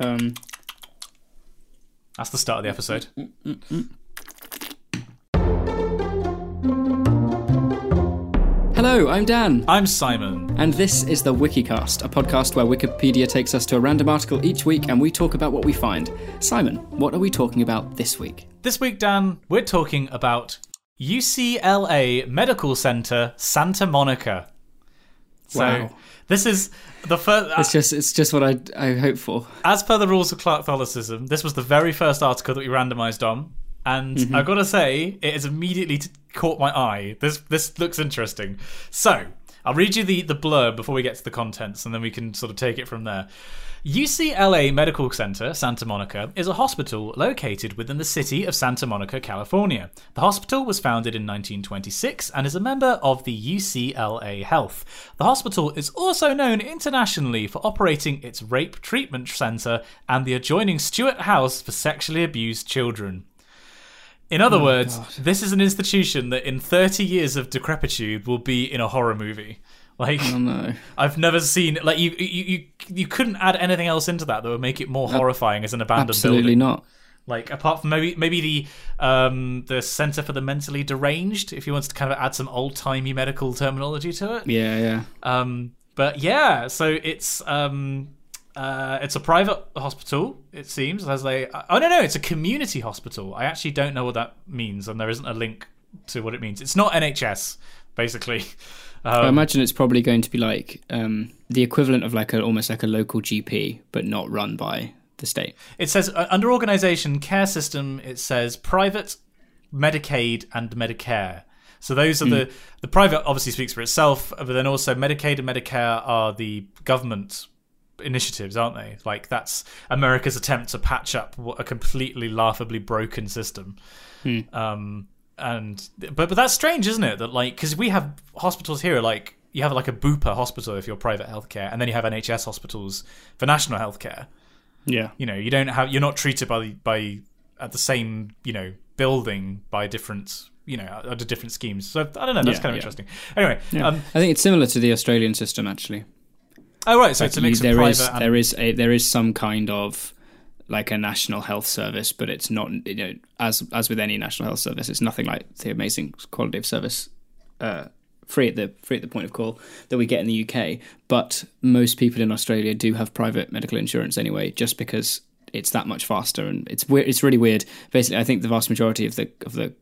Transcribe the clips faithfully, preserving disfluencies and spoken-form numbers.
Um, That's the start of the episode. Mm, mm, mm, mm. Hello, I'm Dan. I'm Simon. And this is the Wikicast, a podcast where Wikipedia takes us to a random article each week and we talk about what we find. Simon, what are we talking about this week? This week, Dan, we're talking about U C L A Medical Center, Santa Monica. So, wow. This is the first... Uh, it's just it's just what I I hope for. As per the rules of Catholicism, this was the very first article that we randomised on. And mm-hmm. I've got to say, it has immediately t- caught my eye. This this looks interesting. So, I'll read you the, the blurb before we get to the contents, and then we can sort of take it from there. U C L A Medical Center, Santa Monica, is a hospital located within the city of Santa Monica, California. The hospital was founded in nineteen twenty-six and is a member of the U C L A Health. The hospital is also known internationally for operating its rape treatment center and the adjoining Stuart House for sexually abused children. In other oh words, God. This is an institution that in thirty years of decrepitude will be in a horror movie. Like, oh, no. I've never seen... Like, you, you you you couldn't add anything else into that that would make it more no, horrifying as an abandoned absolutely building. Absolutely not. Like, apart from maybe maybe the um, the Centre for the Mentally Deranged, if you wanted to kind of add some old-timey medical terminology to it. Yeah, yeah. Um, but, yeah, so it's... Um, Uh, it's a private hospital, it seems, as they... Oh, no, no, it's a community hospital. I actually don't know what that means, and there isn't a link to what it means. It's not N H S, basically. Um, I imagine it's probably going to be like um, the equivalent of like a, almost like a local G P, but not run by the state. It says, uh, under organisation, care system, it says private, Medicaid, and Medicare. So those are mm. the... The private obviously speaks for itself, but then also Medicaid and Medicare are the government initiatives, aren't they? Like, that's America's attempt to patch up a completely laughably broken system. hmm. um and but but that's strange, isn't it, that like, because we have hospitals here, like you have like a Bupa hospital if you're private healthcare, and then you have N H S hospitals for national healthcare. Yeah, you know, you don't have, you're not treated by by at the same, you know, building by different, you know, under different schemes. So I don't know, that's yeah, kind of yeah. interesting anyway. yeah. um, I think it's similar to the Australian system, actually. Oh, right, so like, it's a mix there of private... Is, and- there, is a, there is some kind of, like, a national health service, but it's not, you know, as as with any national health service, it's nothing like the amazing quality of service, uh, free at the free at the point of call, that we get in the U K. But most people in Australia do have private medical insurance anyway, just because it's that much faster, and it's weird, it's really weird. Basically, I think the vast majority of the of the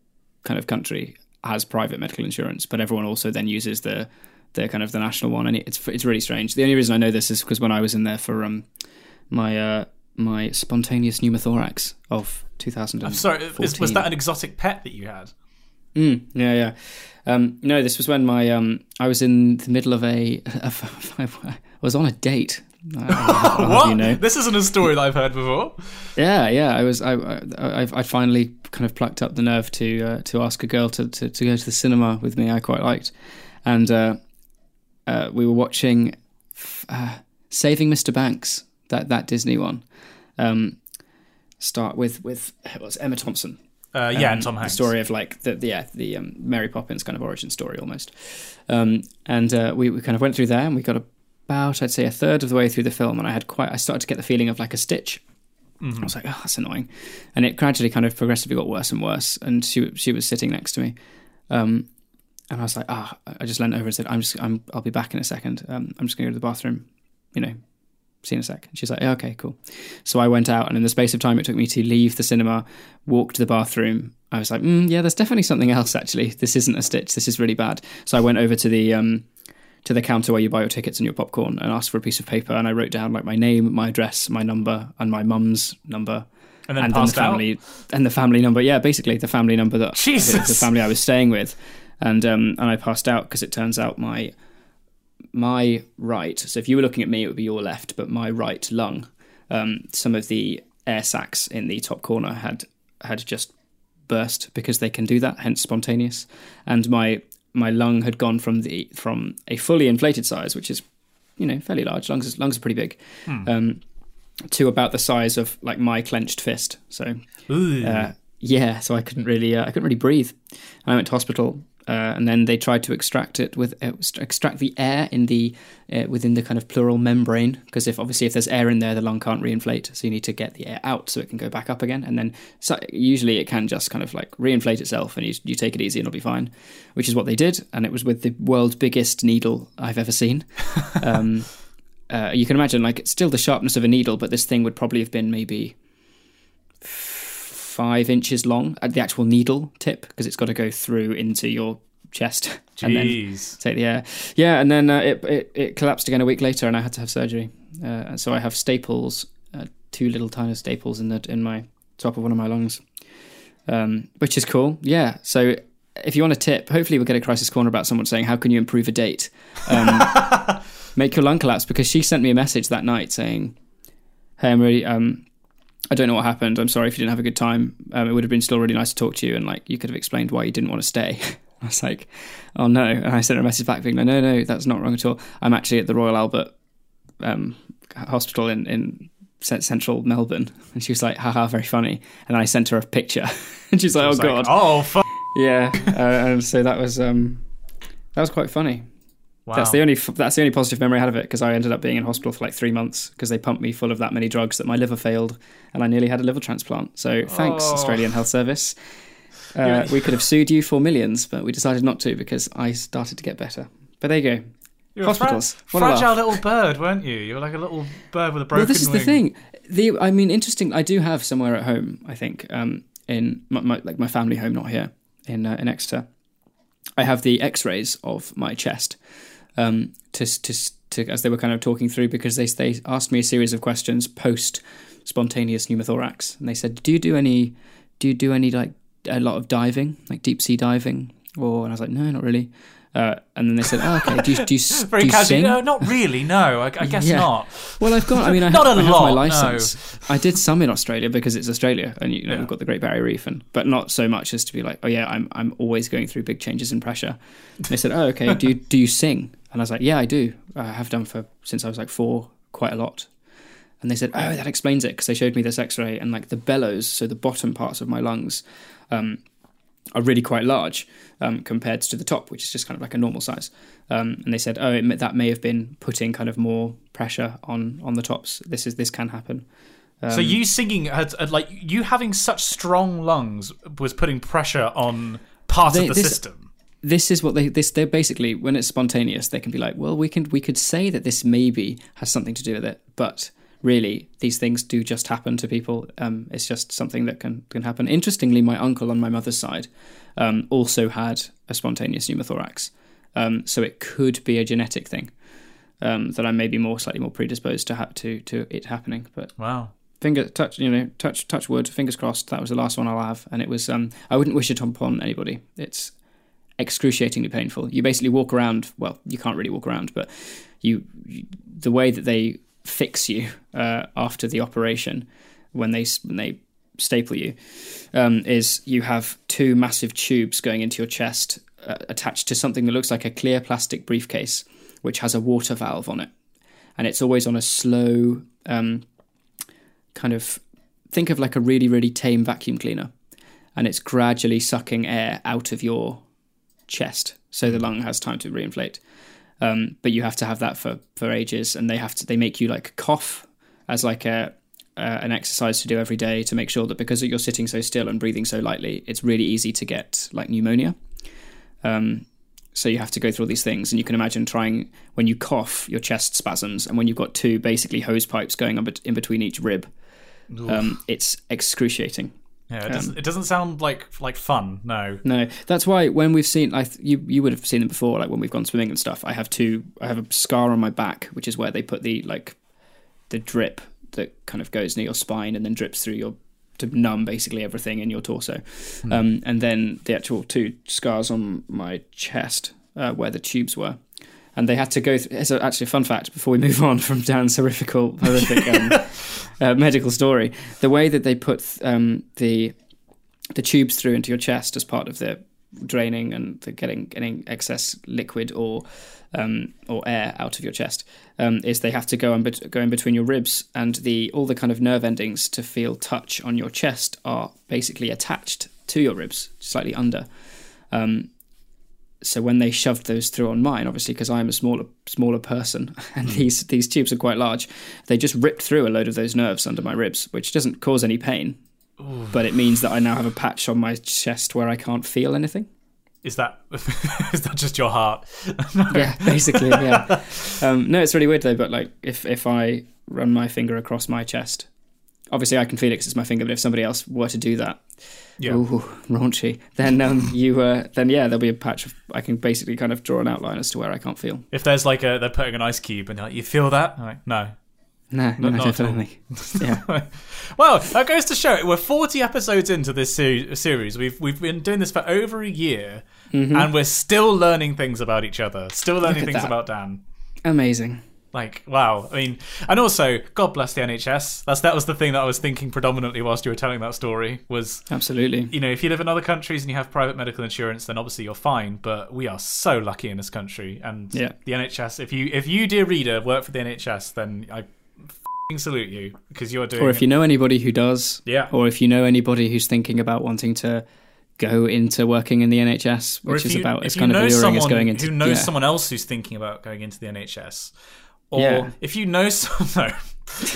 kind of country has private medical insurance, but everyone also then uses the... They're kind of the national one, and it's it's really strange. The only reason I know this is because when I was in there for um my uh, my spontaneous pneumothorax of two thousand fourteen. I'm sorry, is, was that an exotic pet that you had? Mm, yeah, yeah. Um, no, this was when my um I was in the middle of a, a, a I was on a date. Uh, what? You know. This isn't a story that I've heard before. Yeah, yeah. I was I I, I finally kind of plucked up the nerve to uh, to ask a girl to, to to go to the cinema with me. I quite liked, and. Uh, Uh, we were watching uh, Saving Mister Banks, that that Disney one. Um, start with with it was Emma Thompson. Uh, yeah, um, and Tom Hanks. The story of like the, the yeah the um, Mary Poppins kind of origin story almost. Um, and uh, we we kind of went through there, and we got about I'd say a third of the way through the film, and I had quite I started to get the feeling of like a stitch. Mm-hmm. I was like, oh, that's annoying, and it gradually kind of progressively got worse and worse. And she she was sitting next to me. Um, And I was like, ah, I just leant over and said, I'm just, I'm, I'll be back in a second. Um, I'm just going to go to the bathroom, you know, see in a sec. And she's like, yeah, okay, cool. So I went out, and in the space of time it took me to leave the cinema, walk to the bathroom. I was like, mm, yeah, there's definitely something else, actually. This isn't a stitch. This is really bad. So I went over to the, um, to the counter where you buy your tickets and your popcorn, and asked for a piece of paper. And I wrote down like my name, my address, my number, and my mum's number. And then, and passed then the family, out? And the family number. Yeah, basically the family number that Jesus. The family I was staying with. And um, and I passed out because it turns out my my right, so if you were looking at me, it would be your left, but my right lung, um, some of the air sacs in the top corner had had just burst, because they can do that, hence spontaneous. And my my lung had gone from the from a fully inflated size, which is, you know, fairly large. Lungs lungs are pretty big. Hmm. Um, to about the size of like my clenched fist. So uh, yeah, so I couldn't really uh, I couldn't really breathe. And I went to hospital. uh, and then they tried to extract it with uh, extract the air in the uh, within the kind of pleural membrane, because if obviously if there's air in there, the lung can't reinflate, so you need to get the air out so it can go back up again. And then so usually it can just kind of like reinflate itself, and you you take it easy and it'll be fine, which is what they did, and it was with the world's biggest needle I've ever seen. Um, uh, you can imagine, like, it's still the sharpness of a needle, but this thing would probably have been maybe five inches long at the actual needle tip, because it's got to go through into your chest. Jeez. And then take the air. Yeah, and then uh, it, it it collapsed again a week later, and I had to have surgery. Uh, so I have staples, uh, two little tiny staples in the in my top of one of my lungs, um, which is cool. Yeah. So if you want a tip, hopefully we'll get a crisis corner about someone saying, "How can you improve a date? Um, make your lung collapse." Because she sent me a message that night saying, "Hey, I'm really." Um, I don't know what happened. I'm sorry if you didn't have a good time. Um, it would have been still really nice to talk to you, and like you could have explained why you didn't want to stay. I was like, oh no. And I sent a message back being like, no, no, that's not wrong at all. I'm actually at the Royal Albert um, Hospital in, in central Melbourne. And she was like, haha, very funny. And I sent her a picture. And she's like, oh God. Like, oh, fuck. Yeah. Uh, and so that was, um, that was quite funny. Wow. That's the only that's the only positive memory I had of it, because I ended up being in hospital for like three months because they pumped me full of that many drugs that my liver failed, and I nearly had a liver transplant. So thanks, oh. Australian Health Service. Uh, yeah. We could have sued you for millions, but we decided not to because I started to get better. But there you go. You were Hospitals. A fra- fragile little bird, weren't you? You were like a little bird with a broken wing. Well, this is wing. the thing. The I mean, interesting. I do have somewhere at home, I think, um, in my, my, like my family home, not here, in uh, in Exeter. I have the X-rays of my chest. Um, to, to, to, as they were kind of talking through, because they they asked me a series of questions post spontaneous pneumothorax, and they said, "Do you do any? Do you do any like a lot of diving, like deep sea diving?" Or and I was like, "No, not really." Uh, and then they said, oh, "Okay, do you do you, Very do you sing?" No, not really. No, I, I guess yeah. not. Well, I've got. I mean, I, not have, a I lot, have my license. No. I did some in Australia because it's Australia, and you know yeah. we've got the Great Barrier Reef, and but not so much as to be like, "Oh yeah, I'm I'm always going through big changes in pressure." And they said, "Oh, okay, do you, do you sing?" And I was like, yeah, I do. I have done for since I was like four, quite a lot. And they said, oh, that explains it, because they showed me this X-ray, and like the bellows, so the bottom parts of my lungs, um, are really quite large um, compared to the top, which is just kind of like a normal size. Um, and they said, oh, it, that may have been putting kind of more pressure on on the tops. This is this can happen. Um, so you singing, had, had, like you having such strong lungs, was putting pressure on part they, of the this, system. This is what they this they're basically, when it's spontaneous, they can be like, well, we can we could say that this maybe has something to do with it, but really these things do just happen to people. Um, it's just something that can can happen. Interestingly, my uncle on my mother's side um, also had a spontaneous pneumothorax, um, so it could be a genetic thing um, that I may be more slightly more predisposed to ha- to to it happening. But wow. Finger touch, you know, touch touch wood. Fingers crossed. That was the last one I'll have, and it was. Um, I wouldn't wish it upon anybody. It's excruciatingly painful. You basically walk around, well, you can't really walk around, but you, you the way that they fix you uh, after the operation when they when they staple you um, is you have two massive tubes going into your chest uh, attached to something that looks like a clear plastic briefcase, which has a water valve on it. And it's always on a slow um, kind of, think of like a really, really tame vacuum cleaner. And it's gradually sucking air out of your chest, so the lung has time to reinflate, um, but you have to have that for, for ages, and they have to they make you like cough as like a uh, an exercise to do every day to make sure that, because you're sitting so still and breathing so lightly, it's really easy to get like pneumonia. Um, so you have to go through all these things, and you can imagine trying when you cough, your chest spasms, and when you've got two basically hose pipes going on in between each rib, um, it's excruciating. Yeah, it doesn't, um, it doesn't sound like like fun. No, no. That's why when we've seen, I th- you you would have seen them before, like when we've gone swimming and stuff. I have two. I have a scar on my back, which is where they put the like the drip that kind of goes near your spine and then drips through your to numb basically everything in your torso, mm. um, and then the actual two scars on my chest uh, where the tubes were. And they had to go through, so actually, fun fact, before we move on from Dan's horrifical, horrific um, uh, medical story, the way that they put um, the the tubes through into your chest as part of the draining and the getting getting excess liquid or um, or air out of your chest um, is they have to go in, bet- go in between your ribs, and the all the kind of nerve endings to feel touch on your chest are basically attached to your ribs, slightly under. Um so when they shoved those through on mine, obviously because I'm a smaller smaller person and these these tubes are quite large, they just ripped through a load of those nerves under my ribs, which doesn't cause any pain. Ooh. But it means that I now have a patch on my chest where I can't feel anything. Is that is that just your heart? No. Yeah, basically. Yeah. Um, no, it's really weird though. But like, if if I run my finger across my chest, obviously I can feel it because it's my finger. But if somebody else were to do that, yeah, ooh, raunchy. Then um, you uh, then yeah, there'll be a patch of, I can basically kind of draw an outline as to where I can't feel. If there's like a, they're putting an ice cube and they're like, you feel that? Like, no. No, no, no, definitely. Yeah. Well, that goes to show it. We're forty episodes into this ser- series. We've we've been doing this for over a year, mm-hmm. and we're still learning things about each other. Still learning things that. about Dan. Amazing. Like, wow. I mean, and also, God bless the N H S. That's that was the thing that I was thinking predominantly whilst you were telling that story. Was absolutely. You know, if you live in other countries and you have private medical insurance, then obviously you're fine. But we are so lucky in this country, and yeah. the N H S. If you if you, dear reader, work for the N H S, then I. salute you because you're doing. Or if you know anybody who does, yeah. Or if you know anybody who's thinking about wanting to go into working in the N H S, which is you, about as kind of alluring as going into. Who knows yeah. someone else who's thinking about going into the N H S, or yeah. if you know someone.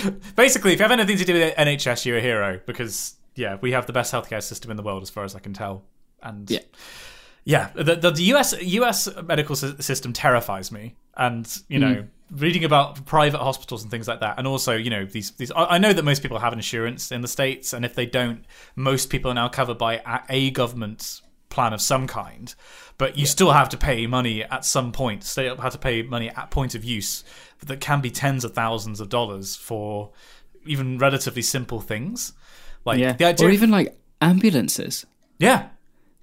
No. Basically, if you have anything to do with the N H S, you're a hero because yeah, we have the best healthcare system in the world as far as I can tell, and yeah, yeah. The the, the U S U S medical system terrifies me, and you know. Mm. Reading about private hospitals and things like that, and also, you know, these these. I know that most people have insurance in the States, and if they don't, most people are now covered by a government plan of some kind. But you yeah. still have to pay money at some point. Still have to pay money at point of use that can be tens of thousands of dollars for even relatively simple things, like yeah. the idea or even like ambulances. Yeah,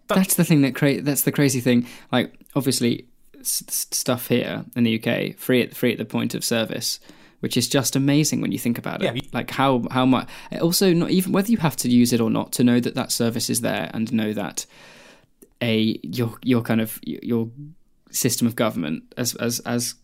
that- that's the thing that cra- That's the crazy thing. Like, obviously. Stuff here in the U K free at free at the point of service, which is just amazing when you think about it. Yeah. Like how how much. Also, not even whether you have to use it or not, to know that that service is there and know that a your your kind of your system of government, as as as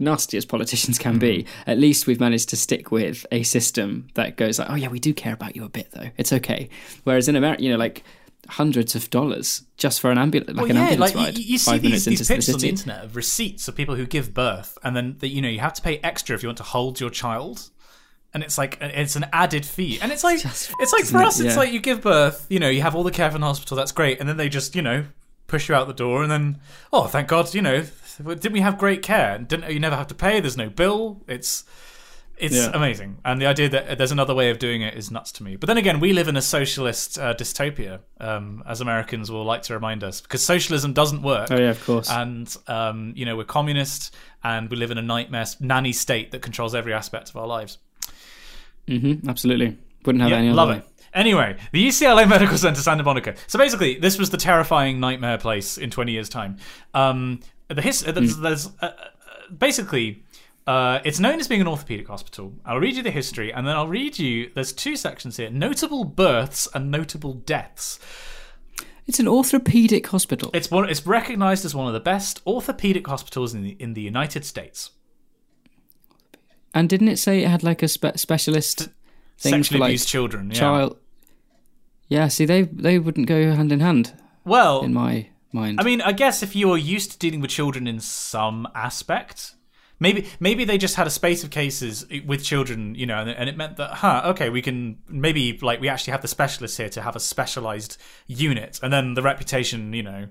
nasty as politicians can mm. be, at least we've managed to stick with a system that goes like, oh yeah, we do care about you a bit though. It's okay. Whereas in America, you know, like. Hundreds of dollars just for an ambulance, like well, yeah, an ambulance like, ride. You, you see five these, these pictures the on the internet of receipts of people who give birth, and then the, you know you have to pay extra if you want to hold your child, and it's like it's an added fee, and it's like just, it's like for us, it? it's yeah. like you give birth, you know, you have all the care from the hospital, that's great, and then they just you know push you out the door, and then oh thank God, you know, didn't we have great care? Didn't you never have to pay? There's no bill. It's It's yeah. amazing. And the idea that there's another way of doing it is nuts to me. But then again, we live in a socialist uh, dystopia, um, as Americans will like to remind us, because socialism doesn't work. Oh, yeah, of course. And, um, you know, we're communist and we live in a nightmare nanny state that controls every aspect of our lives. Mm-hmm, absolutely. Wouldn't have yeah, any other love way. It. Anyway, the U C L A Medical Center, Santa Monica. So basically, this was the terrifying nightmare place in twenty years' time. Um, the his- mm. There's, there's uh, basically... Uh, it's known as being an orthopaedic hospital. I'll read you the history, and then I'll read you... There's two sections here. Notable births and notable deaths. It's an orthopaedic hospital. It's one. It's recognised as one of the best orthopaedic hospitals in the, in the United States. And didn't it say it had, like, a spe- specialist... St- sexually abused like children, yeah. Child... Yeah, see, they, they wouldn't go hand in hand. Well... In my mind. I mean, I guess if you are used to dealing with children in some aspect... Maybe maybe they just had a space of cases with children, you know, and, and it meant that, huh, okay, we can maybe, like, we actually have the specialists here to have a specialised unit. And then the reputation, you know,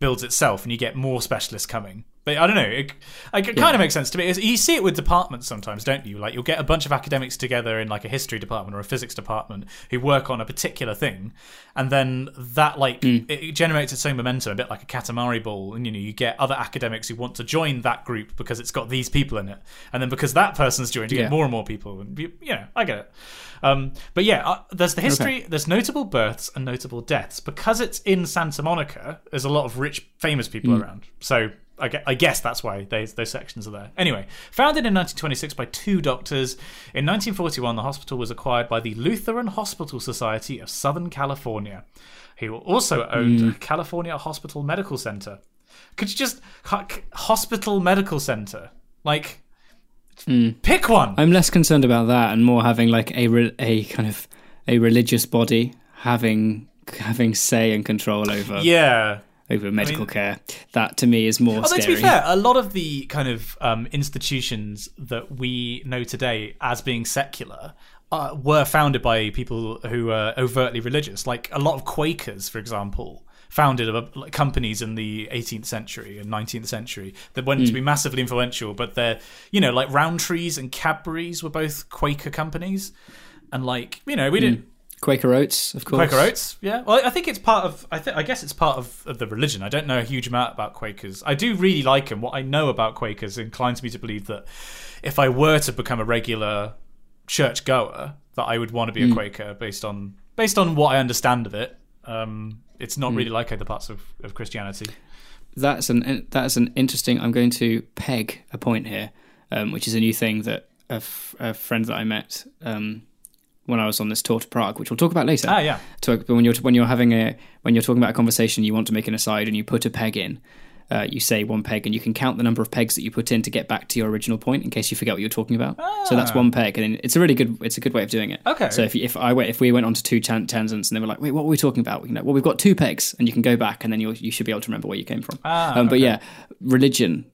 builds itself and you get more specialists coming. But I don't know, it, it, it yeah. kind of makes sense to me. It's, you see it with departments sometimes, don't you? Like, you'll get a bunch of academics together in, like, a history department or a physics department who work on a particular thing. And then that, like, mm. it, it generates its own momentum, a bit like a Katamari ball. And, you know, you get other academics who want to join that group because it's got these people in it. And then because that person's joined, you yeah. get more and more people. And you, you know, I get it. Um, but, yeah, uh, there's the history. Okay. There's notable births and notable deaths. Because it's in Santa Monica, there's a lot of rich, famous people mm. around. So... I guess that's why they, those sections are there. Anyway, founded in nineteen twenty-six by two doctors, in nineteen forty-one the hospital was acquired by the Lutheran Hospital Society of Southern California, who also owned mm. California Hospital Medical Center. Could you just... Hospital Medical Center. Like, mm. pick one! I'm less concerned about that and more having, like, a, a kind of a religious body having having say and control over... Yeah. over medical I mean, care. That to me is more although, scary. To be fair, a lot of the kind of um, institutions that we know today as being secular uh, were founded by people who are overtly religious. Like a lot of Quakers, for example, founded companies in the eighteenth century and nineteenth century that went mm. to be massively influential. But they're, you know, like Roundtree's and Cadbury's were both Quaker companies. And like, you know, we mm. didn't... Quaker Oats, of course. Quaker Oats, yeah. Well, I think it's part of... I th- I guess it's part of, of the religion. I don't know a huge amount about Quakers. I do really like them. What I know about Quakers inclines me to believe that if I were to become a regular churchgoer, that I would want to be mm. a Quaker based on based on what I understand of it. Um, it's not mm. really like other parts of, of Christianity. That's an that's an interesting... I'm going to peg a point here, um, which is a new thing that a, f- a friend that I met... Um, when I was on this tour to Prague, which we'll talk about later. Ah, yeah. Talk, when you're when you're having a when you're talking about a conversation, you want to make an aside, and you put a peg in. Uh, you say one peg, and you can count the number of pegs that you put in to get back to your original point, in case you forget what you're talking about. Ah. So that's one peg, and it's a really good it's a good way of doing it. Okay. So if if I went, if we went on to two tan- tangents, and they were like, wait, what were we talking about? You know, well, we've got two pegs, and you can go back, and then you you should be able to remember where you came from. Ah, um, but okay. yeah, religion.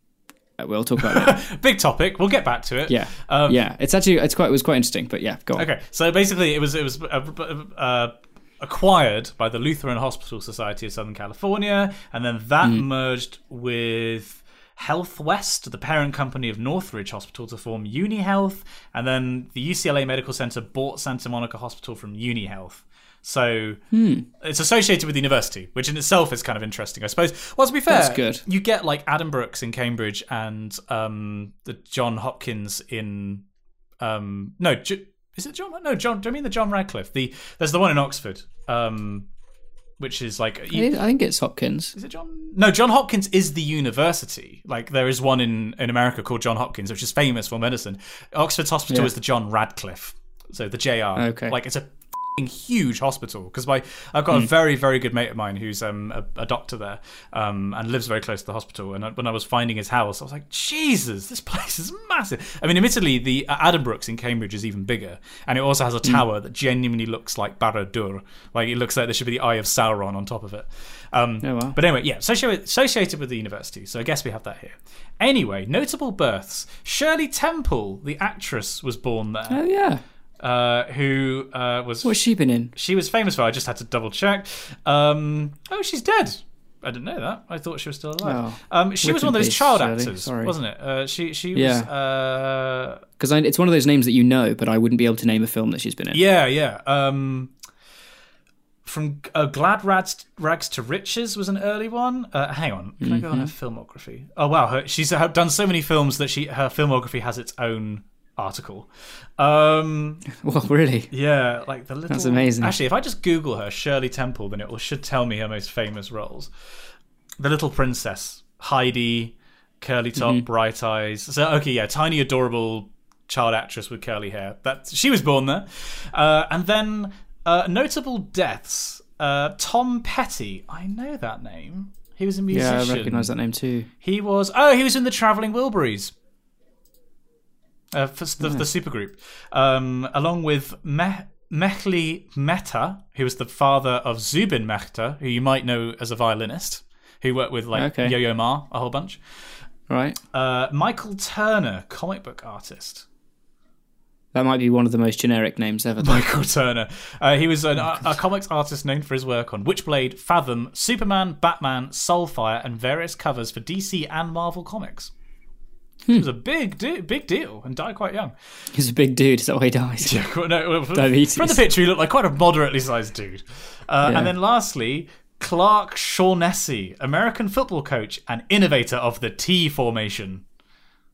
We'll talk about that. Big topic. We'll get back to it. Yeah, um, yeah. It's actually it's quite it was quite interesting. But yeah, go on. Okay. So basically, it was it was uh, uh, acquired by the Lutheran Hospital Society of Southern California, and then that mm. merged with Health West, the parent company of Northridge Hospital, to form UniHealth, and then the U C L A Medical Center bought Santa Monica Hospital from UniHealth. So hmm. it's associated with the university, which in itself is kind of interesting, I suppose. Well, to be fair, that's good. You get like Addenbrooke's in Cambridge and um, the John Hopkins in um, no, J- is it John? No, John. Do I mean the John Radcliffe? The there's the one in Oxford, um, which is like you, I think it's Hopkins. Is it John? No, John Hopkins is the university. Like there is one in, in America called John Hopkins, which is famous for medicine. Oxford's hospital yeah. is the John Radcliffe, so the J R. Okay, like it's a huge hospital because my I've got mm. a very very good mate of mine who's um a, a doctor there um and lives very close to the hospital, and I, when I was finding his house I was like, Jesus, this place is massive. I mean, admittedly the uh, Addenbrooke's in Cambridge is even bigger, and it also has a tower mm. that genuinely looks like Barad-Dur, like it looks like there should be the Eye of Sauron on top of it. um oh, wow. But anyway, yeah, associated with the university, so I guess we have that here. Anyway, notable births. Shirley Temple, the actress, was born there. Oh yeah. Uh, who uh, was... What's she been in? She was famous for... I just had to double check. Um, oh, she's dead. I didn't know that. I thought she was still alive. Oh, um, she was one of those child Shirley. actors, Sorry. wasn't it? Uh, she she yeah. was... Because uh... it's one of those names that you know, but I wouldn't be able to name a film that she's been in. Yeah, yeah. Um, from uh, Glad Rags, Rags to Riches was an early one. Uh, hang on. Can mm-hmm. I go on her filmography? Oh, wow. Her, she's done so many films that she her filmography has its own... article. Um, well, really? Yeah, like the little... That's amazing. Actually, if I just Google her, Shirley Temple, then it should tell me her most famous roles. The Little Princess, Heidi, Curly Top, mm-hmm. Bright Eyes. So, okay, yeah, tiny, adorable child actress with curly hair. That she was born there. Uh, and then uh, notable deaths. Uh, Tom Petty. I know that name. He was a musician. Yeah, I recognise that name too. He was... Oh, he was in the Traveling Wilburys. Uh, for the, yeah. the supergroup, um, along with Me- Mehli Mehta, who was the father of Zubin Mehta, who you might know as a violinist, who worked with like okay. Yo-Yo Ma a whole bunch. Right. Uh, Michael Turner, comic book artist. That might be one of the most generic names ever. Though. Michael Turner. Uh, he was an, a, a comics artist known for his work on Witchblade, Fathom, Superman, Batman, Soulfire, and various covers for D C and Marvel comics. He hmm. was a big, du- big deal and died quite young. He's a big dude, is that why he dies? Yeah, no, from the picture, he looked like quite a moderately sized dude. Uh, yeah. And then lastly, Clark Shaughnessy, American football coach and innovator of the T formation.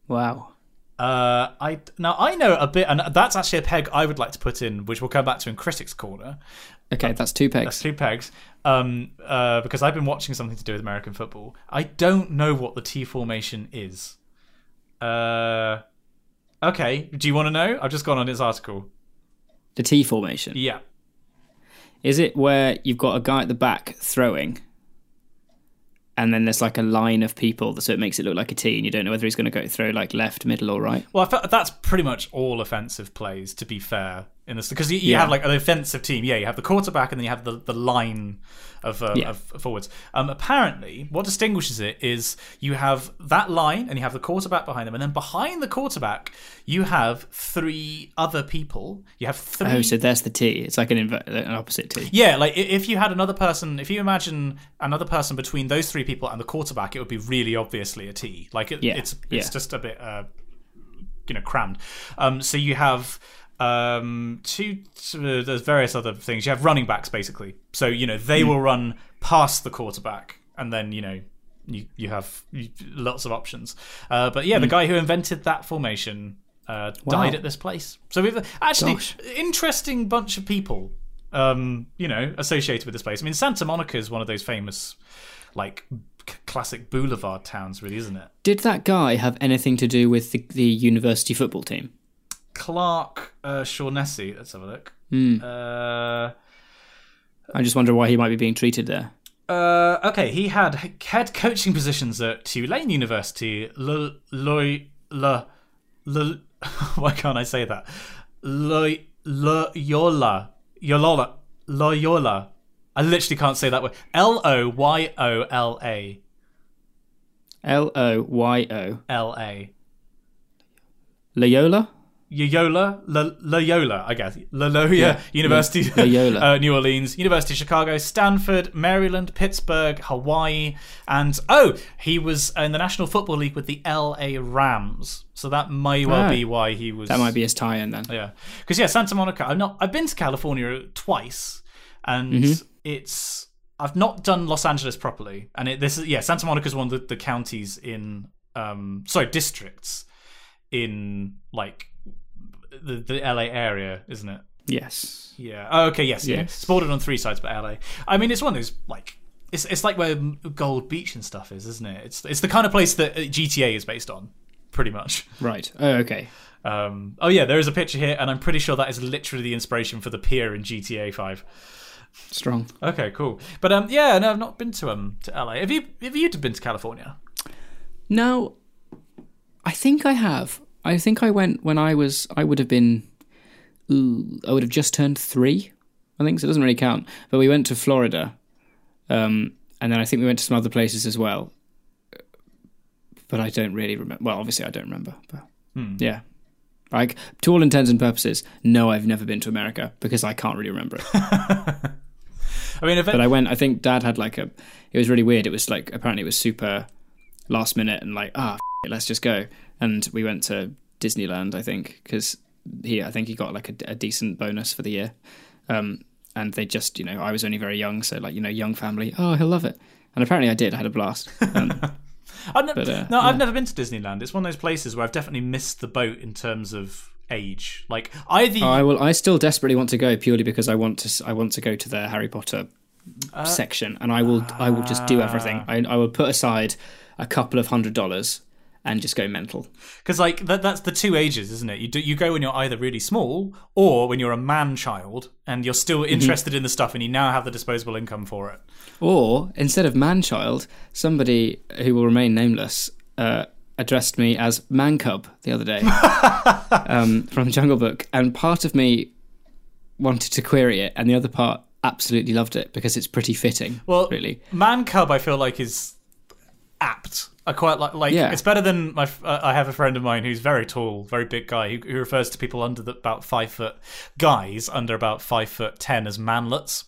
Wow. Uh, I Now, I know a bit, and that's actually a peg I would like to put in, which we'll come back to in Critics Corner. Okay, um, that's two pegs. That's two pegs. Um, uh, because I've been watching something to do with American football. I don't know what the T formation is. Uh, okay. Do you want to know? I've just gone on his article. The T formation. Yeah. Is it where you've got a guy at the back throwing, and then there's like a line of people, so it makes it look like a T, and you don't know whether he's going to go throw like left, middle, or right? Well, I felt that's pretty much all offensive plays. To be fair, in this, because you, you yeah. have like an offensive team. Yeah, you have the quarterback and then you have the, the line of, um, yeah. of forwards. Um, apparently, what distinguishes it is you have that line and you have the quarterback behind them, and then behind the quarterback you have three other people. You have three. Oh, so that's the T. It's like an, inv- an opposite T. Yeah, like if you had another person, if you imagine another person between those three people and the quarterback, it would be really obviously a T. Like it, yeah. it's it's yeah. just a bit, uh, you know, crammed. Um, so you have. Um, two, two, there's various other things. You have running backs, basically. So, you know, they mm. will run past the quarterback, and then, you know, you, you have lots of options. Uh, but yeah, mm. the guy who invented that formation uh, wow. died at this place. So we've actually, Gosh. interesting bunch of people, um, you know, associated with this place. I mean, Santa Monica is one of those famous, like, c- classic boulevard towns, really, isn't it? Did that guy have anything to do with the, the university football team? Clark uh, Shaughnessy. Let's have a look. Mm. Uh, I just wonder why he might be being treated there. Uh, okay, he had head coaching positions at Tulane University, L- Loy- L- L- why can't I say that? Loy- Loyola, Loyola, Loyola. I literally can't say that word. L O Y O L A. L O Y O L A. Loyola. Loyola, L- Loyola, I guess. Loyola yeah. University, Loyola. uh, New Orleans, University of Chicago, Stanford, Maryland, Pittsburgh, Hawaii, and oh, he was in the National Football League with the L A Rams. So that may well oh. be why he was. That might be his tie-in then. Yeah, because yeah, Santa Monica. I'm not. I've been to California twice, and mm-hmm. it's. I've not done Los Angeles properly, and it, this is yeah. Santa Monica is one of the, the counties in um sorry districts in like. The, the L A area, isn't it? Yes. Yeah. Oh, okay. Yes. yes. Yeah. It's bordered on three sides by L A. I mean, it's one of those like it's it's like where Gold Beach and stuff is, isn't it? It's it's the kind of place that G T A is based on, pretty much. Right. Oh, okay. Um. Oh, yeah. There is a picture here, and I'm pretty sure that is literally the inspiration for the pier in G T A five. Strong. Okay. Cool. But um. Yeah. No, I've not been to um to L A. Have you? Have you been to California? No. I think I have. I think I went when I was, I would have been, I would have just turned three, I think, so it doesn't really count. But we went to Florida, um, and then I think we went to some other places as well. But I don't really remember. Well, obviously I don't remember. But hmm. yeah. Like, to all intents and purposes, no, I've never been to America because I can't really remember it. I mean, if it- But I went, I think Dad had like a, it was really weird. It was like, apparently it was super last minute and like, ah, f- it, let's just go. And we went to Disneyland, I think, because he, I think he got like a, a decent bonus for the year. Um, and they just, you know, I was only very young, so like, you know, young family, oh, he'll love it. And apparently I did, I had a blast. Um, I've ne- but, uh, no, yeah. I've never been to Disneyland. It's one of those places where I've definitely missed the boat in terms of age. Like either oh, I will, I still desperately want to go purely because I want to, I want to go to the Harry Potter uh, section, and I will, uh... I will just do everything. I, I will put aside a couple of hundred dollars. And just go mental. Because, like, that, that's the two ages, isn't it? You do, you go when you're either really small or when you're a man-child and you're still interested mm-hmm. in the stuff and you now have the disposable income for it. Or, instead of man-child, somebody who will remain nameless uh, addressed me as man-cub the other day um, from Jungle Book. And part of me wanted to query it and the other part absolutely loved it because it's pretty fitting, well, really. Man-cub, I feel like, is apt. I quite like, like yeah. It's better than my. Uh, I have a friend of mine who's very tall, very big guy, who, who refers to people under the, about five foot guys under about five foot ten as manlets.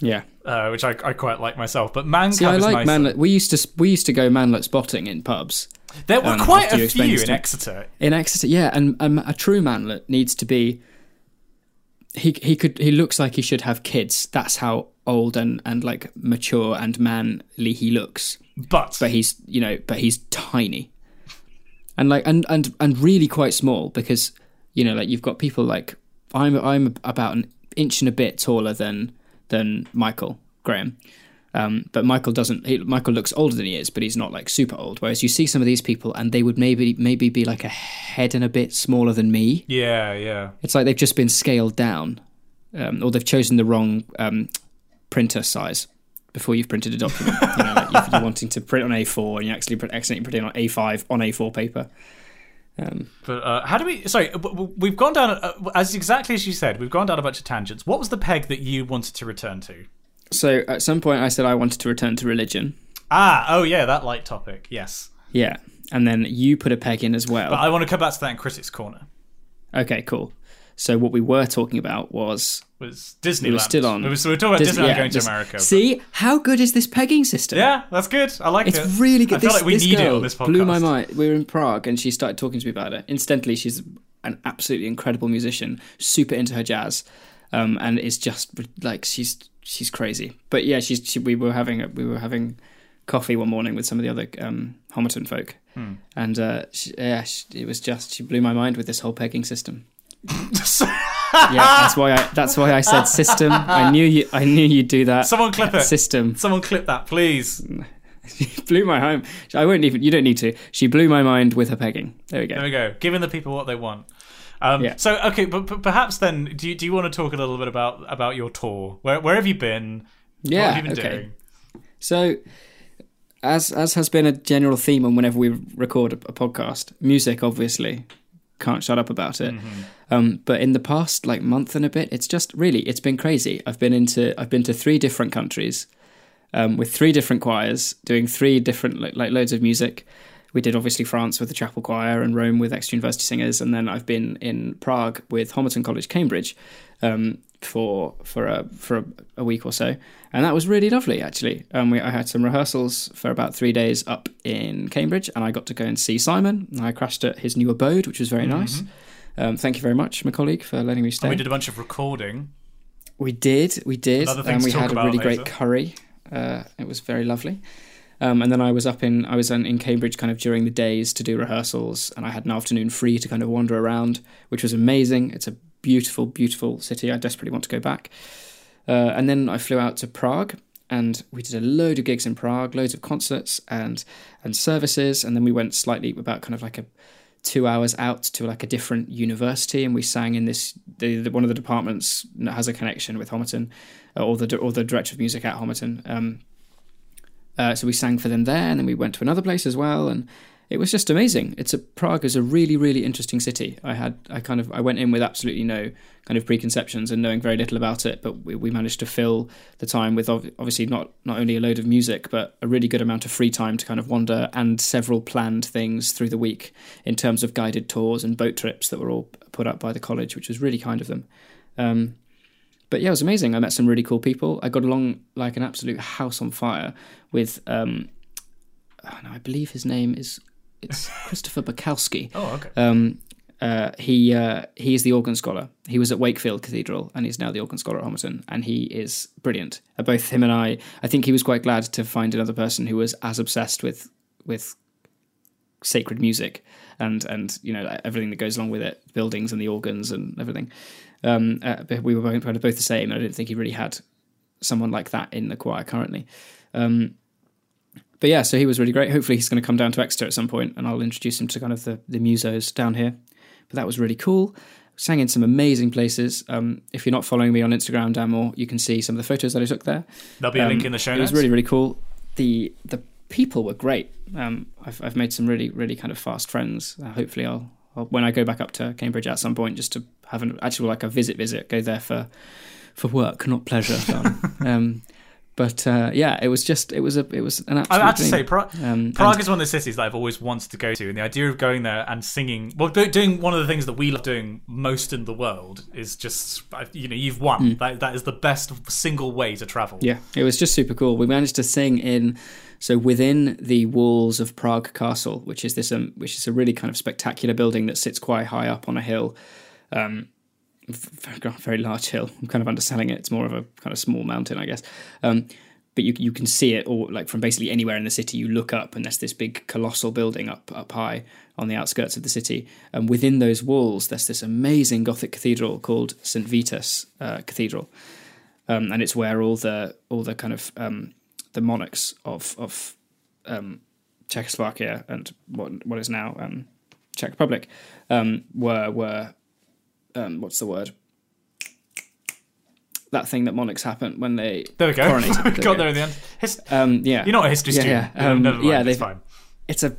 Yeah, uh, which I, I quite like myself. But man, see, I like manlet. We used to we used to go manlet spotting in pubs. There were um, quite a few in Exeter. In Exeter, yeah, and um, a true manlet needs to be. He he could he looks like he should have kids. That's how old and, and like mature and manly he looks. But but he's you know but he's tiny, and like and, and, and really quite small because you know like you've got people like I'm I'm about an inch and a bit taller than than Michael Graham, um, but Michael doesn't he, Michael looks older than he is, but he's not like super old. Whereas you see some of these people and they would maybe maybe be like a head and a bit smaller than me. Yeah, yeah. It's like they've just been scaled down, um, or they've chosen the wrong um, printer size. Before you've printed a document, you know, like if you're wanting to print on A four and you actually accidentally print it on A five on A four paper, Um, but uh, how do we... Sorry, we've gone down... Uh, as exactly as you said, we've gone down a bunch of tangents. What was the peg that you wanted to return to? So at some point I said I wanted to return to religion. Ah, oh yeah, that light topic, yes. Yeah, and then you put a peg in as well. But I want to come back to that in Critics' Corner. Okay, cool. So what we were talking about was... Was Disneyland. We were still on... We were, so we were talking about Disney, Disneyland yeah, going just, to America. See, but... how good is this pegging system? Yeah, that's good. I like it's it. It's really good. I this, feel like we need it on this podcast. Blew my mind. We were in Prague and she started talking to me about it. Incidentally, she's an absolutely incredible musician, super into her jazz. Um, and it's just like, she's she's crazy. But yeah, she's she, we were having a, we were having coffee one morning with some of the other um, Homerton folk. Hmm. And uh, she, yeah, she, it was just, she blew my mind with this whole pegging system. yeah, that's why I that's why I said system. I knew you I knew you'd do that. Someone clip it. System. Someone clip that, please. She blew my home. I won't even you don't need to. She blew my mind with her pegging. There we go. There we go. Giving the people what they want. Um yeah. so okay, but, but perhaps then do you do you want to talk a little bit about, about your tour? Where where have you been? Yeah, what have you been okay. doing? So as as has been a general theme on whenever we record a, a podcast, music obviously. Can't shut up about it. Mm-hmm. Um, but in the past like month and a bit, it's just really it's been crazy. I've been into I've been to three different countries um, with three different choirs doing three different like, like loads of music. We did obviously France with the chapel choir and Rome with extra university singers, and then I've been in Prague with Homerton College, Cambridge um, for for a for a, a week or so, and that was really lovely actually. Um, we I had some rehearsals for about three days up in Cambridge, and I got to go and see Simon. And I crashed at his new abode, which was very mm-hmm. nice. Um, thank you very much, my colleague, for letting me stay. And we did a bunch of recording. We did, we did, and, and we had a really later. great curry. Uh, it was very lovely. Um, and then I was up in I was in Cambridge kind of during the days to do rehearsals, and I had an afternoon free to kind of wander around, which was amazing. It's a beautiful, beautiful city. I desperately want to go back. Uh, and then I flew out to Prague, and we did a load of gigs in Prague, loads of concerts and and services. And then we went slightly about kind of like a two hours out to like a different university, and we sang in this the, the, one of the departments has a connection with Homerton, or the or the director of music at Homerton. Um, Uh, so we sang for them there, and then we went to another place as well, and it was just amazing. It's a Prague is a really, really interesting city. I had I kind of I went in with absolutely no kind of preconceptions and knowing very little about it, but we, we managed to fill the time with ov- obviously not not only a load of music, but a really good amount of free time to kind of wander and several planned things through the week in terms of guided tours and boat trips that were all put up by the college, which was really kind of them. Um, But yeah, it was amazing. I met some really cool people. I got along like an absolute house on fire with, um, oh no, I believe his name is it's Christopher Bukowski. Oh, okay. Um, uh, he uh, he is the organ scholar. He was at Wakefield Cathedral, and he's now the organ scholar at Homerton, and he is brilliant. Uh, both him and I, I think he was quite glad to find another person who was as obsessed with with sacred music and and you know everything that goes along with it, buildings and the organs and everything. Um, uh, we were both, both the same. I don't think he really had someone like that in the choir currently. Um, but yeah, so he was really great. Hopefully he's going to come down to Exeter at some point, and I'll introduce him to kind of the, the musos down here. But that was really cool. Sang in some amazing places. Um, if you're not following me on Instagram, Dan Moore, you can see some of the photos that I took there. There'll be a um, link in the show notes. It was really, really cool. The the people were great. Um, I've, I've made some really, really kind of fast friends. Uh, hopefully I'll... when I go back up to Cambridge at some point, just to have an actual like a visit visit go there for for work, not pleasure. um but uh yeah it was just it was a it was an absolute I have to say Prague, um, Prague and, is one of the cities that I've always wanted to go to, and the idea of going there and singing, well, doing one of the things that we love doing most in the world is just, you know, you've won. Mm. that, that is the best single way to travel. Yeah, it was just super cool. We managed to sing in So within the walls of Prague Castle, which is this, um, which is a really kind of spectacular building that sits quite high up on a hill, um, very, very large hill. I'm kind of underselling it. It's more of a kind of small mountain, I guess. Um, but you you can see it, or like from basically anywhere in the city, you look up and there's this big colossal building up up high on the outskirts of the city. And within those walls, there's this amazing Gothic cathedral called Saint Vitus uh, Cathedral, um, and it's where all the all the kind of um, the monarchs of of um, Czechoslovakia and what what is now um, Czech Republic um, were were um, what's the word? That thing that monarchs happen when they there we go. Coronated. we got there in the end. His- um, yeah, you're not a history yeah, student. Yeah, um, no, never mind. Yeah, it's fine. It's a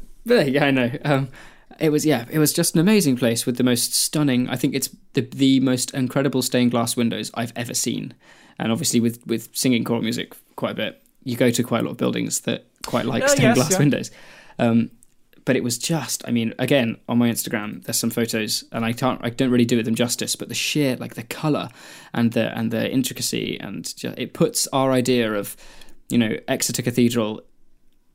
yeah, I know. Um, It was, yeah, it was just an amazing place with the most stunning, I think it's the, the most incredible stained glass windows I've ever seen. And obviously with, with singing choral music quite a bit, you go to quite a lot of buildings that quite like no, stained yes, glass yeah. windows. Um, but it was just, I mean, again, on my Instagram, there's some photos and I can't, I don't really do them justice, but the sheer, like the colour and the, and the intricacy and just, it puts our idea of, you know, Exeter Cathedral,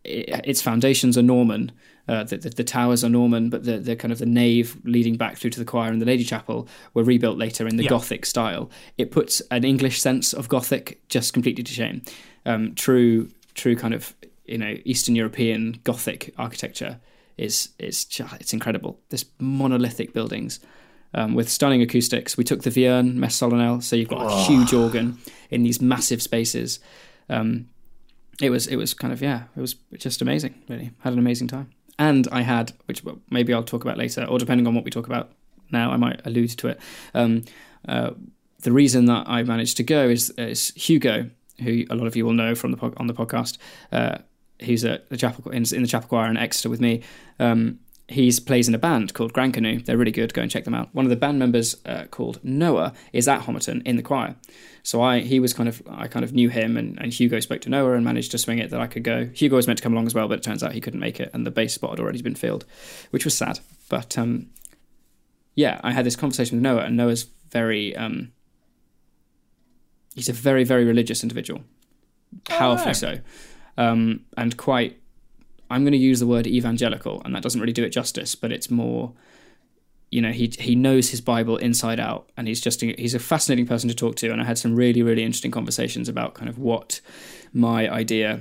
it, its foundations are Norman, uh, the, the, the towers are Norman, but the, the kind of the nave leading back through to the choir and the Lady Chapel were rebuilt later in the yeah. Gothic style. It puts an English sense of Gothic just completely to shame. Um, true, true kind of, you know, Eastern European Gothic architecture. Is it's it's incredible. This monolithic buildings um, with stunning acoustics. We took the Vierne Messe Solennelle, so you've got oh. a huge organ in these massive spaces. Um, it was it was kind of yeah, it was just amazing. Really had an amazing time. And I had, which maybe I'll talk about later, or depending on what we talk about now, I might allude to it. Um, uh, the reason that I managed to go is, is Hugo, who a lot of you will know from the po- on the podcast. Uh, He's at the chapel in the chapel choir in Exeter with me. Um, he plays in a band called Grand Canoe. They're really good. Go and check them out. One of the band members uh, called Noah is at Homerton in the choir. So I he was kind of I kind of knew him, and, and Hugo spoke to Noah and managed to swing it that I could go. Hugo was meant to come along as well, but it turns out he couldn't make it, and the bass spot had already been filled, which was sad. But um, yeah, I had this conversation with Noah, and Noah's very um, he's a very very religious individual, powerfully oh. so. Um, and quite, I'm going to use the word evangelical, and that doesn't really do it justice, but it's more, you know, he he knows his Bible inside out, and he's just, a, he's a fascinating person to talk to, and I had some really, really interesting conversations about kind of what my idea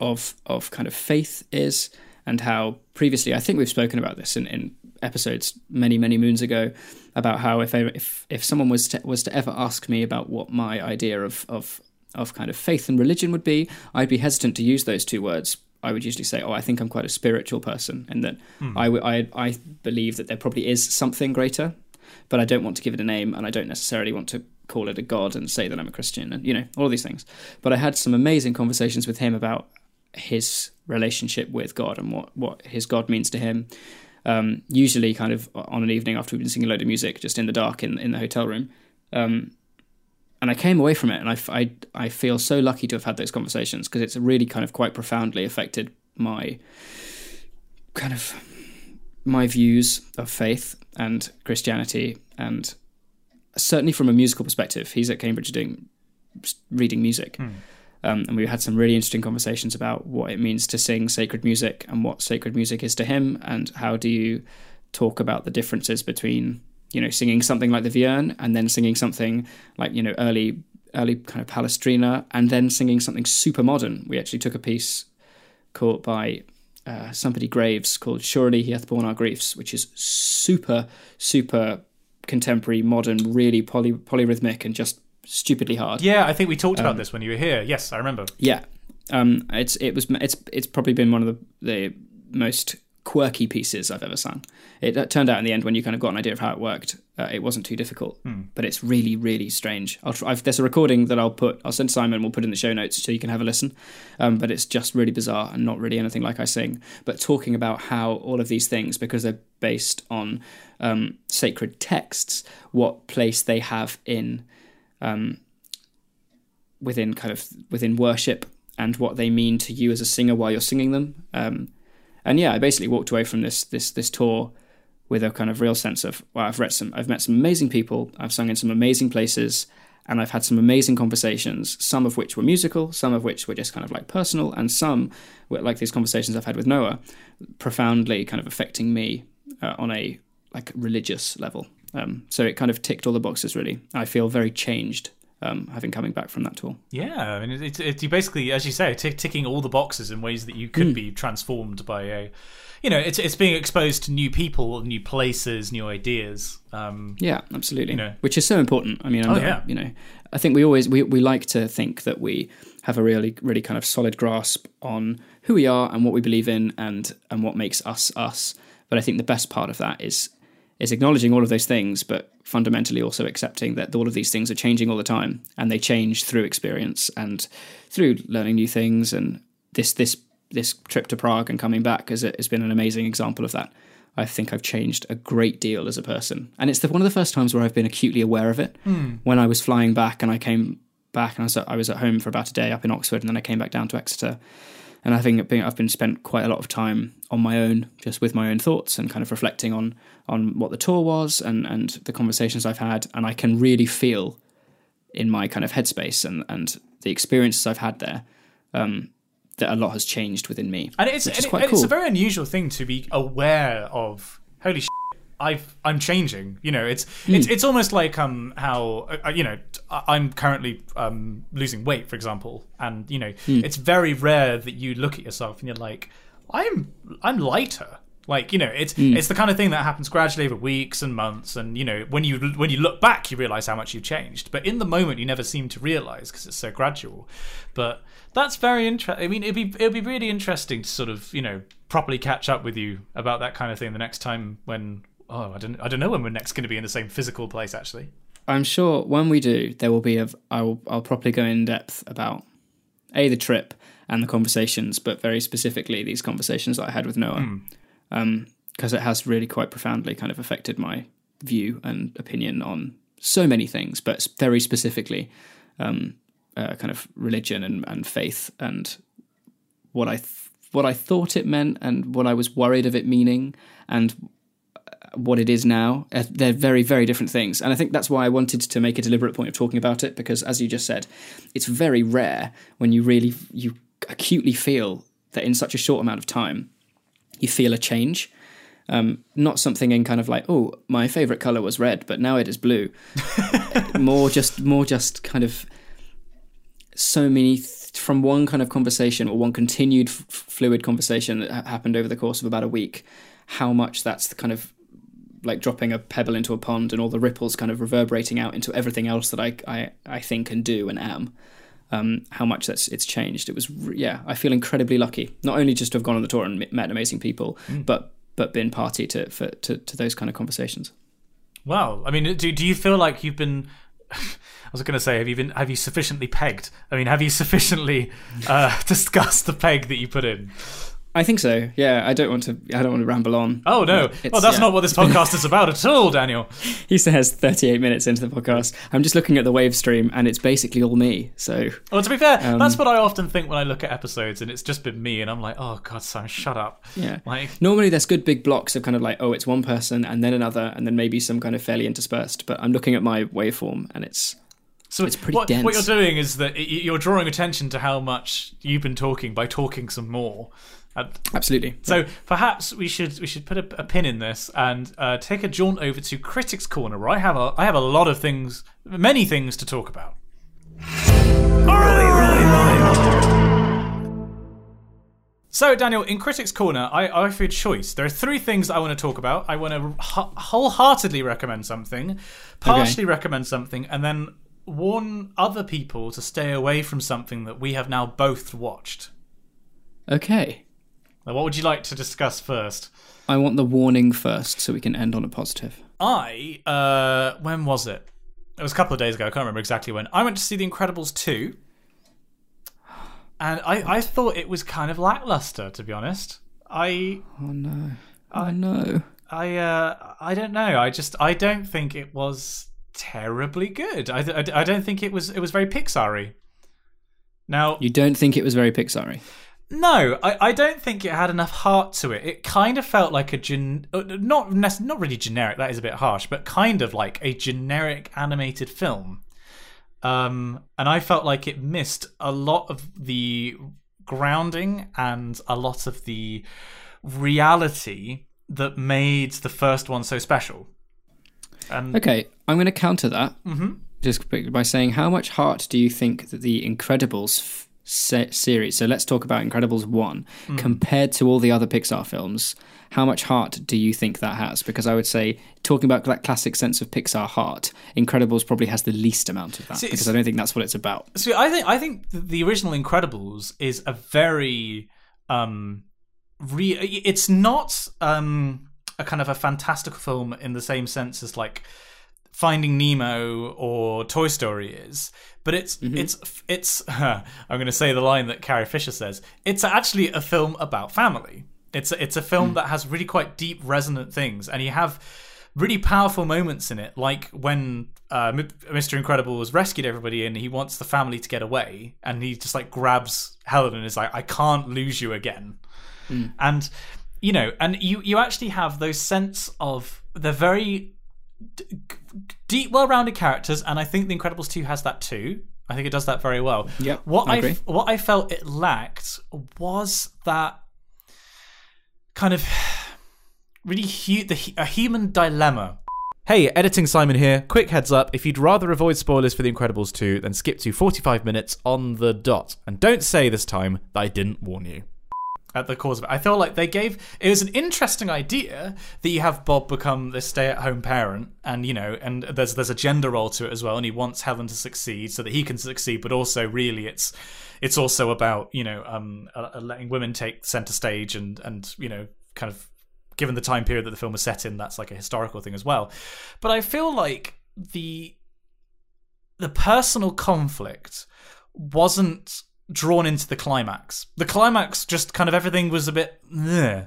of of kind of faith is, and how previously, I think we've spoken about this in, in episodes many, many moons ago, about how if I, if if someone was to, was to ever ask me about what my idea of of of kind of faith and religion would be, I'd be hesitant to use those two words. I would usually say, oh, I think I'm quite a spiritual person, and that mm. I, w- I, I believe that there probably is something greater, but I don't want to give it a name, and I don't necessarily want to call it a God and say that I'm a Christian, and, you know, all of these things. But I had some amazing conversations with him about his relationship with God and what, what his God means to him, um, usually kind of on an evening after we've been singing a load of music, just in the dark in, in the hotel room. Um And I came away from it, and I, I, I feel so lucky to have had those conversations, because it's really kind of quite profoundly affected my kind of my views of faith and Christianity, and certainly from a musical perspective. He's at Cambridge doing reading music, mm. um, and we had some really interesting conversations about what it means to sing sacred music and what sacred music is to him, and how do you talk about the differences between, you know, singing something like the Vierne and then singing something like, you know, early early kind of Palestrina, and then singing something super modern. We actually took a piece called by uh, somebody Graves called Surely He Hath Borne Our Griefs, which is super, super contemporary, modern, really poly, polyrhythmic and just stupidly hard. Yeah, I think we talked um, about this when you were here. Yes, I remember. Yeah. Um, it's it was it's it's probably been one of the, the most quirky pieces I've ever sung. It turned out in the end, when you kind of got an idea of how it worked, uh, it wasn't too difficult, mm. but it's really, really strange. I'll try, I've, there's a recording that I'll put, I'll send Simon, we'll put in the show notes so you can have a listen, um, but it's just really bizarre and not really anything like I sing. But talking about how all of these things, because they're based on um, sacred texts, what place they have in um, within kind of within worship, and what they mean to you as a singer while you're singing them. Um, And yeah, I basically walked away from this this this tour with a kind of real sense of, wow, I've read some, I've met some amazing people, I've sung in some amazing places, and I've had some amazing conversations, some of which were musical, some of which were just kind of like personal, and some were like these conversations I've had with Noah, profoundly kind of affecting me uh, on a like religious level. Um, so it kind of ticked all the boxes, really. I feel very changed. Um, having coming back from that tour. Yeah, I mean, it's it, you basically, as you say, t- ticking all the boxes in ways that you could mm. be transformed by a, you know, it's it's being exposed to new people, new places, new ideas. Um, yeah, absolutely. You know. Which is so important. I mean, I'm oh, not, yeah. you know, I think we always, we, we like to think that we have a really, really kind of solid grasp on who we are and what we believe in, and, and what makes us us. But I think the best part of that is is acknowledging all of those things, but fundamentally also accepting that all of these things are changing all the time, and they change through experience and through learning new things. And this this this trip to Prague and coming back has, has been an amazing example of that. I think I've changed a great deal as a person. And it's the, one of the first times where I've been acutely aware of it. Mm. When I was flying back and I came back and I was, I was at home for about a day up in Oxford, and then I came back down to Exeter. And I think I've been spent quite a lot of time on my own, just with my own thoughts and kind of reflecting on on what the tour was and, and the conversations I've had. And I can really feel in my kind of headspace and, and the experiences I've had there, um, that a lot has changed within me. And it's, and it, quite and cool. It's a very unusual thing to be aware of. Holy shit, I've, I'm changing. You know, it's mm. it's it's almost like um how uh, you know I'm currently um losing weight, for example, and you know mm. it's very rare that you look at yourself and you're like, I'm I'm lighter. Like, you know, it's mm. it's the kind of thing that happens gradually over weeks and months, and you know when you when you look back, you realise how much you've changed. But in the moment, you never seem to realise because it's so gradual. But that's very interesting. I mean, it'd be it'd be really interesting to sort of, you know, properly catch up with you about that kind of thing the next time when oh I don't I don't know when we're next going to be in the same physical place. Actually, I'm sure when we do, there will be a I'll I'll probably go in depth about a the trip and the conversations, but very specifically these conversations that I had with Noah. Mm. Um, because it has really quite profoundly kind of affected my view and opinion on so many things, but very specifically um, uh, kind of religion and, and faith and what I th- what I thought it meant and what I was worried of it meaning and what it is now. Uh, they're very, very different things. And I think that's why I wanted to make a deliberate point of talking about it, because as you just said, it's very rare when you really, you acutely feel that in such a short amount of time, you feel a change, um, not something in kind of like, oh, my favourite colour was red, but now it is blue. more just, more just kind of so many th- from one kind of conversation or one continued f- fluid conversation that ha- happened over the course of about a week. How much that's the kind of like dropping a pebble into a pond and all the ripples kind of reverberating out into everything else that I I, I think and do and am. Um, how much that's it's changed. It was, yeah, I feel incredibly lucky, not only just to have gone on the tour and met amazing people, mm. but but been party to, for, to to those kind of conversations. Wow. I mean, do do you feel like you've been, I was going to say, have you been, have you sufficiently pegged? I mean, have you sufficiently uh, discussed the peg that you put in? I think so. Yeah, I don't want to. I don't want to ramble on. Oh no! It's, well, that's yeah. not what this podcast is about at all, Daniel. He says thirty-eight minutes into the podcast, I'm just looking at the wave stream, and it's basically all me. So, well, to be fair, um, that's what I often think when I look at episodes, and it's just been me, and I'm like, oh god, Simon, shut up. Yeah. Like normally, there's good big blocks of kind of like, oh, it's one person, and then another, and then maybe some kind of fairly interspersed. But I'm looking at my waveform, and it's. So it's pretty what, dense. What you're doing is that you're drawing attention to how much you've been talking by talking some more. Absolutely. So yeah. Perhaps we should we should put a, a pin in this and uh, take a jaunt over to Critics Corner, where I have a I have a lot of things, many things to talk about. So, Daniel, in Critics Corner, I offered choice. There are three things I want to talk about. I want to ho- wholeheartedly recommend something, partially okay. recommend something, and then warn other people to stay away from something that we have now both watched. Okay. Now, what would you like to discuss first? I want the warning first, so we can end on a positive. I, uh, when was it? It was a couple of days ago. I can't remember exactly when. I went to see The Incredibles two, and I, I thought it was kind of lackluster, to be honest. I oh no, oh, I know. I uh, I don't know. I just I don't think it was terribly good. I, I, I don't think it was. It was very Pixar-y. Now you don't think it was very Pixar-y? No, I, I don't think it had enough heart to it. It kind of felt like a gen- not not really generic. That is a bit harsh, but kind of like a generic animated film. Um, and I felt like it missed a lot of the grounding and a lot of the reality that made the first one so special. And okay, I'm going to counter that mm-hmm. just by saying, how much heart do you think that the Incredibles F- series. So let's talk about Incredibles one mm. compared to all the other Pixar films. How much heart do you think that has? Because I would say, talking about that classic sense of Pixar heart, Incredibles probably has the least amount of that, see, because I don't think that's what it's about. So I think I think the original Incredibles is a very um, re- it's not um, a kind of a fantastical film in the same sense as like Finding Nemo or Toy Story is, but it's mm-hmm. it's it's. Uh, I'm going to say the line that Carrie Fisher says. It's actually a film about family. It's a, it's a film mm. that has really quite deep, resonant things, and you have really powerful moments in it, like when uh, Mister Incredible has rescued everybody and he wants the family to get away, and he just like grabs Helen and is like, I can't lose you again. Mm. And, you know, and you, you actually have those sense of the very d- deep, well-rounded characters, and I think The Incredibles two has that too. I think it does that very well. Yep, what I, I f- what I felt it lacked was that kind of really hu- the, a human dilemma. Hey, Editing Simon here. Quick heads up, if you'd rather avoid spoilers for The Incredibles two, then skip to forty-five minutes on the dot. And don't say this time that I didn't warn you. At the cause of it, I feel like they gave it was an interesting idea that you have Bob become this stay-at-home parent, and you know, and there's there's a gender role to it as well, and he wants Helen to succeed so that he can succeed, but also really it's it's also about you know um uh, letting women take center stage, and and you know kind of given the time period that the film is set in, that's like a historical thing as well. But I feel like the the personal conflict wasn't drawn into the climax. The climax just kind of everything was a bit meh,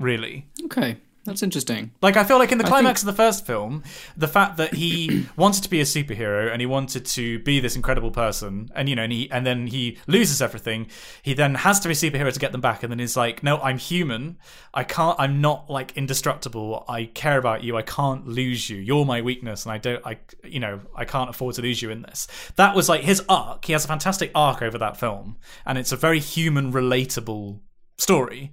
really. Okay, that's interesting. Like, I feel like in the climax think... of the first film, the fact that he wanted to be a superhero and he wanted to be this incredible person, and you know, and he and then he loses everything. He then has to be a superhero to get them back, and then he's like, "No, I'm human. I can't. I'm not like indestructible. I care about you. I can't lose you. You're my weakness, and I don't. I, you know, I can't afford to lose you in this." That was like his arc. He has a fantastic arc over that film, and it's a very human, relatable story.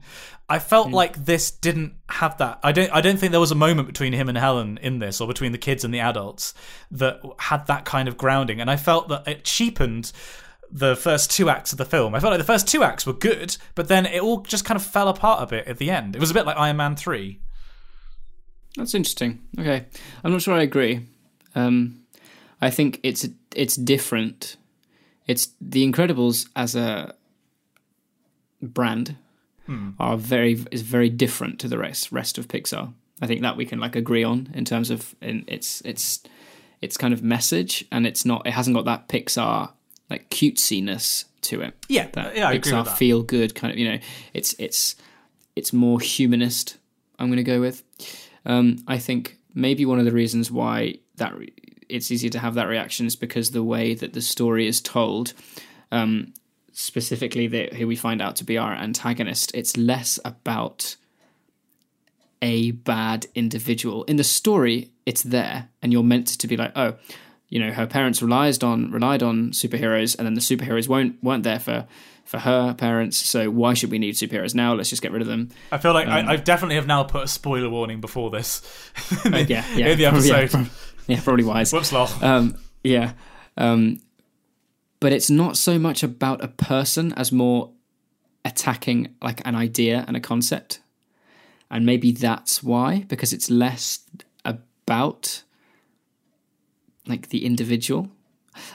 I felt mm. like this didn't have that. I don't I don't think there was a moment between him and Helen in this, or between the kids and the adults, that had that kind of grounding. And I felt that it cheapened the first two acts of the film. I felt like the first two acts were good, but then it all just kind of fell apart a bit at the end. It was a bit like Iron Man three. That's interesting. Okay. I'm not sure I agree. Um, I think it's it's different. It's The Incredibles as a brand are very is very different to the rest rest of Pixar. I think that we can like agree on in terms of in its its its kind of message, and it's not it hasn't got that Pixar like cutesiness to it. Yeah, that yeah, I Pixar agree with that. Feel good kind of, you know, it's it's it's more humanist. I'm going to go with. Um, I think maybe one of the reasons why that re- it's easier to have that reaction is because the way that the story is told. Um, specifically the, who we find out to be our antagonist, it's less about a bad individual. In the story, it's there, and you're meant to be like, oh, you know, her parents relied on relied on superheroes, and then the superheroes weren't, weren't there for, for her parents, so why should we need superheroes now? Let's just get rid of them. I feel like um, I, I definitely have now put a spoiler warning before this in the, uh, yeah, yeah, in the episode. Probably, yeah, yeah, probably wise. Whoops, lol. Um, yeah. Um, But it's not so much about a person as more attacking like an idea and a concept. And maybe that's why, because it's less about like the individual.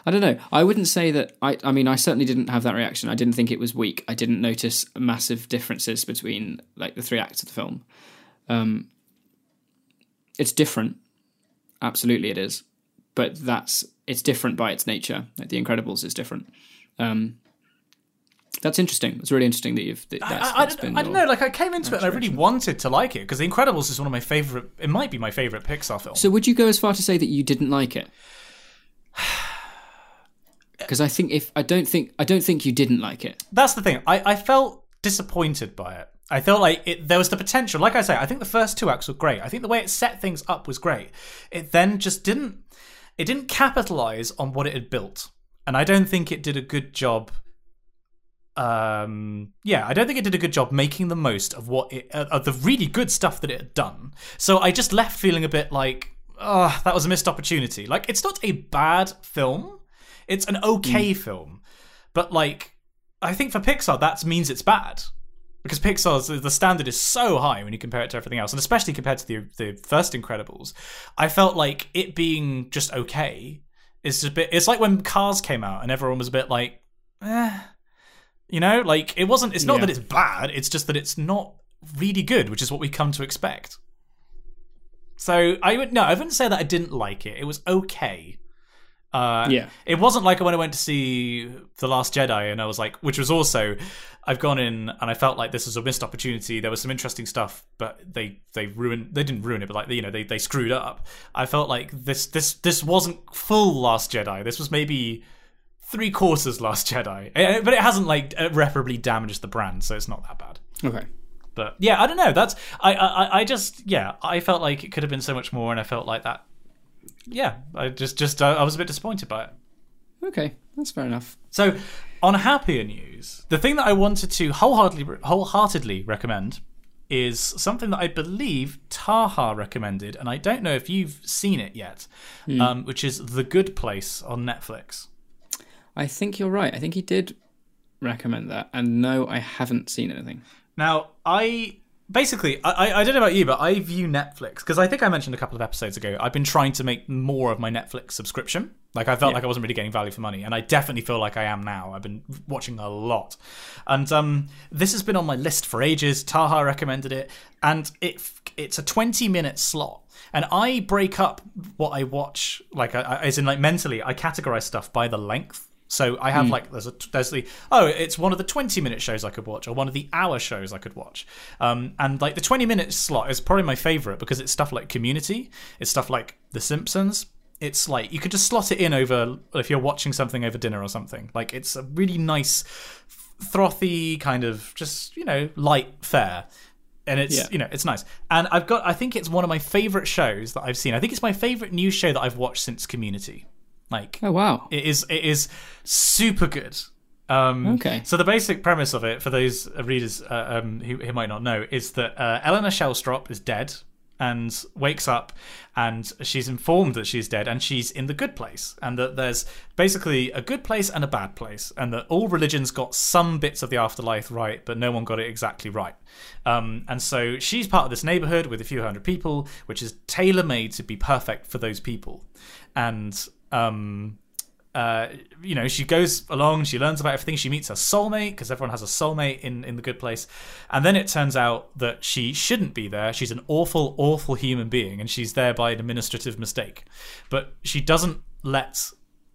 I don't know. I wouldn't say that, I I mean, I certainly didn't have that reaction. I didn't think it was weak. I didn't notice massive differences between like the three acts of the film. Um, it's different. Absolutely it is. But that's, it's different by its nature. Like The Incredibles is different. Um, that's interesting. It's really interesting that you've... That, that's, I, I, that's been I don't know, like I came into it and I really wanted to like it, because The Incredibles is one of my favourite... It might be my favourite Pixar film. So would you go as far to say that you didn't like it? Because I think if... I don't think I don't think you didn't like it. That's the thing. I, I felt disappointed by it. I felt like it, there was the potential. Like I say, I think the first two acts were great. I think the way it set things up was great. It then just didn't... It didn't capitalize on what it had built. And I don't think it did a good job. Um, yeah, I don't think it did a good job making the most of what it, uh, of the really good stuff that it had done. So I just left feeling a bit like, oh, that was a missed opportunity. Like, it's not a bad film. It's an okay mm. film. But, like, I think for Pixar, that means it's bad. Because Pixar's, the standard is so high when you compare it to everything else, and especially compared to the the first Incredibles, I felt like it being just okay is a bit. It's like when Cars came out and everyone was a bit like, eh, you know, like it wasn't. It's not yeah. that it's bad. It's just that it's not really good, which is what we come to expect. So I would no, I wouldn't say that I didn't like it. It was okay. Uh, yeah. It wasn't like when I went to see The Last Jedi and I was like, which was also, I've gone in and I felt like this was a missed opportunity. There was some interesting stuff, but they, they ruined, they didn't ruin it, but like, you know, they, they screwed up. I felt like this, this, this wasn't full Last Jedi. This was maybe three quarters Last Jedi, but it hasn't like irreparably damaged the brand. So it's not that bad. Okay. But yeah, I don't know. That's, I, I, I just, yeah, I felt like it could have been so much more. And I felt like that. Yeah, I just, just uh, I was a bit disappointed by it. Okay, that's fair enough. So, on happier news, the thing that I wanted to wholeheartedly, wholeheartedly recommend is something that I believe Taha recommended, and I don't know if you've seen it yet, mm. um, which is The Good Place on Netflix. I think you're right. I think he did recommend that, and no, I haven't seen anything. Now, I... Basically, I, I don't know about you, but I view Netflix, because I think I mentioned a couple of episodes ago, I've been trying to make more of my Netflix subscription. Like, I felt yeah. like I wasn't really getting value for money, and I definitely feel like I am now. I've been watching a lot. And um, this has been on my list for ages. Taha recommended it, and it it's a twenty-minute slot. And I break up what I watch, like, I, as in, like, mentally, I categorize stuff by the length. So I have mm. like there's a there's the oh it's one of the twenty minute shows I could watch, or one of the hour shows I could watch, um, and like the twenty minute slot is probably my favorite because it's stuff like Community, it's stuff like The Simpsons. It's like you could just slot it in over if you're watching something over dinner or something. Like it's a really nice frothy kind of just you know light fare. And it's, yeah. you know, it's nice. And I've got I think it's one of my favorite shows that I've seen. I think it's my favorite new show that I've watched since Community. Like, oh wow, it is it is super good. Um, okay. So the basic premise of it, for those readers uh, um, who, who might not know, is that uh, Eleanor Shellstrop is dead and wakes up, and she's informed that she's dead, and she's in the good place, and that there's basically a good place and a bad place, and that all religions got some bits of the afterlife right, but no one got it exactly right. Um, and so she's part of this neighborhood with a few hundred people, which is tailor-made to be perfect for those people, and Um, uh, you know, she goes along, she learns about everything, she meets her soulmate, because everyone has a soulmate in, in the good place, and then it turns out that she shouldn't be there, she's an awful, awful human being, and she's there by an administrative mistake. But she doesn't let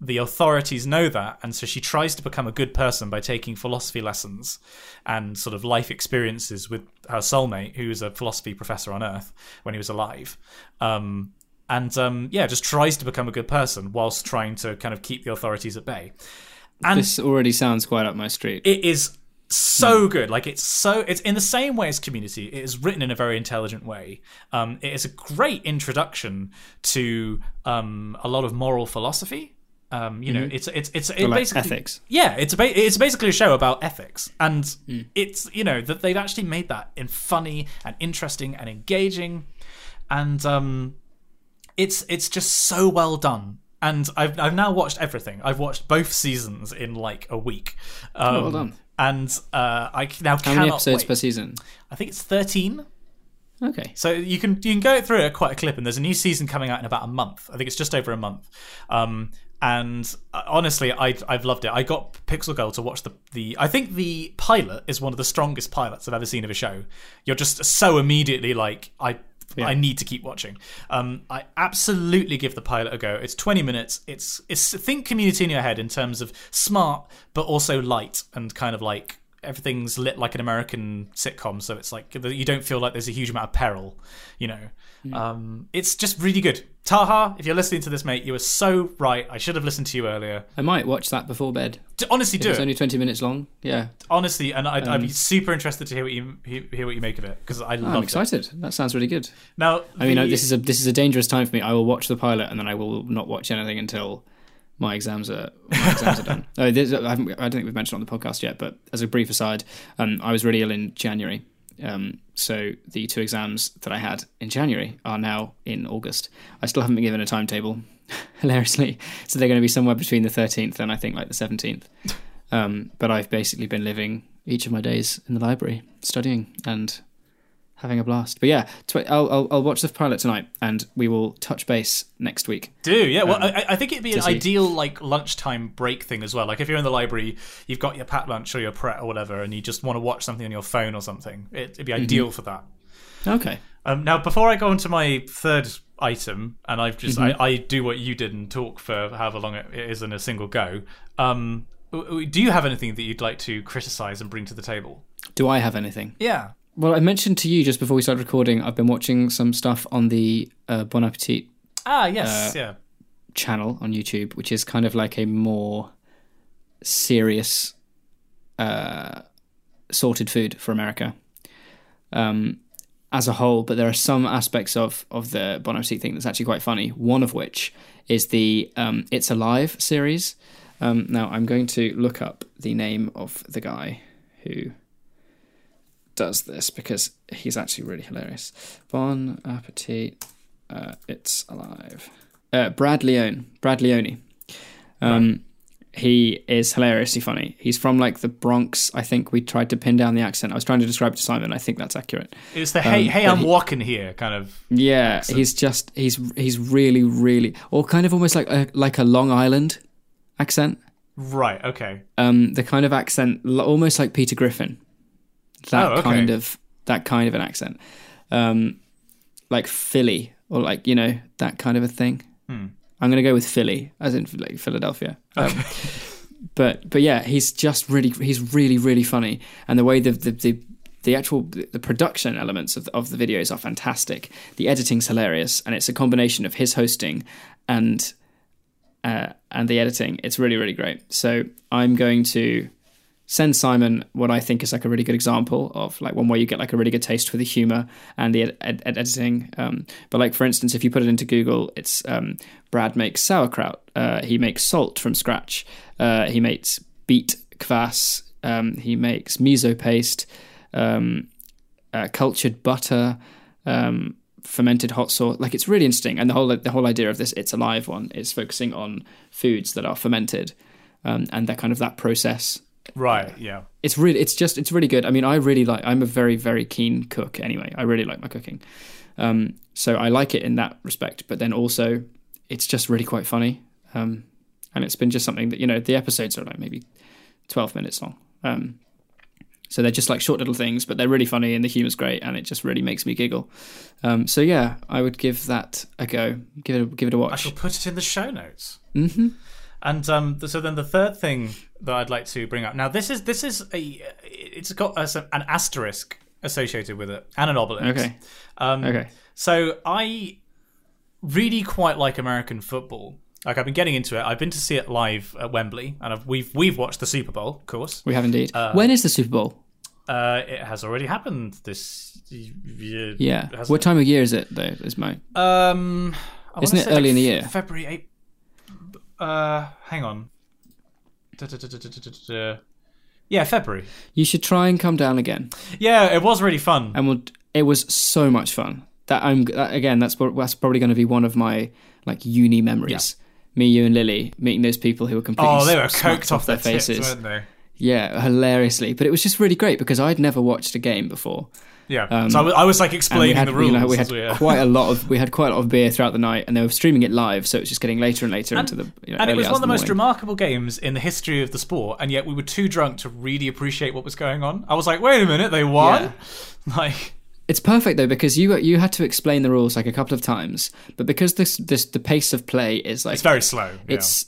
the authorities know that, and so she tries to become a good person by taking philosophy lessons and sort of life experiences with her soulmate, who is a philosophy professor on Earth when he was alive. Um... And, um, yeah, just tries to become a good person whilst trying to kind of keep the authorities at bay. And this already sounds quite up my street. It is so good. Like, it's so... It's in the same way as Community. It is written in a very intelligent way. Um, it is a great introduction to um, a lot of moral philosophy. Um, you know, mm-hmm. it's it's it's it like basically ethics. Yeah, it's ba- it's basically a show about ethics, and mm. it's you know that they've actually made that in funny and interesting and engaging, and um. It's it's just so well done, and I've I've now watched everything. I've watched both seasons in like a week. Um, oh, well done. And uh, I now How cannot many episodes wait. per season? I think it's thirteen. Okay. So you can you can go through it quite a clip, and there's a new season coming out in about a month. I think it's just over a month. Um, and honestly, I I've loved it. I got Pixel Girl to watch the the. I think the pilot is one of the strongest pilots I've ever seen of a show. You're just so immediately like I. Yeah. I need to keep watching. Um, I absolutely give the pilot a go. It's twenty minutes. It's it's think Community in your head in terms of smart, but also light and kind of like everything's lit like an American sitcom. So it's like you don't feel like there's a huge amount of peril, you know. Mm. Um, it's just really good. Taha, if you're listening to this, mate, you were so right. I should have listened to you earlier. I might watch that before bed. Honestly, if do it's it. only twenty minutes long. Yeah. Honestly, and I'd, um, I'd be super interested to hear what you hear what you make of it, because I oh, love it. I'm excited. It. That sounds really good. Now, I the... mean, this is a this is a dangerous time for me. I will watch the pilot, and then I will not watch anything until my exams are my exams are done. Oh, this, I, haven't, I don't think we've mentioned it on the podcast yet, but as a brief aside, um, I was really ill in January. Um, so the two exams that I had in January are now in August. I still haven't been given a timetable, hilariously. So they're going to be somewhere between the thirteenth and I think like the seventeenth. Um, but I've basically been living each of my days in the library, studying and having a blast. But yeah, tw- I'll, I'll I'll watch the pilot tonight, and we will touch base next week. Do yeah. Well, um, I, I think it'd be an see. ideal like lunchtime break thing as well. Like if you're in the library, you've got your packed lunch or your Pret or whatever, and you just want to watch something on your phone or something. It, it'd be mm-hmm. ideal for that. Okay. Um, now, before I go on to my third item, and I've just mm-hmm. I, I do what you did and talk for however long it is in a single go. Um, do you have anything that you'd like to criticise and bring to the table? Do I have anything? Yeah. Well, I mentioned to you just before we started recording, I've been watching some stuff on the uh, Bon Appetit. Ah, yes, uh, yeah. channel on YouTube, which is kind of like a more serious uh, sorted food for America um, as a whole. But there are some aspects of, of the Bon Appetit thing that's actually quite funny, one of which is the um, It's Alive series. Um, now, I'm going to look up the name of the guy who does this because he's actually really hilarious. Bon Appetit, uh, It's Alive. Uh, Brad Leone. Brad Leone. Um, right. He is hilariously funny. He's from like the Bronx. I think we tried to pin down the accent. I was trying to describe it to Simon. I think that's accurate. It's the hey, um, hey, I'm he, walking here kind of. Yeah, accent. he's just he's he's really really or kind of almost like a, like a Long Island accent. Right. Okay. Um, the kind of accent almost like Peter Griffin. That oh, okay. kind of that kind of an accent, um, like Philly or like you know that kind of a thing. Hmm. I'm going to go with Philly, as in like Philadelphia. Okay. Um, but but yeah, he's just really he's really really funny, and the way the the the, the actual the production elements of the, of the videos are fantastic. The editing's hilarious, and it's a combination of his hosting and uh, and the editing. It's really really great. So I'm going to send Simon what I think is like a really good example of like one where you get like a really good taste for the humor and the ed- ed- editing. Um, but like, for instance, if you put it into Google, it's um, Brad makes sauerkraut. Uh, he makes salt from scratch. Uh, he makes beet kvass. Um, he makes miso paste, um, uh, cultured butter, um, fermented hot sauce. Like it's really interesting. And the whole, the whole idea of this It's Alive one is focusing on foods that are fermented um, and that kind of that process. Right, yeah. It's really, it's just, it's really good. I mean, I really like, I'm a very, very keen cook anyway. I really like my cooking. Um, so I like it in that respect. But then also, it's just really quite funny. Um, and it's been just something that, you know, the episodes are like maybe twelve minutes long. Um, so they're just like short little things, but they're really funny and the humor's great and it just really makes me giggle. Um, so yeah, I would give that a go. Give it a, give it a watch. I shall put it in the show notes. Mm-hmm. And um, so then the third thing that I'd like to bring up now, this is this is a it's got a, an asterisk associated with it and an obelisk. Okay. Um, okay. So I really quite like American football. Like I've been getting into it. I've been to see it live at Wembley, and I've, we've we've watched the Super Bowl, of course. We have indeed. Uh, when is the Super Bowl? Uh, it has already happened this year. Yeah. What time of year is it though? Is my um, isn't it early like in the year? February eighth. Uh, hang on. Da, da, da, da, da, da, da, da. Yeah, February. You should try and come down again. Yeah, it was really fun, and we'll, it was so much fun. That I'm that, again. That's that's probably going to be one of my like uni memories. Yeah. Me, you, and Lily meeting those people who were completely oh, they were coked off their, their faces, tips, weren't they? Yeah, hilariously. But it was just really great because I'd never watched a game before. Yeah, um, so I was, I was like explaining had, the rules. You know, we had we quite a lot of we had quite a lot of beer throughout the night, and they were streaming it live, so it was just getting later and later and, into the. You know, and it was one of the morning. most remarkable games in the history of the sport, and yet we were too drunk to really appreciate what was going on. I was like, "Wait a minute, they won!" Yeah. Like, it's perfect though because you you had to explain the rules like a couple of times, but because this this the pace of play is like it's very slow. It's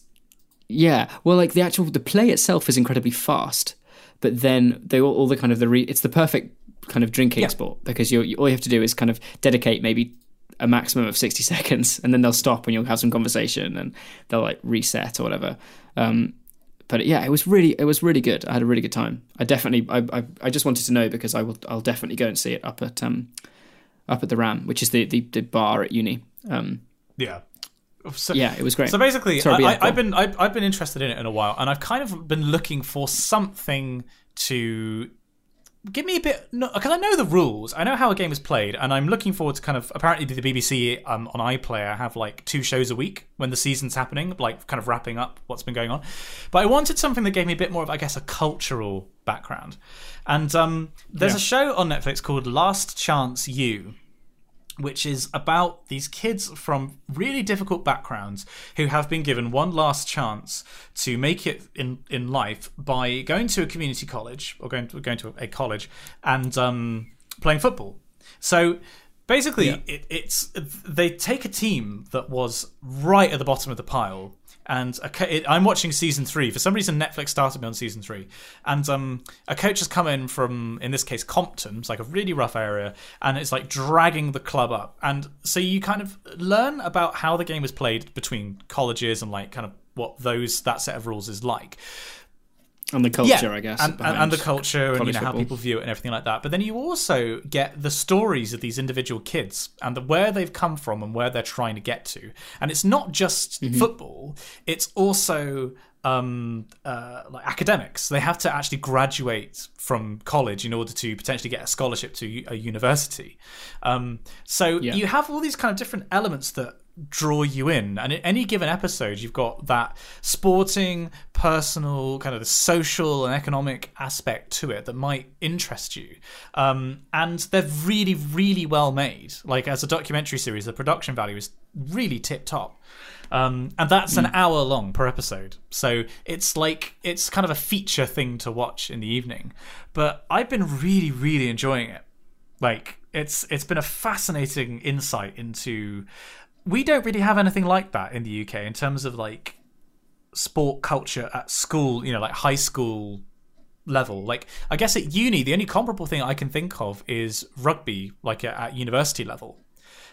yeah, yeah well, like the actual the play itself is incredibly fast, but then they all, all the kind of the re, it's the perfect. kind of drinking yeah. sport because you all you have to do is kind of dedicate maybe a maximum of sixty seconds and then they'll stop and you'll have some conversation and they'll like reset or whatever um but yeah it was really it was really good. I had a really good time. I definitely I I, I just wanted to know because I will I'll definitely go and see it up at um up at the Ram, which is the the, the bar at uni. um yeah So, yeah, it was great. So basically, Sorry, I, I, I've been I, I've been interested in it in a while, and I've kind of been looking for something to give me a bit, because no, I know the rules. I know how a game is played, and I'm looking forward to kind of. Apparently, the B B C um, on iPlayer have like two shows a week when the season's happening, like kind of wrapping up what's been going on. But I wanted something that gave me a bit more of, I guess, a cultural background. And um, there's yeah. a show on Netflix called Last Chance U, which is about these kids from really difficult backgrounds who have been given one last chance to make it in, in life by going to a community college or going to, going to a college and um, playing football. So Basically, yeah. it, it's they take a team that was right at the bottom of the pile, and a, it, I'm watching season three. For some reason, Netflix started me on season three, and um, a coach has come in from, in this case, Compton. It's like a really rough area, and it's like dragging the club up. And so you kind of learn about how the game is played between colleges and like kind of what those that set of rules is like. And the culture, yeah. I guess. And, and, and the culture and you know, how people view it and everything like that. But then you also get the stories of these individual kids and the, where they've come from and where they're trying to get to. And it's not just mm-hmm. football. It's also um, uh, like academics. They have to actually graduate from college in order to potentially get a scholarship to a university. Um, so yeah. you have all these kind of different elements that draw you in, and in any given episode you've got that sporting, personal, kind of the social and economic aspect to it that might interest you, um and they're really really well made. Like, as a documentary series, the production value is really tip top, um and that's an hour long per episode, so it's like it's kind of a feature thing to watch in the evening. But I've been really really enjoying it. Like, it's it's been a fascinating insight into we don't really have anything like that in the U K in terms of like sport culture at school, you know, like high school level. Like, I guess at uni, the only comparable thing I can think of is rugby, like at university level,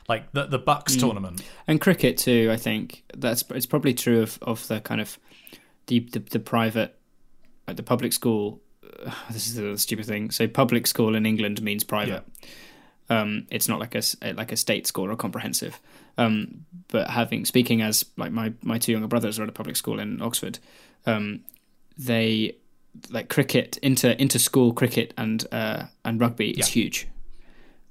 like the the Bucks mm. tournament. And cricket too, I think. That's it's probably true of, of the kind of the, the, the private, like the public school. Uh, this is the stupid thing. So public school in England means private. Yeah. Um, it's not like a like a state school or comprehensive, um, but having speaking as like my, my two younger brothers are at a public school in Oxford, um, they like cricket inter inter school cricket and uh, and rugby is yeah. huge.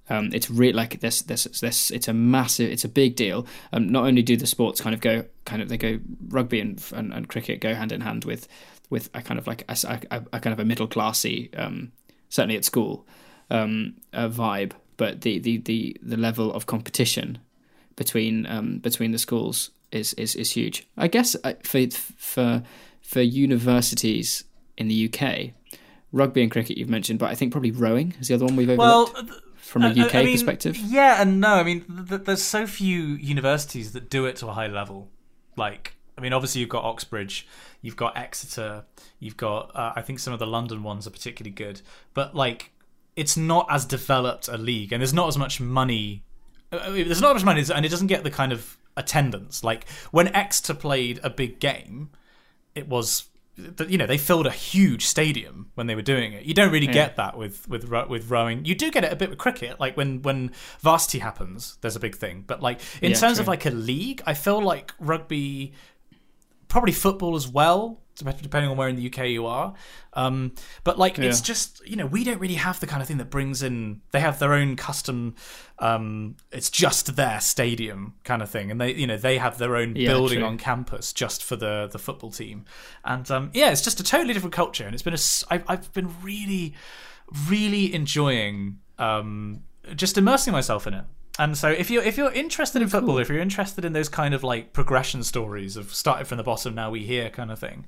Um, it's really like this this this it's a massive it's a big deal. Um, not only do the sports kind of go kind of they go rugby and and, and cricket go hand in hand with with a kind of like a, a, a kind of a middle classy um, certainly at school um, a vibe. But the, the, the, the level of competition between um, between the schools is, is, is huge. I guess for for for universities in the U K, rugby and cricket you've mentioned, but I think probably rowing is the other one we've overlooked well, from a U K I mean, perspective. Yeah and no. I mean, th- there's so few universities that do it to a high level. Like, I mean, obviously you've got Oxbridge, you've got Exeter, you've got uh, I think some of the London ones are particularly good, but like. It's not as developed a league, and there's not as much money. There's not as much money, and it doesn't get the kind of attendance. Like, when Exeter played a big game, it was, you know, they filled a huge stadium when they were doing it. You don't really yeah. get that with with with rowing. You do get it a bit with cricket, like when when varsity happens, there's a big thing. But like in yeah, terms true. of like a league, I feel like rugby, probably football as well, depending on where in the U K you are, um, but like yeah. it's just, you know, we don't really have the kind of thing that brings in. They have their own custom, um, it's just their stadium kind of thing, and they, you know, they have their own yeah, building true. on campus just for the the football team, and um, yeah, it's just a totally different culture, and it's been a, I've, I've been really, really enjoying um, just immersing myself in it. And so if you're, if you're interested in football, cool. if you're interested in those kind of like progression stories of started from the bottom, now we here kind of thing.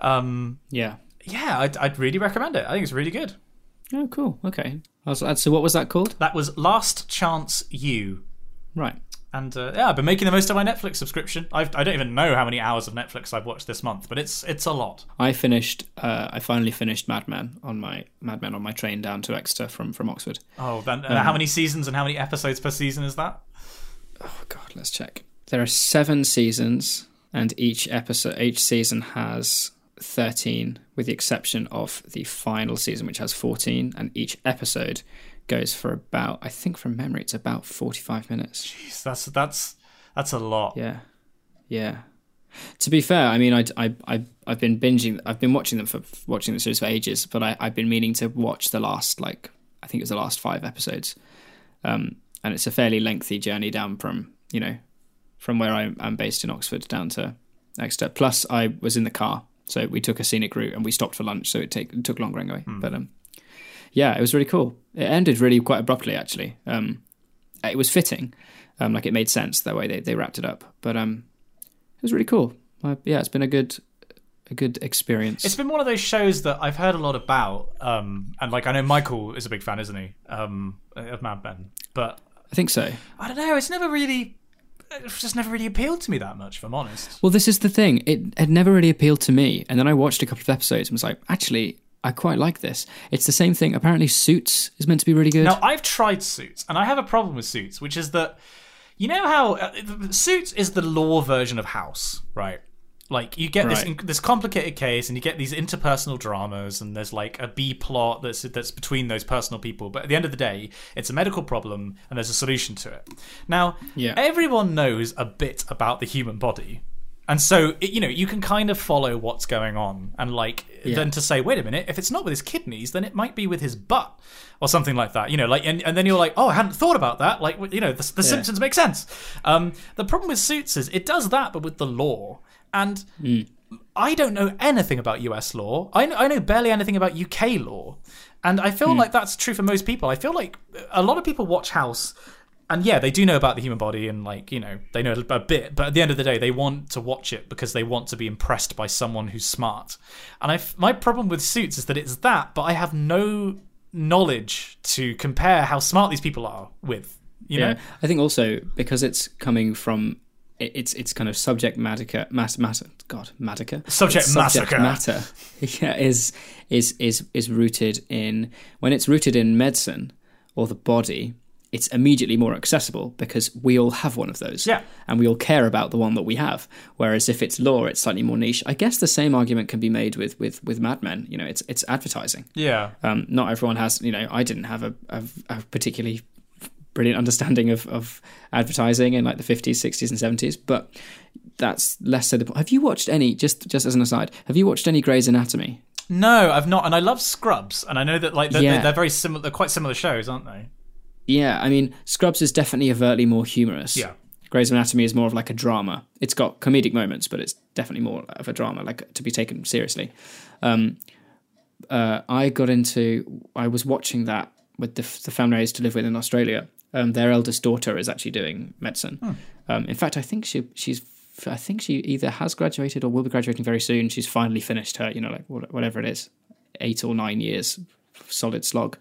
Um, yeah. Yeah, I'd, I'd really recommend it. I think it's really good. Oh, cool. Okay. So what was that called? That was Last Chance U. Right. And uh, yeah, I've been making the most of my Netflix subscription. I've, I don't even know how many hours of Netflix I've watched this month, but it's it's a lot. I finished. Uh, I finally finished Mad Men on my Mad Men on my train down to Exeter from, from Oxford. Oh, then, um, how many seasons and how many episodes per season is that? Oh God, let's check. There are seven seasons, and each episode, each season has thirteen, with the exception of the final season, which has fourteen, and each episode goes for about, I think from memory, it's about forty-five minutes. Jeez, that's that's that's a lot. Yeah, yeah. To be fair, I mean, I I I I've been binging. I've been watching them for watching the series for ages, but I I've been meaning to watch the last, like, I think it was the last five episodes. Um, and it's a fairly lengthy journey down from you know from where I'm, I'm based in Oxford down to Exeter. Plus, I was in the car, so we took a scenic route and we stopped for lunch, so it take it took longer anyway. Mm. But um. Yeah, it was really cool. It ended really quite abruptly, actually. Um, it was fitting. Um, like, it made sense that way they, they wrapped it up. But um, it was really cool. Uh, yeah, it's been a good a good experience. It's been one of those shows that I've heard a lot about. Um, and, like, I know Michael is a big fan, isn't he, um, of Mad Men? But I think so. I don't know. It's never really... It's just never really appealed to me that much, if I'm honest. Well, this is the thing. It had never really appealed to me. And then I watched a couple of episodes and was like, actually... I quite like this. It's the same thing. Apparently Suits is meant to be really good. Now, I've tried Suits, and I have a problem with Suits, which is that, you know how... Uh, Suits is the law version of House, right? Like, you get right. this this complicated case, and you get these interpersonal dramas, and there's, like, a B-plot that's that's between those personal people. But at the end of the day, it's a medical problem, and there's a solution to it. Now, yeah. everyone knows a bit about the human body. And so, you know, you can kind of follow what's going on. And, like, yeah. then to say, wait a minute, if it's not with his kidneys, then it might be with his butt or something like that. You know, like, and, and then you're like, oh, I hadn't thought about that. Like, you know, the, the yeah. Simpsons make sense. Um, the problem with Suits is it does that, but with the law. And mm. I don't know anything about U S law. I know, I know barely anything about U K law. And I feel mm. like that's true for most people. I feel like a lot of people watch House... And yeah, they do know about the human body and, like, you know, they know a bit. But at the end of the day, they want to watch it because they want to be impressed by someone who's smart. And I, my problem with Suits is that it's that, but I have no knowledge to compare how smart these people are with, you yeah. know? I think also because it's coming from... It's it's kind of subject matter, matter, matter God, matter. Subject, subject massacre. matter. Yeah, is is is is rooted in... When it's rooted in medicine or the body... It's immediately more accessible because we all have one of those. Yeah. And we all care about the one that we have. Whereas if it's law, it's slightly more niche. I guess the same argument can be made with, with, with Mad Men. You know, it's it's advertising. Yeah. Um, not everyone has, you know, I didn't have a, a, a particularly brilliant understanding of, of advertising in like the fifties, sixties and seventies, but that's less so the point. Have you watched any, just just as an aside, have you watched any Grey's Anatomy? No, I've not. And I love Scrubs. And I know that like they're, yeah. they're, they're very similar, they're quite similar shows, aren't they? Yeah, I mean, Scrubs is definitely overtly more humorous. Yeah. Grey's Anatomy is more of like a drama. It's got comedic moments, but it's definitely more of a drama, like to be taken seriously. Um, uh, I got into, I was watching that with the, the family I used to live with in Australia. Um, their eldest daughter is actually doing medicine. Hmm. Um, in fact, I think she she's, I think she either has graduated or will be graduating very soon. She's finally finished her, you know, like whatever it is, eight or nine years, solid slog.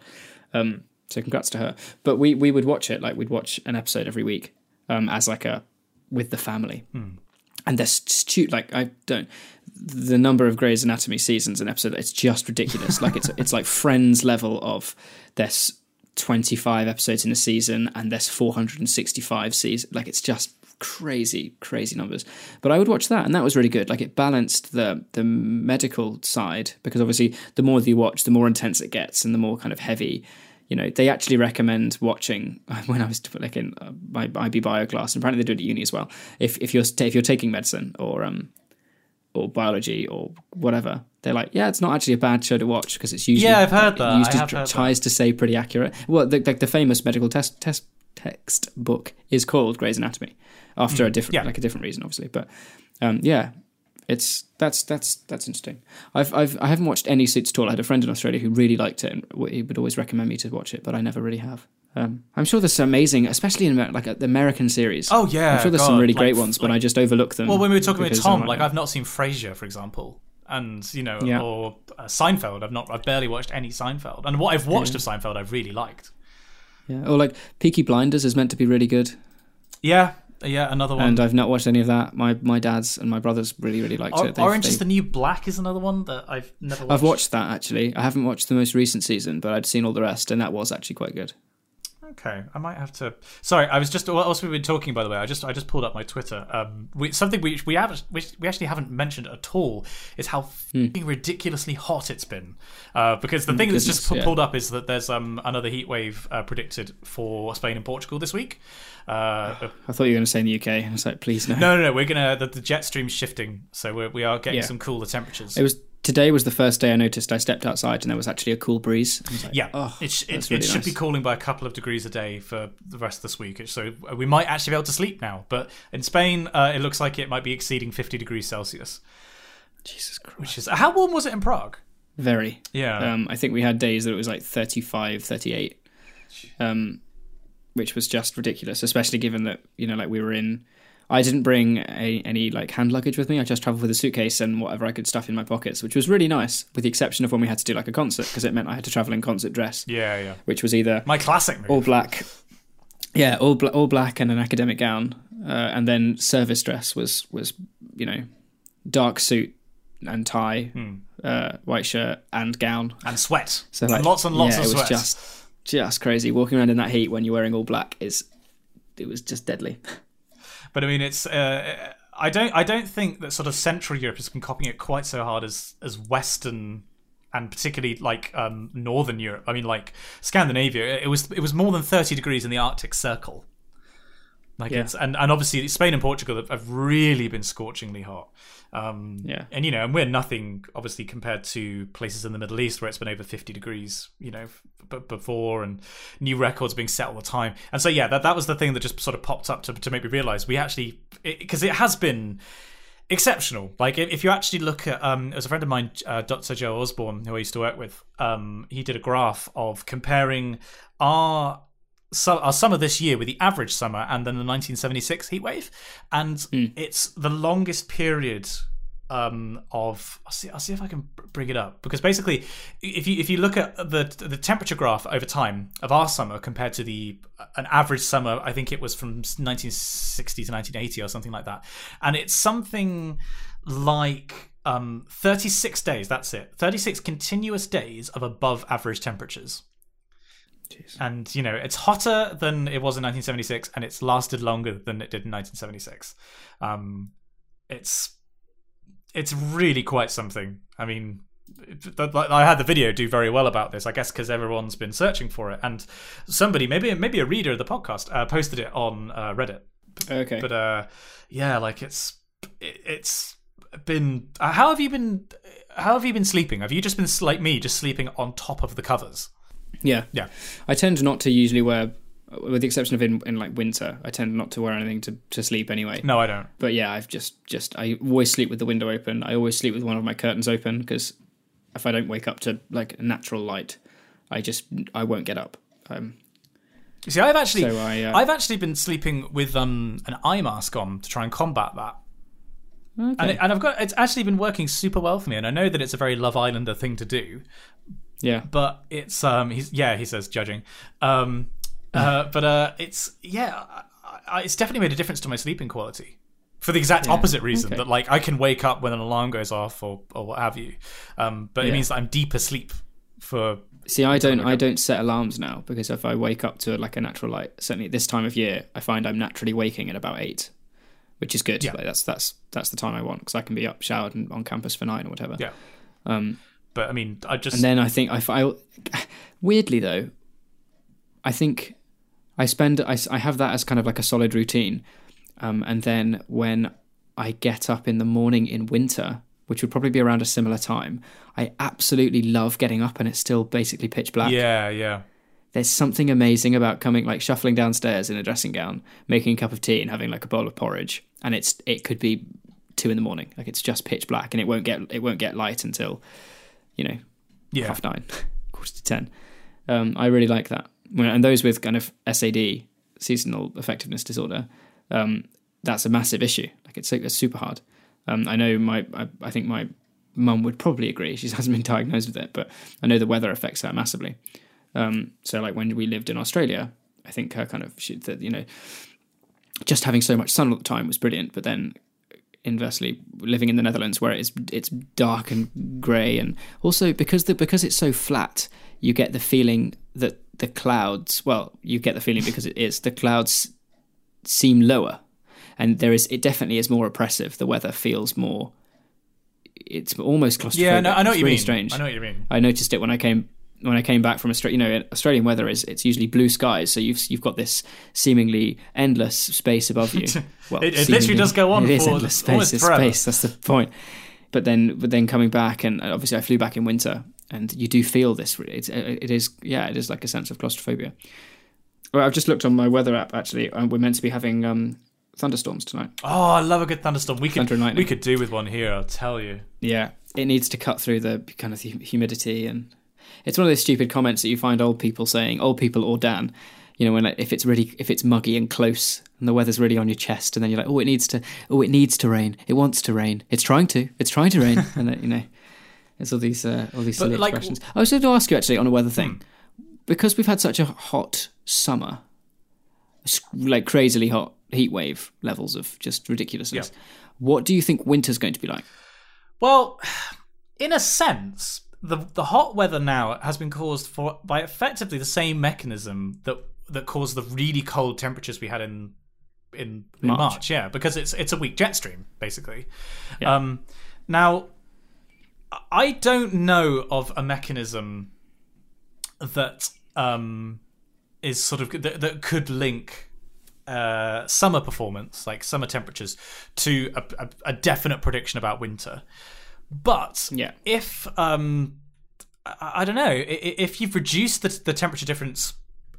Um So congrats to her. But we, we would watch it, like we'd watch an episode every week um, as like a, with the family. Mm. And they're stu- like I don't, the number of Grey's Anatomy seasons and episodes, it's just ridiculous. Like it's it's like Friends level of there's twenty-five episodes in a season and there's four hundred sixty-five seasons. Like it's just crazy, crazy numbers. But I would watch that and that was really good. Like it balanced the the medical side because obviously the more that you watch, the more intense it gets and the more kind of heavy. You know, they actually recommend watching when I was like in uh, my I B bio class, and apparently they do it at uni as well. If if you're if you're taking medicine or um or biology or whatever, they're like, yeah, it's not actually a bad show to watch because it's usually yeah, I've heard that. Used I have heard tries that. To say pretty accurate. Well, like the, the famous medical test test textbook is called Grey's Anatomy after mm, a different yeah. like a different reason, obviously. But um, yeah. It's that's that's that's interesting. I've I've I haven't watched any Suits at all. I had a friend in Australia who really liked it, and he would always recommend me to watch it, but I never really have. Um, I'm sure there's some amazing, especially in like the American series. Oh yeah, I'm sure there's God, some really like, great ones, but like, I just overlook them. Well, when we were talking about Tom, like I've not seen Frasier, for example, and you know, yeah. or uh, Seinfeld. I've not, I've barely watched any Seinfeld, and what I've watched yeah. of Seinfeld, I've really liked. Yeah, or like Peaky Blinders is meant to be really good. Yeah. Yeah, another one. And I've not watched any of that. My my dad's and my brother's really, really liked or, it. They've, Orange they... is the New Black is another one that I've never watched. I've watched that, actually. I haven't watched the most recent season, but I'd seen all the rest, and that was actually quite good. Okay, I might have to... Sorry, I was just... What else have we been talking, by the way? I just I just pulled up my Twitter. Um, we, something we we, have, we we actually haven't mentioned at all is how mm. f***ing ridiculously hot it's been. Uh, because the thing Goodness, that's just yeah. pulled up is that there's um, another heat wave uh, predicted for Spain and Portugal this week. Uh, I thought you were going to say in the U K. I was like, please no. No, no, no. We're going to... The, the jet stream's shifting, so we're, we are getting yeah. some cooler temperatures. It was... Today was the first day I noticed I stepped outside and there was actually a cool breeze. Like, yeah, oh, it, sh- it, really it should nice. be cooling by a couple of degrees a day for the rest of this week. So we might actually be able to sleep now. But in Spain, uh, it looks like it might be exceeding fifty degrees Celsius. Jesus Christ. Which is, how warm was it in Prague? Very. Yeah. Um, I think we had days that it was like thirty-five, thirty-eight, um, which was just ridiculous, especially given that, you know, like we were in... I didn't bring a, any like hand luggage with me. I just travelled with a suitcase and whatever I could stuff in my pockets, which was really nice, with the exception of when we had to do like a concert, because it meant I had to travel in concert dress. Yeah, yeah. Which was either my classic move. All black, yeah, all bl- all black and an academic gown, uh, and then service dress was was you know dark suit and tie, hmm. uh, white shirt and gown and sweat. So like, and lots and lots yeah, of sweat. It was just just crazy walking around in that heat when you're wearing all black. Is it was just deadly. But I mean, it's. Uh, I don't. I don't think that sort of Central Europe has been copying it quite so hard as as Western, and particularly like um, Northern Europe. I mean, like Scandinavia. It was. It was more than thirty degrees in the Arctic Circle. Like yeah. it's, and and obviously Spain and Portugal have really been scorchingly hot. Um, yeah. And you know, and we're nothing obviously compared to places in the Middle East where it's been over fifty degrees. You know, b- before and new records being set all the time. And so yeah, that that was the thing that just sort of popped up to to make me realise we actually because it, it has been exceptional. Like if you actually look at, um, there was a friend of mine, uh, Doctor Joe Osborne, who I used to work with. Um, he did a graph of comparing our. So our summer this year with the average summer and then the nineteen seventy-six heatwave, and mm. it's the longest period um, of. I'll see, I'll see if I can bring it up because basically, if you if you look at the the temperature graph over time of our summer compared to the an average summer, I think it was from nineteen sixty to nineteen eighty or something like that, and it's something like um, thirty-six days. That's it, thirty-six continuous days of above average temperatures. Jeez. And, you know, it's hotter than it was in nineteen seventy-six and it's lasted longer than it did in nineteen seventy-six. Um, it's it's really quite something. I mean, it, the, I had the video do very well about this, I guess, because everyone's been searching for it. And somebody, maybe maybe a reader of the podcast, uh, posted it on uh, Reddit. Okay. But, uh, yeah, like it's it, it's been... Uh, how have you been? How have you been sleeping? Have you just been, like me, just sleeping on top of the covers? Yeah, yeah. I tend not to usually wear, with the exception of in, in like winter, I tend not to wear anything to, to sleep anyway. No, I don't. But yeah, I've just, just, I always sleep with the window open. I always sleep with one of my curtains open because if I don't wake up to like natural light, I just, I won't get up. Um, See, I've actually, so I, uh, I've actually been sleeping with um, an eye mask on to try and combat that. Okay. And, it, and I've got, it's actually been working super well for me. And I know that it's a very Love Islander thing to do. Yeah, but it's um, he's yeah, he says judging, um, uh, but uh, it's yeah, I, I, it's definitely made a difference to my sleeping quality, for the exact yeah. opposite reason okay. that like I can wake up when an alarm goes off or, or what have you, um, but yeah. it means that I'm deep asleep. For see, I don't, I don't set alarms now because if I wake up to like a natural light, certainly at this time of year, I find I'm naturally waking at about eight, which is good. Yeah. Like, that's that's that's the time I want because I can be up, showered, and on campus for nine or whatever. Yeah. Um, But I mean, I just and then I think I, I weirdly though, I think I spend I, I have that as kind of like a solid routine, um, and then when I get up in the morning in winter, which would probably be around a similar time, I absolutely love getting up and it's still basically pitch black. Yeah, yeah. There's something amazing about coming like shuffling downstairs in a dressing gown, making a cup of tea, and having like a bowl of porridge, and it's it could be two in the morning, like it's just pitch black, and it won't get it won't get light until. You know, yeah. half nine, quarter to ten. Um, I really like that. And those with kind of S A D, seasonal affectiveness disorder, um, that's a massive issue. Like it's, it's super hard. Um, I know my, I, I think my mum would probably agree. She hasn't been diagnosed with it, but I know the weather affects her massively. Um, so like when we lived in Australia, I think her kind of, she, the, you know, just having so much sun all the time was brilliant, but then inversely living in the Netherlands where it's it's dark and grey, and also because the because it's so flat you get the feeling that the clouds well you get the feeling because it is the clouds seem lower, and there is it definitely is more oppressive. The weather feels more, it's almost claustrophobic. Yeah, no, I know what you mean. Strange. I know what you mean. I noticed it when I came when I came back from Australia. You know, Australian weather is it's usually blue skies, so you've you've got this seemingly endless space above you. Well, it, it literally does go on. It is endless space. It's space. That's the point. But then, but then coming back, and obviously I flew back in winter, and you do feel this. It's it is yeah, it is like a sense of claustrophobia. Well, I've just looked on my weather app actually, and we're meant to be having um, thunderstorms tonight. Oh, I love a good thunderstorm. We could we could do with one here. I'll tell you. Yeah, it needs to cut through the kind of humidity and. It's one of those stupid comments that you find old people saying, old people or Dan, you know, when like, if it's really if it's muggy and close and the weather's really on your chest, and then you're like, oh, it needs to, oh, it needs to rain, it wants to rain, it's trying to, it's trying to rain, and then, you know, it's all these uh, all these silly but, like, expressions. I was going to ask you actually on a weather thing, hmm. because we've had such a hot summer. like crazily hot heat wave levels of just ridiculousness. Yeah. What do you think winter's going to be like? Well, in a sense, the the hot weather now has been caused for by effectively the same mechanism that that caused the really cold temperatures we had in in, in March. March. Yeah, because it's it's a weak jet stream basically. Yeah. Um, now, I don't know of a mechanism that um, is sort of that, that could link uh, summer performance, like summer temperatures, to a, a, a definite prediction about winter. But yeah. if um, I, I don't know, if you've reduced the, the temperature difference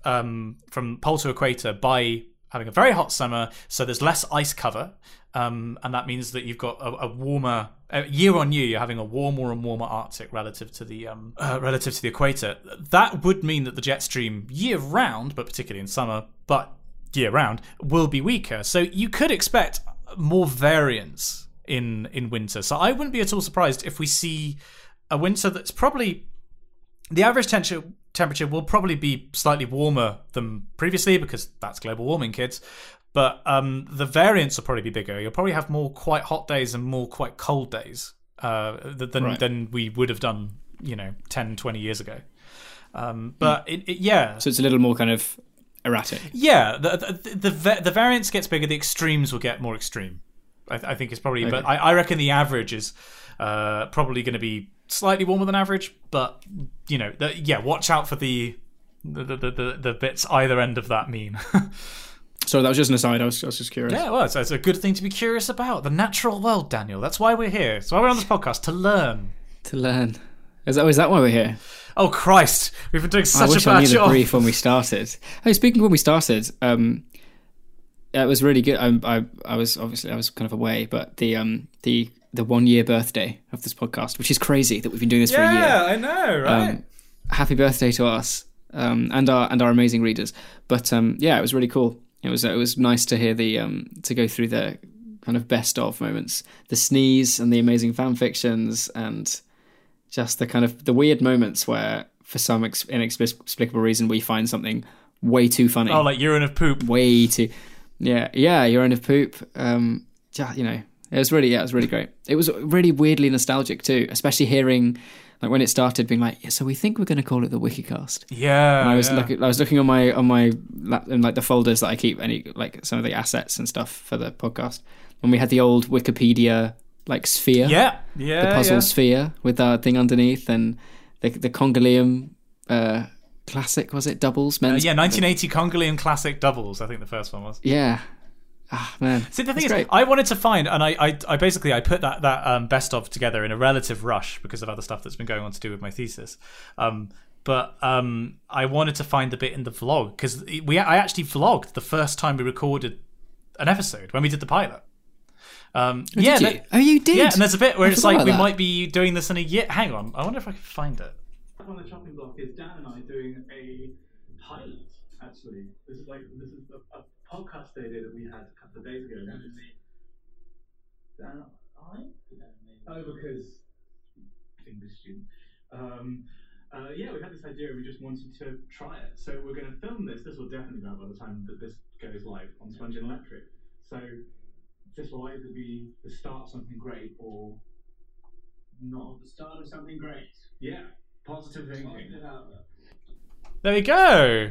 um, from pole to equator by having a very hot summer, so there's less ice cover, um, and that means that you've got a, a warmer uh, year on year. You're having a warmer and warmer Arctic relative to the um, uh, relative to the equator. That would mean that the jet stream year round, but particularly in summer, but year round, will be weaker. So you could expect more variance in in winter. So I wouldn't be at all surprised if we see a winter that's probably the average temperature temperature will probably be slightly warmer than previously, because that's global warming, kids. But um, the variance will probably be bigger. You'll probably have more quite hot days and more quite cold days uh, than right. than we would have done, you know, ten, twenty years ago. Um, but mm. it, it, yeah, so it's a little more kind of erratic. Yeah, the the the, the variance gets bigger. The extremes will get more extreme. I, th- I think it's probably, okay. but I, I reckon the average is uh, probably going to be slightly warmer than average. But you know, the, yeah, watch out for the the, the the the bits either end of that mean. So that was just an aside. I was, I was just curious. Yeah, well, it's, it's a good thing to be curious about the natural world, Daniel. That's why we're here. That's why we're on this podcast, to learn. To learn. Is that, is that why we're here? Oh Christ, we've been doing such I wish a bad I knew job. The brief when we started. Hey, speaking of when we started. Um, It was really good. I, I I was obviously I was kind of away, but the um the the one year birthday of this podcast, which is crazy that we've been doing this yeah, for a year. Yeah, I know, right? Um, happy birthday to us um and our and our amazing readers. But um yeah, it was really cool. It was it was nice to hear the um to go through the kind of best of moments, the sneeze and the amazing fan fictions, and just the kind of the weird moments where for some ex- inexplicable reason we find something way too funny. Oh, like urine of poop. Way too. Yeah, yeah, urine of poop. Um, you know, it was really, yeah, it was really great. It was really weirdly nostalgic too, especially hearing, like when it started, being like, yeah, so we think we're going to call it the Wikicast. Yeah, and I was yeah. looking, I was looking on my on my lap, in like the folders that I keep, any like some of the assets and stuff for the podcast. When we had the old Wikipedia like sphere, yeah, yeah, the puzzle yeah. sphere with our thing underneath, and the the Congoleum. Uh, Classic, was it? Doubles? Men's uh, yeah, nineteen eighty Congoleum Classic Doubles, I think the first one was. Yeah. Ah, oh, man. See, the thing That's is, great. I wanted to find, and I, I, I basically, I put that, that um, best of together in a relative rush because of other stuff that's been going on to do with my thesis. Um, but um, I wanted to find the bit in the vlog, because we, I actually vlogged the first time we recorded an episode when we did the pilot. Um, oh, yeah. Did you? That, oh, you did? Yeah, and there's a bit where I it's like, we that. might be doing this in a year. Hang on, I wonder if I can find it. On the chopping block is Dan and I doing a pilot. Actually, this is like this is a, a podcast they did that we had a couple of days ago. Dan and me. Dan, I. Oh, because English student. Um, uh, yeah, we had this idea. We just wanted to try it, so we're going to film this. This will definitely go out by the time that this goes live on Sponge and Electric. So this will either be the start of something great or not the start of something great. Yeah. Positive thinking. There we go.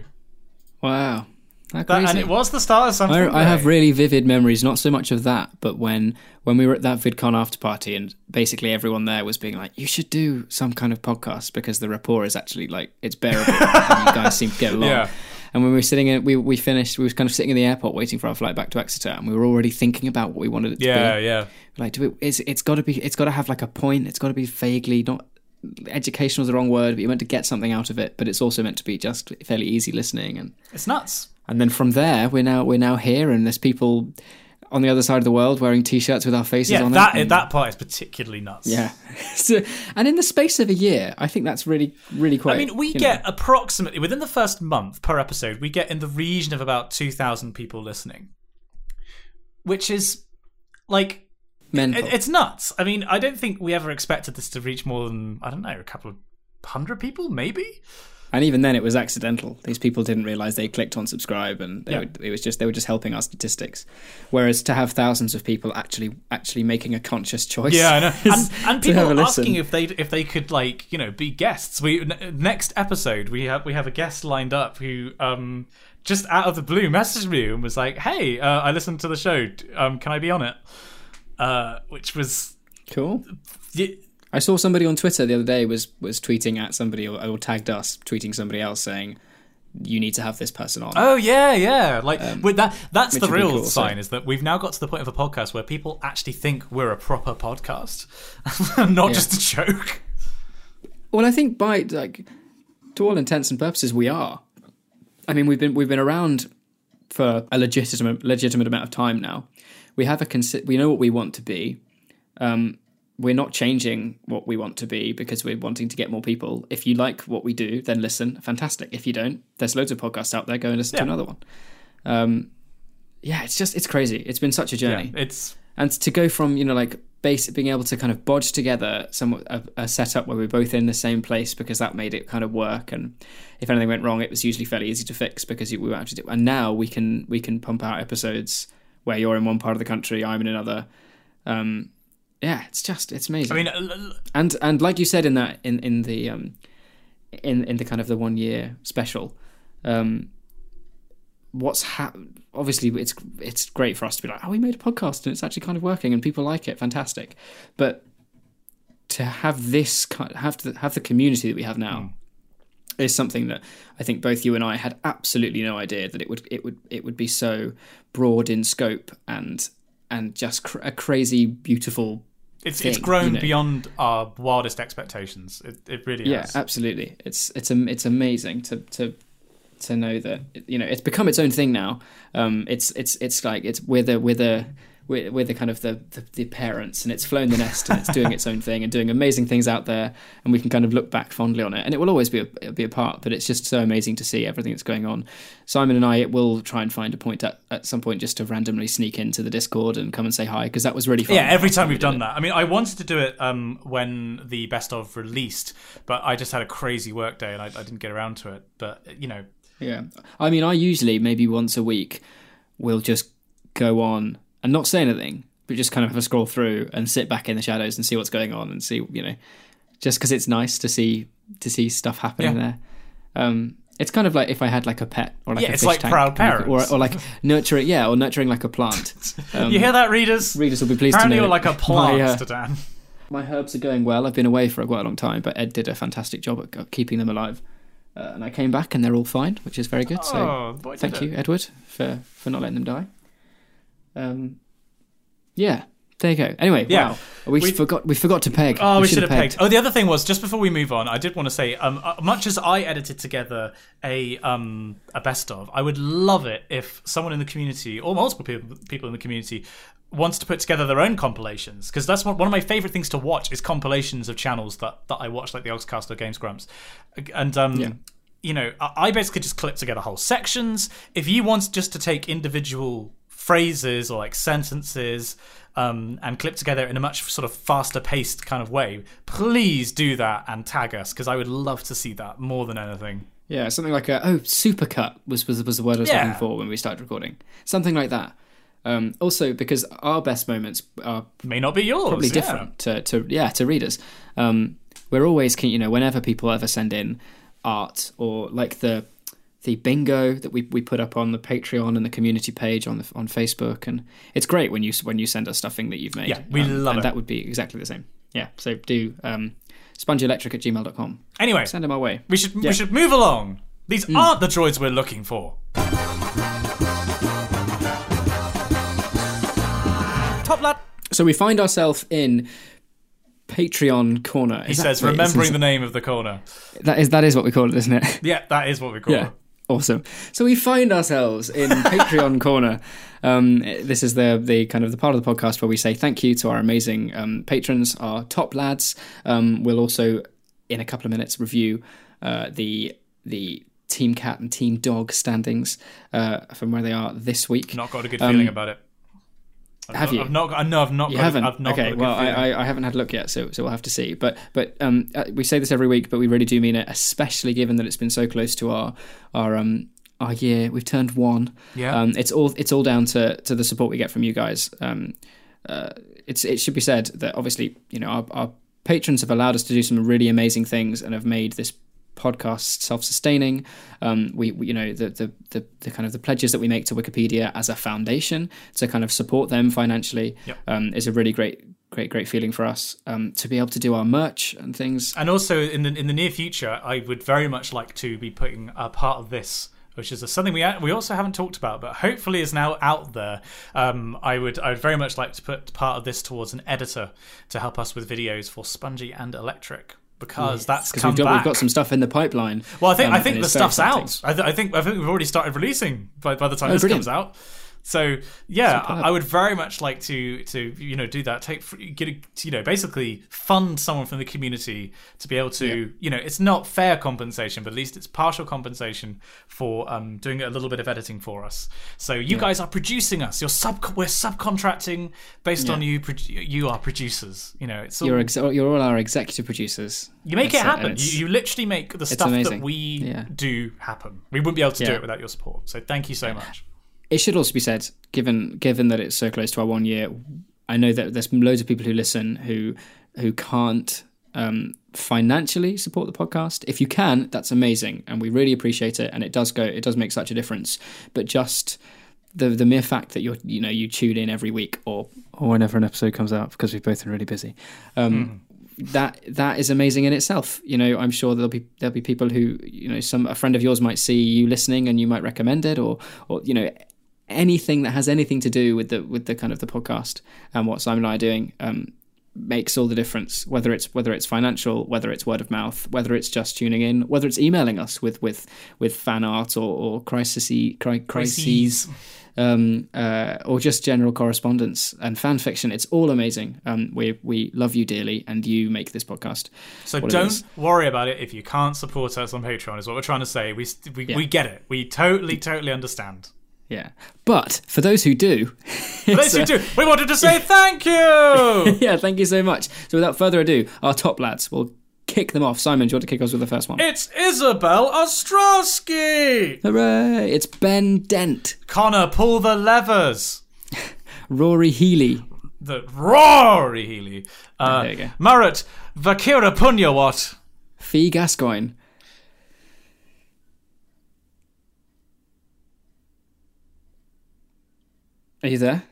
Wow. That, and it was the start of something. I, I have really vivid memories, not so much of that, but when when we were at that VidCon after party and basically everyone there was being like, you should do some kind of podcast because the rapport is actually like, it's bearable and you guys seem to get along. Yeah. And when we were sitting in, we we finished, we were kind of sitting in the airport waiting for our flight back to Exeter, and we were already thinking about what we wanted it to yeah, be. Yeah, yeah. Like, do it, it's, it's got to be, it's got to have like a point, it's got to be vaguely, not... educational is the wrong word, but you're meant to get something out of it, but it's also meant to be just fairly easy listening, and it's nuts. And then from there we're now we're now here, and there's people on the other side of the world wearing t-shirts with our faces yeah, on them. Yeah, that, that part is particularly nuts. Yeah. So, and in the space of a year, I think that's really, really quite... I mean, we get know. approximately, within the first month per episode, we get in the region of about two thousand people listening, which is like... Mental. It's nuts. I mean, I don't think we ever expected this to reach more than, I don't know, a couple of hundred people, maybe? And even then, it was accidental. These people didn't realize they clicked on subscribe, and they yeah. would, it was just they were just helping our statistics. Whereas to have thousands of people actually actually making a conscious choice, yeah, I know. And, and people asking if they if they could, like, you know, be guests. We n- next episode we have we have a guest lined up who um just out of the blue messaged me and was like, "Hey, uh, I listened to the show. Um, can I be on it?" Uh, which was cool. Y- I saw somebody on Twitter the other day was was tweeting at somebody or, or tagged us tweeting somebody else saying, "You need to have this person on." Oh yeah, yeah. Like um, with that that's the real cool, sign so. Is that we've now got to the point of a podcast where people actually think we're a proper podcast, not yeah. just a joke. Well, I think by like to all intents and purposes we are. I mean, we've been we've been around for a legitimate legitimate amount of time now. We have a consi- we know what we want to be. Um We're not changing what we want to be because we're wanting to get more people. If you like what we do, then listen. Fantastic. If you don't, there's loads of podcasts out there. Go and listen yeah. to another one. Um, yeah, it's just, it's crazy. It's been such a journey. Yeah, it's And to go from, you know, like basic, being able to kind of bodge together some a, a setup where we're both in the same place because that made it kind of work. And if anything went wrong, it was usually fairly easy to fix because we were actually, and now we can, we can pump out episodes where you're in one part of the country, I'm in another. Um, Yeah, it's just it's amazing. I mean, and and like you said in that in in the um, in in the kind of the one year special, um, what's happened? Obviously, it's it's great for us to be like, oh, we made a podcast and it's actually kind of working and people like it, fantastic. But to have this have to have the community that we have now mm. is something that I think both you and I had absolutely no idea that it would it would it would be so broad in scope and and just cr- a crazy beautiful. It's thing, it's grown you know? beyond our wildest expectations. It it really yeah, is. Yeah, absolutely. It's it's it's amazing to to to know that you know it's become its own thing now. Um, it's it's it's like it's we're the we're the we're, we're the kind of the, the the parents, and it's flown the nest, and it's doing its own thing, and doing amazing things out there, and we can kind of look back fondly on it, and it will always be a, be a part. But it's just so amazing to see everything that's going on. Simon and I will try and find a point at, at some point just to randomly sneak into the Discord and come and say hi because that was really fun. Yeah, every time we've done that. I mean, I wanted to do it um, when the Best Of released, but I just had a crazy work day and I, I didn't get around to it. But you know, yeah. I mean, I usually maybe once a week will just go on. And not say anything, but just kind of have a scroll through and sit back in the shadows and see what's going on and see, you know, just because it's nice to see to see stuff happening yeah. there. Um, it's kind of like if I had like a pet or like yeah, a fish tank. Yeah, it's like proud parents. Or, or like nurturing, yeah, or nurturing like a plant. Um, you hear that, readers? Readers will be pleased Apparently to know. Apparently you're like a plant my, uh, to Dan. My herbs are going well. I've been away for quite a long time, but Ed did a fantastic job at keeping them alive. Uh, and I came back and they're all fine, which is very good. Oh, so boy, thank you, it. Edward, for, for not letting them die. Um. Yeah, there you go. Anyway, yeah. wow, we, we forgot we forgot to peg. Oh, we, we should have pegged. pegged. Oh, the other thing was just before we move on, I did want to say, um, uh, much as I edited together a um a best of, I would love it if someone in the community or multiple people people in the community wants to put together their own compilations because that's one, one of my favourite things to watch is compilations of channels that, that I watch, like the Oxcast or Games Grumps, and um. Yeah. You know, I basically just clip together whole sections. If you want just to take individual phrases or like sentences um, and clip together in a much sort of faster paced kind of way, please do that and tag us because I would love to see that more than anything. Yeah, something like a, oh, supercut was, was, was the word I was yeah. looking for when we started recording. Something like that. Um, also, because our best moments are may not be yours. Probably different yeah. to, to, yeah, to readers. Um, we're always keen, you know, whenever people ever send in art or like the the bingo that we we put up on the Patreon and the community page on the on Facebook, and it's great when you when you send us stuffing that you've made. Yeah, we um, love and it. That would be exactly the same. Yeah, so do um, sponge electric at gmail dot com. Anyway, send them our way. We should yeah. we should move along. These mm. aren't the droids we're looking for. Top lad. So we find ourselves in Patreon corner. Is he says, remembering the name of the corner. That is that is what we call it, isn't it? Yeah, that is what we call yeah. it. Awesome. So we find ourselves in Patreon corner. Um, this is the the kind of the part of the podcast where we say thank you to our amazing um, patrons, our top lads. Um, we'll also, in a couple of minutes, review uh, the the Team Cat and Team Dog standings uh, from where they are this week. Not got a good um, feeling about it. I've have not, you? I've not. I know. I've not. You got haven't. It, I've not okay. Got well, I, I I haven't had a look yet, so so we'll have to see. But but um, we say this every week, but we really do mean it, especially given that it's been so close to our our um our year. We've turned one. Yeah. Um. It's all it's all down to to the support we get from you guys. Um. Uh. It's it should be said that obviously you know our our patrons have allowed us to do some really amazing things and have made this podcast self-sustaining. Um we, we you know the, the the the kind of the pledges that we make to Wikipedia as a foundation to kind of support them financially, yep. um is a really great great great feeling for us, um to be able to do our merch and things. And also in the in the near future, I would very much like to be putting a part of this, which is something we we also haven't talked about, but hopefully is now out there. Um, I would I would very much like to put part of this towards an editor to help us with videos for Spongy and Electric, because yes, that's come we've got, back. We've got some stuff in the pipeline. Well, I think um, I think the stuff's out. I, th- I think I think we've already started releasing by by the time oh, this brilliant. comes out. So yeah, Superb. I would very much like to to you know do that. Take get a, you know basically fund someone from the community to be able to yeah. you know it's not fair compensation, but at least it's partial compensation for um, doing a little bit of editing for us. So you yeah. guys are producing us. You're sub we're subcontracting based yeah. on you. You are producers. You know it's all, you're ex- you're all our executive producers. You make That's it happen. You, you literally make the stuff amazing. that we yeah. do happen. We wouldn't be able to yeah. do it without your support. So thank you so yeah. much. It should also be said, given given that it's so close to our one year, I know that there's loads of people who listen who who can't um, financially support the podcast. If you can, that's amazing, and we really appreciate it. And it does go, it does make such a difference. But just the the mere fact that you're you know you tune in every week or or whenever an episode comes out, because we've both been really busy. Um, mm. That that is amazing in itself. You know, I'm sure there'll be there'll be people who you know some a friend of yours might see you listening and you might recommend it, or or you know. anything that has anything to do with the with the kind of the podcast and what Simon and I are doing um, makes all the difference. Whether it's whether it's financial, whether it's word of mouth, whether it's just tuning in, whether it's emailing us with with, with fan art or or crises, cri- crises, um, uh, or just general correspondence and fan fiction. It's all amazing. Um, we we love you dearly, and you make this podcast. So don't worry about it if you can't support us on Patreon. Is what we're trying to say. We we yeah. we get it. We totally totally understand. Yeah, but for those who do, for those who do, we wanted to say thank you. Yeah, thank you so much. So without further ado, our top lads will kick them off. Simon, do you want to kick us with the first one? It's Isabel Ostrowski. Hooray! It's Ben Dent. Connor, pull the levers. Rory Healy. The Rory Healy. Uh, oh, there you go. Marat Vakira Punyawat. Fee Gascoigne. Are you there?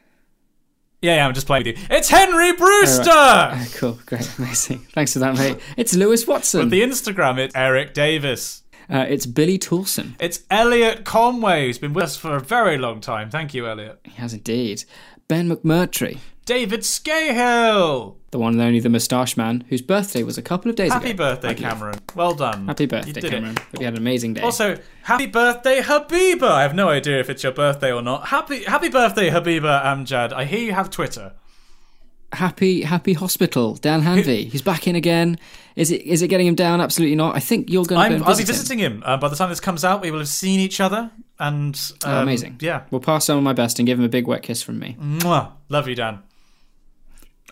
Yeah, yeah, I'm just playing with you. It's Henry Brewster! Oh, right. Oh, cool, great, amazing. Thanks for that, mate. It's Lewis Watson. With the Instagram, it's Eric Davis. Uh, it's Billy Toulson. It's Elliot Conway, who's been with us for a very long time. Thank you, Elliot. He has indeed. Ben McMurtry. David Scahill. The one and only the Moustache Man, whose birthday was a couple of days happy ago. Happy birthday, Cameron. Well done. Happy birthday, Cameron. Hope you had an amazing day. Also, happy birthday, Habiba. I have no idea if it's your birthday or not. Happy happy birthday, Habiba Amjad. I hear you have Twitter. Happy happy hospital, Dan Hanvey. He's back in again. Is it is it getting him down? Absolutely not. I think you're going to go I'll be visiting him. him. Uh, by the time this comes out, we will have seen each other. And um, oh, amazing. Yeah. We'll pass on my best and give him a big wet kiss from me. Mwah. Love you, Dan.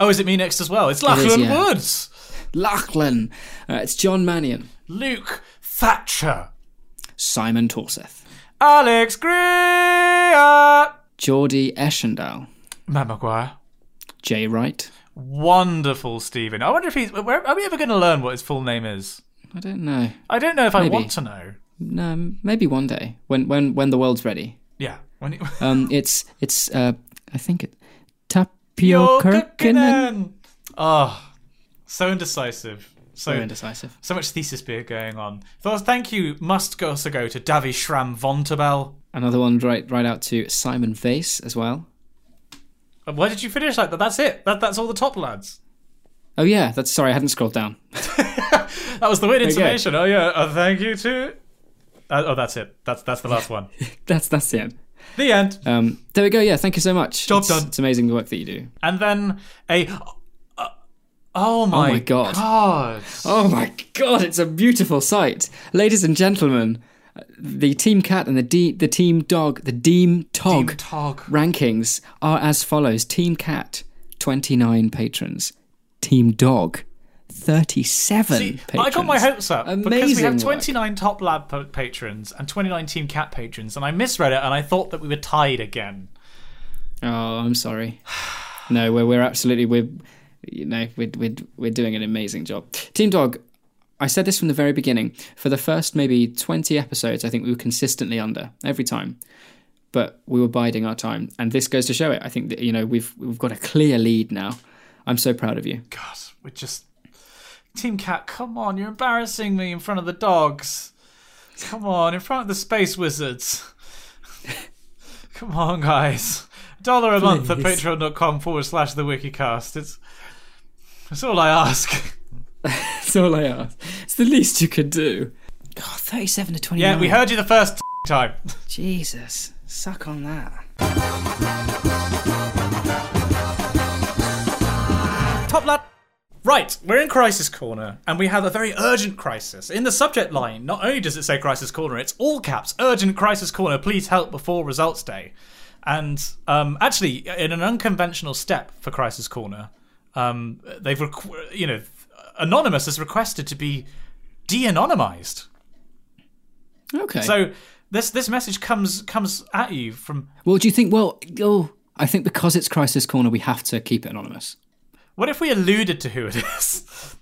Oh, is it me next as well? It's Lachlan it is, yeah. Woods. Lachlan. Uh, it's John Mannion. Luke Thatcher. Simon Torseth. Alex Greer. Geordie Eschendahl. Matt McGuire. Jay Wright. Wonderful Stephen. I wonder if he's... Where, are we ever going to learn what his full name is? I don't know. I don't know if maybe. I want to know. No, maybe one day. When when when the world's ready. Yeah. When it, um, it's... it's uh, I think it... Tap... Pio Kirkinen. Oh, so indecisive. So, so indecisive. So much thesis beer going on. Thoughts, thank you must also go to Davi Shram Vontabel. Another one right right out to Simon Vase as well. Why did you finish like that? That's it. That That's all the top lads. Oh, yeah. That's sorry, I hadn't scrolled down. That was the weird intonation. Oh, yeah. Oh, thank you to... Uh, oh, that's it. That's that's the last one. that's that's the end. The end. Um, there we go. Yeah, thank you so much. Job it's, done. It's amazing the work that you do. And then a. Uh, oh, my oh my god! god. Oh my god! It's a beautiful sight, ladies and gentlemen. the team cat and the de- the team dog, the deem tog, tog rankings are as follows. Team cat, twenty-nine patrons. Team dog, thirty-seven See, patrons. I got my hopes up. Amazing because we have twenty-nine work. Top Lab patrons and twenty-nine Team Cat patrons, and I misread it and I thought that we were tied again. Oh, I'm sorry. No, we're we're absolutely we're you know we're we're we're doing an amazing job. Team Dog, I said this from the very beginning. For the first maybe twenty episodes, I think we were consistently under every time, but we were biding our time, and this goes to show it. I think that you know we've we've got a clear lead now. I'm so proud of you. God, we're just Team Cat. Come on, you're embarrassing me in front of the dogs. Come on, in front of the space wizards. Come on, guys. Dollar a month Please. at patreon.com forward slash the wikicast. It's that's all I ask. That's all I ask. It's the least you could do. God, oh, thirty-seven to twenty-nine. Yeah, we heard you the first time. Jesus, suck on that. Top lad. Right, we're in Crisis Corner, and we have a very urgent crisis. In the subject line, not only does it say Crisis Corner, it's all caps, urgent Crisis Corner, please help before results day. And um, actually, in an unconventional step for Crisis Corner, um, they've, requ- you know, Anonymous has requested to be de-anonymized. Okay. So this this message comes comes at you from. Well, do you think? Well, oh, I think because it's Crisis Corner, we have to keep it anonymous. What if we alluded to who it is?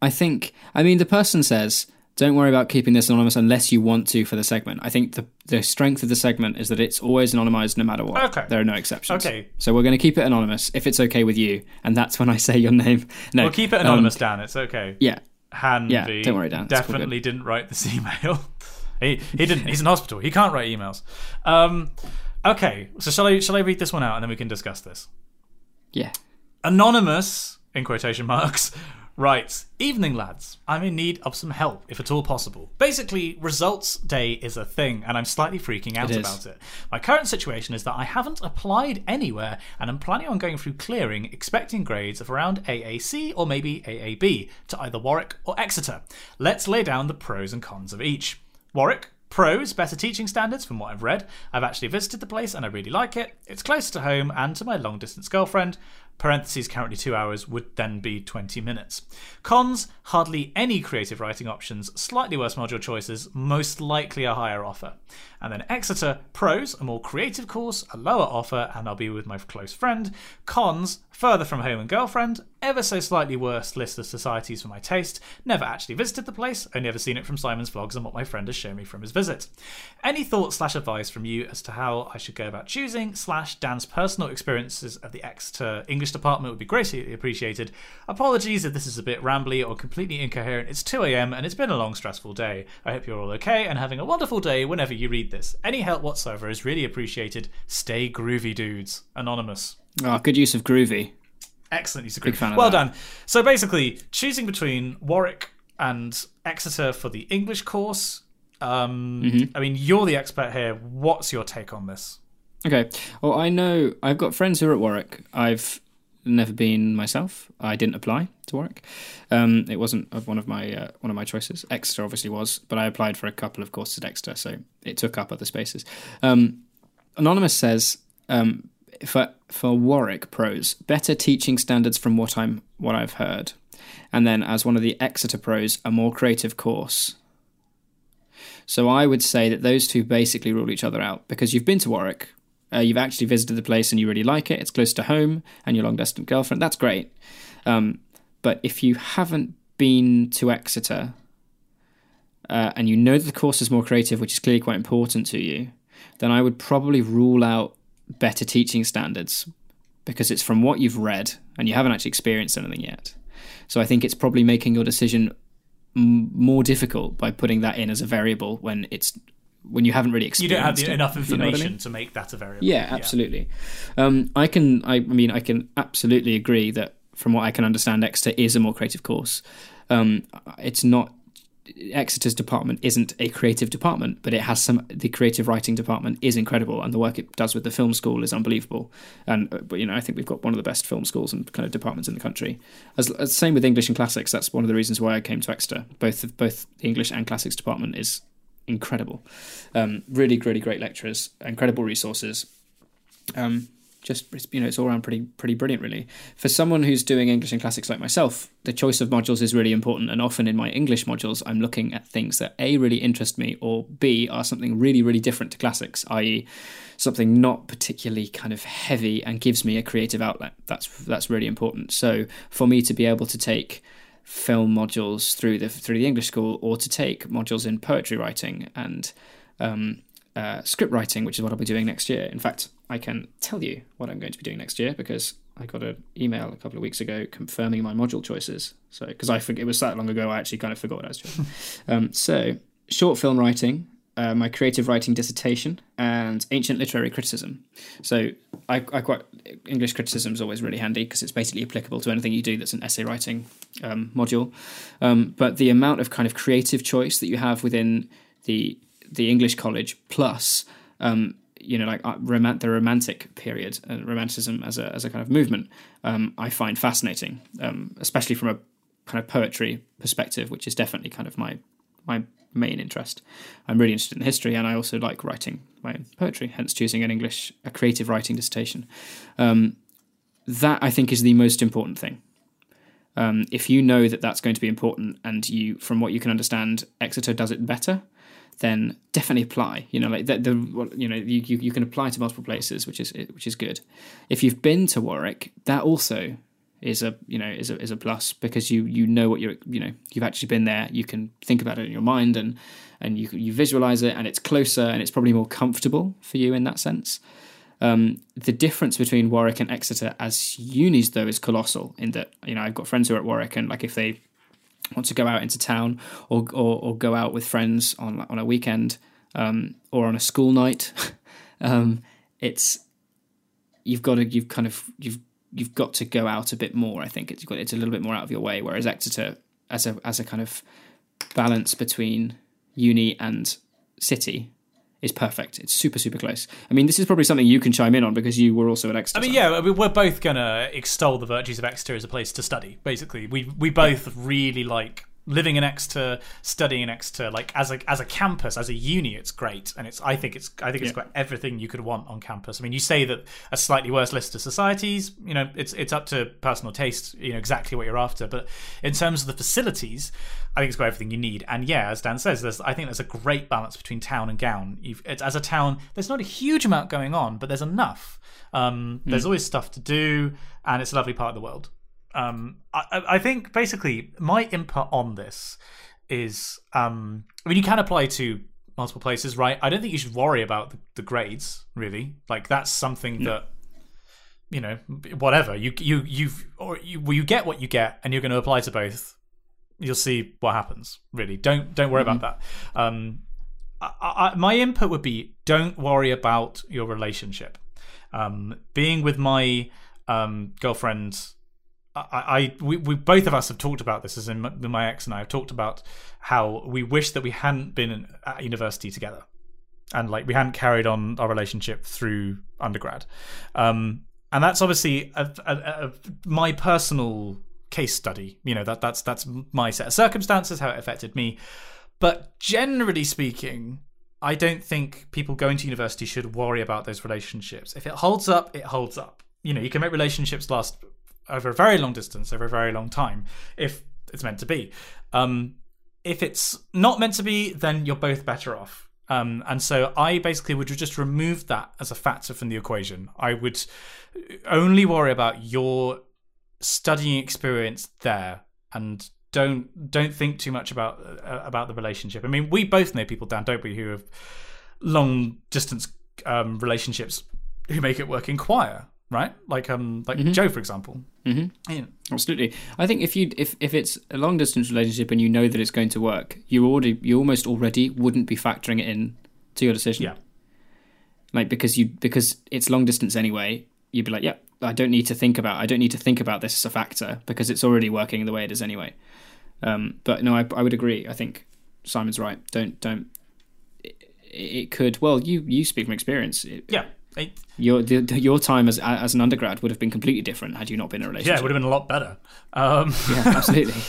I think. I mean, the person says, don't worry about keeping this anonymous unless you want to for the segment. I think the the strength of the segment is that it's always anonymized no matter what. Okay. There are no exceptions. Okay. So we're going to keep it anonymous if it's okay with you. And that's when I say your name. No, we'll keep it anonymous, um, Dan. It's okay. Yeah. Handy. Yeah, don't worry, Dan. Definitely didn't write this email. he he didn't. He's in hospital. He can't write emails. Um, okay. So shall I, shall I read this one out and then we can discuss this? Yeah. Anonymous, in quotation marks, right. Evening, lads. I'm in need of some help, if at all possible. Basically, results day is a thing, and I'm slightly freaking out it about it. My current situation is that I haven't applied anywhere, and I'm planning on going through clearing, expecting grades of around A A C or maybe A A B to either Warwick or Exeter. Let's lay down the pros and cons of each. Warwick. Pros, better teaching standards from what I've read. I've actually visited the place and I really like it. It's close to home and to my long-distance girlfriend. Parentheses currently two hours would then be twenty minutes. Cons, hardly any creative writing options, slightly worse module choices, most likely a higher offer. And then Exeter, pros, a more creative course, a lower offer, and I'll be with my close friend. Cons, further from home and girlfriend, ever so slightly worse list of societies for my taste, never actually visited the place, only ever seen it from Simon's vlogs and what my friend has shown me from his visit. Any thoughts slash advice from you as to how I should go about choosing slash Dan's personal experiences of the Exeter English department would be greatly appreciated. Apologies if this is a bit rambly or completely incoherent. It's two a.m. and it's been a long stressful day. I hope you're all okay and having a wonderful day whenever you read this. Any help whatsoever is really appreciated. Stay groovy, dudes. Anonymous. Oh, good use of groovy. Excellent use of groovy. Big fan of well that. Done. So basically, choosing between Warwick and Exeter for the English course. Um, mm-hmm. I mean, you're the expert here. What's your take on this? Okay. Well, I know I've got friends who are at Warwick. I've never been myself. I didn't apply to Warwick. Um, it wasn't one of my uh, one of my choices. Exeter obviously was, but I applied for a couple of courses at Exeter, so it took up other spaces. Um, Anonymous says um, for for Warwick pros, better teaching standards from what I'm what I've heard, and then as one of the Exeter pros, a more creative course. So I would say that those two basically rule each other out because you've been to Warwick. Uh, you've actually visited the place and you really like it. It's close to home and your long-distance girlfriend. That's great. Um, but if you haven't been to Exeter uh, and you know that the course is more creative, which is clearly quite important to you, then I would probably rule out better teaching standards because it's from what you've read and you haven't actually experienced anything yet. So I think it's probably making your decision m- more difficult by putting that in as a variable when it's when you haven't really experienced, you don't have the, it, enough information, you know what I mean? To make that a variable. Yeah, absolutely. Yeah. Um, I can, I, I mean, I can absolutely agree that from what I can understand, Exeter is a more creative course. Um, it's not, Exeter's department isn't a creative department, but it has some, the creative writing department is incredible and the work it does with the film school is unbelievable. And, but you know, I think we've got one of the best film schools and kind of departments in the country. As, as same with English and classics. That's one of the reasons why I came to Exeter. Both, both the English and classics department is incredible. Um, really, really great lecturers, incredible resources. Um, just, you know, it's all around pretty, pretty brilliant, really. For someone who's doing English and classics like myself, the choice of modules is really important. And often in my English modules, I'm looking at things that A, really interest me, or B, are something really, really different to classics, that is something not particularly kind of heavy and gives me a creative outlet. That's, that's really important. So for me to be able to take film modules through the, through the English school, or to take modules in poetry writing and, um, Uh, script writing, which is what I'll be doing next year. In fact, I can tell you what I'm going to be doing next year, because I got an email a couple of weeks ago confirming my module choices. So, because I think it was that long ago, I actually kind of forgot what I was doing. um, so, short film writing, uh, my creative writing dissertation, and ancient literary criticism. So, I, I quite English criticism is always really handy, because it's basically applicable to anything you do that's an essay writing um, module. Um, but the amount of kind of creative choice that you have within the the English college, plus, um, you know, like uh, romant- the Romantic period and uh, Romanticism as a as a kind of movement, um, I find fascinating, um, especially from a kind of poetry perspective, which is definitely kind of my my main interest. I'm really interested in history, and I also like writing my own poetry, hence choosing an English, a creative writing dissertation. Um, that, I think, is the most important thing. Um, if you know that that's going to be important, and you, from what you can understand, Exeter does it better, then definitely apply. You know, like the, the you know you, you you can apply to multiple places, which is which is good. If you've been to Warwick, that also is a you know is a is a plus, because you you know what you're you know you've actually been there. You can think about it in your mind, and and you you visualize it, and it's closer, and it's probably more comfortable for you in that sense. Um, the difference between Warwick and Exeter as unis, though, is colossal. In that, you know, I've got friends who are at Warwick, and like if they want to go out into town, or, or or go out with friends on on a weekend, um, or on a school night, um, it's you've got to you've kind of you've you've got to go out a bit more. I think it's got it's a little bit more out of your way. Whereas Exeter, as a as a kind of balance between uni and city, is perfect. It's super super close. I mean, this is probably something you can chime in on, because you were also at Exeter. I mean, yeah, I mean, we're both gonna extol the virtues of Exeter as a place to study. Basically, we we both yeah. really like living in Exeter, studying in Exeter. Like as a as a campus, as a uni, it's great, and it's I think it's I think it's yeah. got everything you could want on campus. I mean, you say that a slightly worse list of societies. You know, it's it's up to personal taste. You know exactly what you're after, but in terms of the facilities, I think it's got everything you need. And yeah, as Dan says, there's, I think there's a great balance between town and gown. You've, it's, as a town, there's not a huge amount going on, but there's enough. Um, mm. There's always stuff to do, and it's a lovely part of the world. Um, I, I think, basically, my input on this is... Um, I mean, you can apply to multiple places, right? I don't think you should worry about the, the grades, really. Like, that's something mm. that... You know, whatever. You, you, you've, or you, well, you get what you get, and you're going to apply to both. You'll see what happens, really. Don't don't worry mm-hmm. about that. Um, I, I, my input would be, don't worry about your relationship. Um, being with my um, girlfriend, I, I we, we both of us have talked about this, as in my, my ex and I have talked about how we wish that we hadn't been at university together, and like we hadn't carried on our relationship through undergrad. Um, and that's obviously a, a, a, my personal case study, you know, that that's that's my set of circumstances, how it affected me. But generally speaking, I don't think people going to university should worry about those relationships. If it holds up, it holds up. You know, you can make relationships last over a very long distance, over a very long time, if it's meant to be. Um, if it's not meant to be, then you're both better off. Um, and so I basically would just remove that as a factor from the equation. I would only worry about your studying experience there, and don't don't think too much about uh, about the relationship. I mean, we both know people, Dan, don't we, who have long distance um, relationships who make it work in choir, right? Like um, like mm-hmm. Joe, for example. Mm-hmm. Yeah. Absolutely. I think if you if, if it's a long distance relationship and you know that it's going to work, you already you almost already wouldn't be factoring it in to your decision. Yeah. Like because you because it's long distance anyway, you'd be like, yep. Yeah, I don't need to think about. I don't need to think about this as a factor because it's already working the way it is anyway. Um, but no, I, I would agree. I think Simon's right. Don't don't. It, it could. Well, you you speak from experience. It, yeah. It, your the, your time as as an undergrad would have been completely different had you not been in a relationship. Yeah, it would have been a lot better. Um. Yeah, absolutely.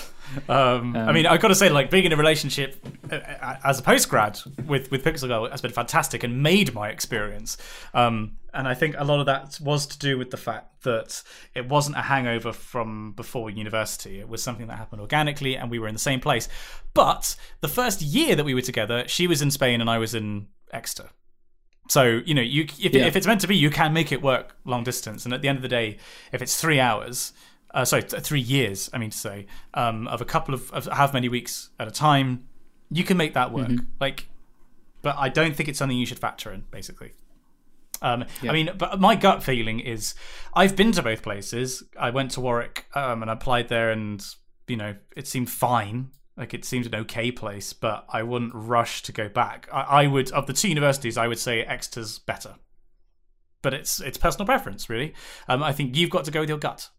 Um, um, I mean, I've got to say, like, being in a relationship uh, as a postgrad with, with Pixel Girl has been fantastic and made my experience. Um, and I think a lot of that was to do with the fact that it wasn't a hangover from before university. It was something that happened organically, and we were in the same place. But the first year that we were together, she was in Spain and I was in Exeter. So, you know, you if, yeah. if it's meant to be, you can make it work long distance. And at the end of the day, if it's three hours... Uh, sorry, t- three years, I mean to say, um, of a couple of, of how many weeks at a time, you can make that work. Mm-hmm. Like, but I don't think it's something you should factor in, basically. Um, yeah. I mean, but my gut feeling is I've been to both places. I went to Warwick um, and applied there and, you know, it seemed fine. Like, it seemed an okay place, but I wouldn't rush to go back. I, I would, of the two universities, I would say Exeter's better. But it's it's personal preference, really. Um, I think you've got to go with your gut.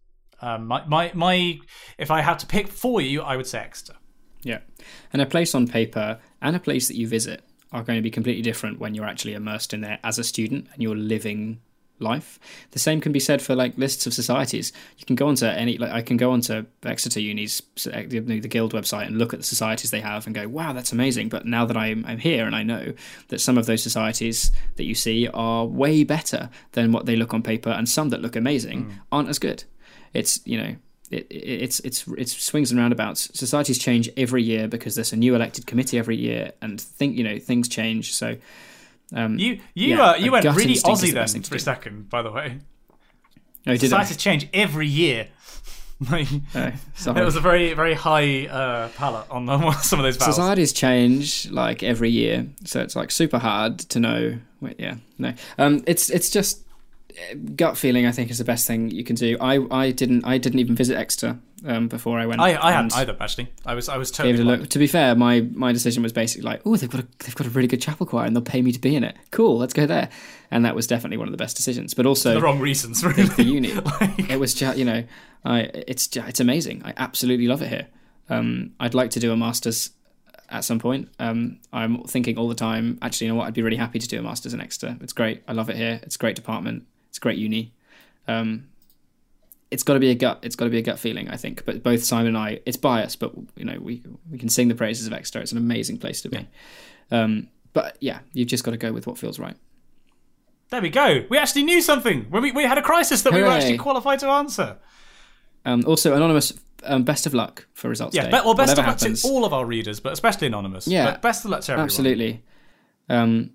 Um, my, my my if I had to pick for you, I would say Exeter. Yeah. And a place on paper and a place that you visit are going to be completely different when you're actually immersed in there as a student and you're living life. The same can be said for like lists of societies. You can go onto any like I can go onto Exeter Uni's the Guild website and look at the societies they have and go, wow, that's amazing. But now that I'm I'm here and I know that some of those societies that you see are way better than what they look on paper, and some that look amazing mm. aren't as good. It's, you know, it, it, it's it's it's swings and roundabouts. Societies change every year because there's a new elected committee every year, and think you know things change. So um, you you yeah, uh, you went really Aussie then for do. a second, by the way. No, societies change every year. oh, It was a very very high uh, palate on some of those battles. Societies change like every year, so it's like super hard to know. Wait, yeah, no, um, it's it's just. Gut feeling, I think, is the best thing you can do. I, I didn't I didn't even visit Exeter um, before I went. I I hadn't either, actually. I was I was totally. Look. To be fair, my, my decision was basically like, oh, they've got a, they've got a really good chapel choir, and they'll pay me to be in it. Cool, let's go there. And that was definitely one of the best decisions. But also for the wrong reasons, really. The uni, like... it was just you know, I it's just, it's amazing. I absolutely love it here. Um, I'd like to do a master's at some point. Um, I'm thinking all the time. Actually, you know what? I'd be really happy to do a master's in Exeter. It's great. I love it here. It's a great department. It's great uni. Um, it's got to be a gut. It's got to be a gut feeling, I think. But both Simon and I, it's biased, but you know, we we can sing the praises of Exeter. It's an amazing place to be. Yeah. Um, but yeah, you've just got to go with what feels right. There we go. We actually knew something. We we had a crisis that Hooray. we were actually qualified to answer. Um, also, anonymous. Um, best of luck for results yeah, day. Yeah, be- well, best Whatever of luck happens. to all of our readers, but especially anonymous. Yeah, but best of luck to everyone. Absolutely. Um,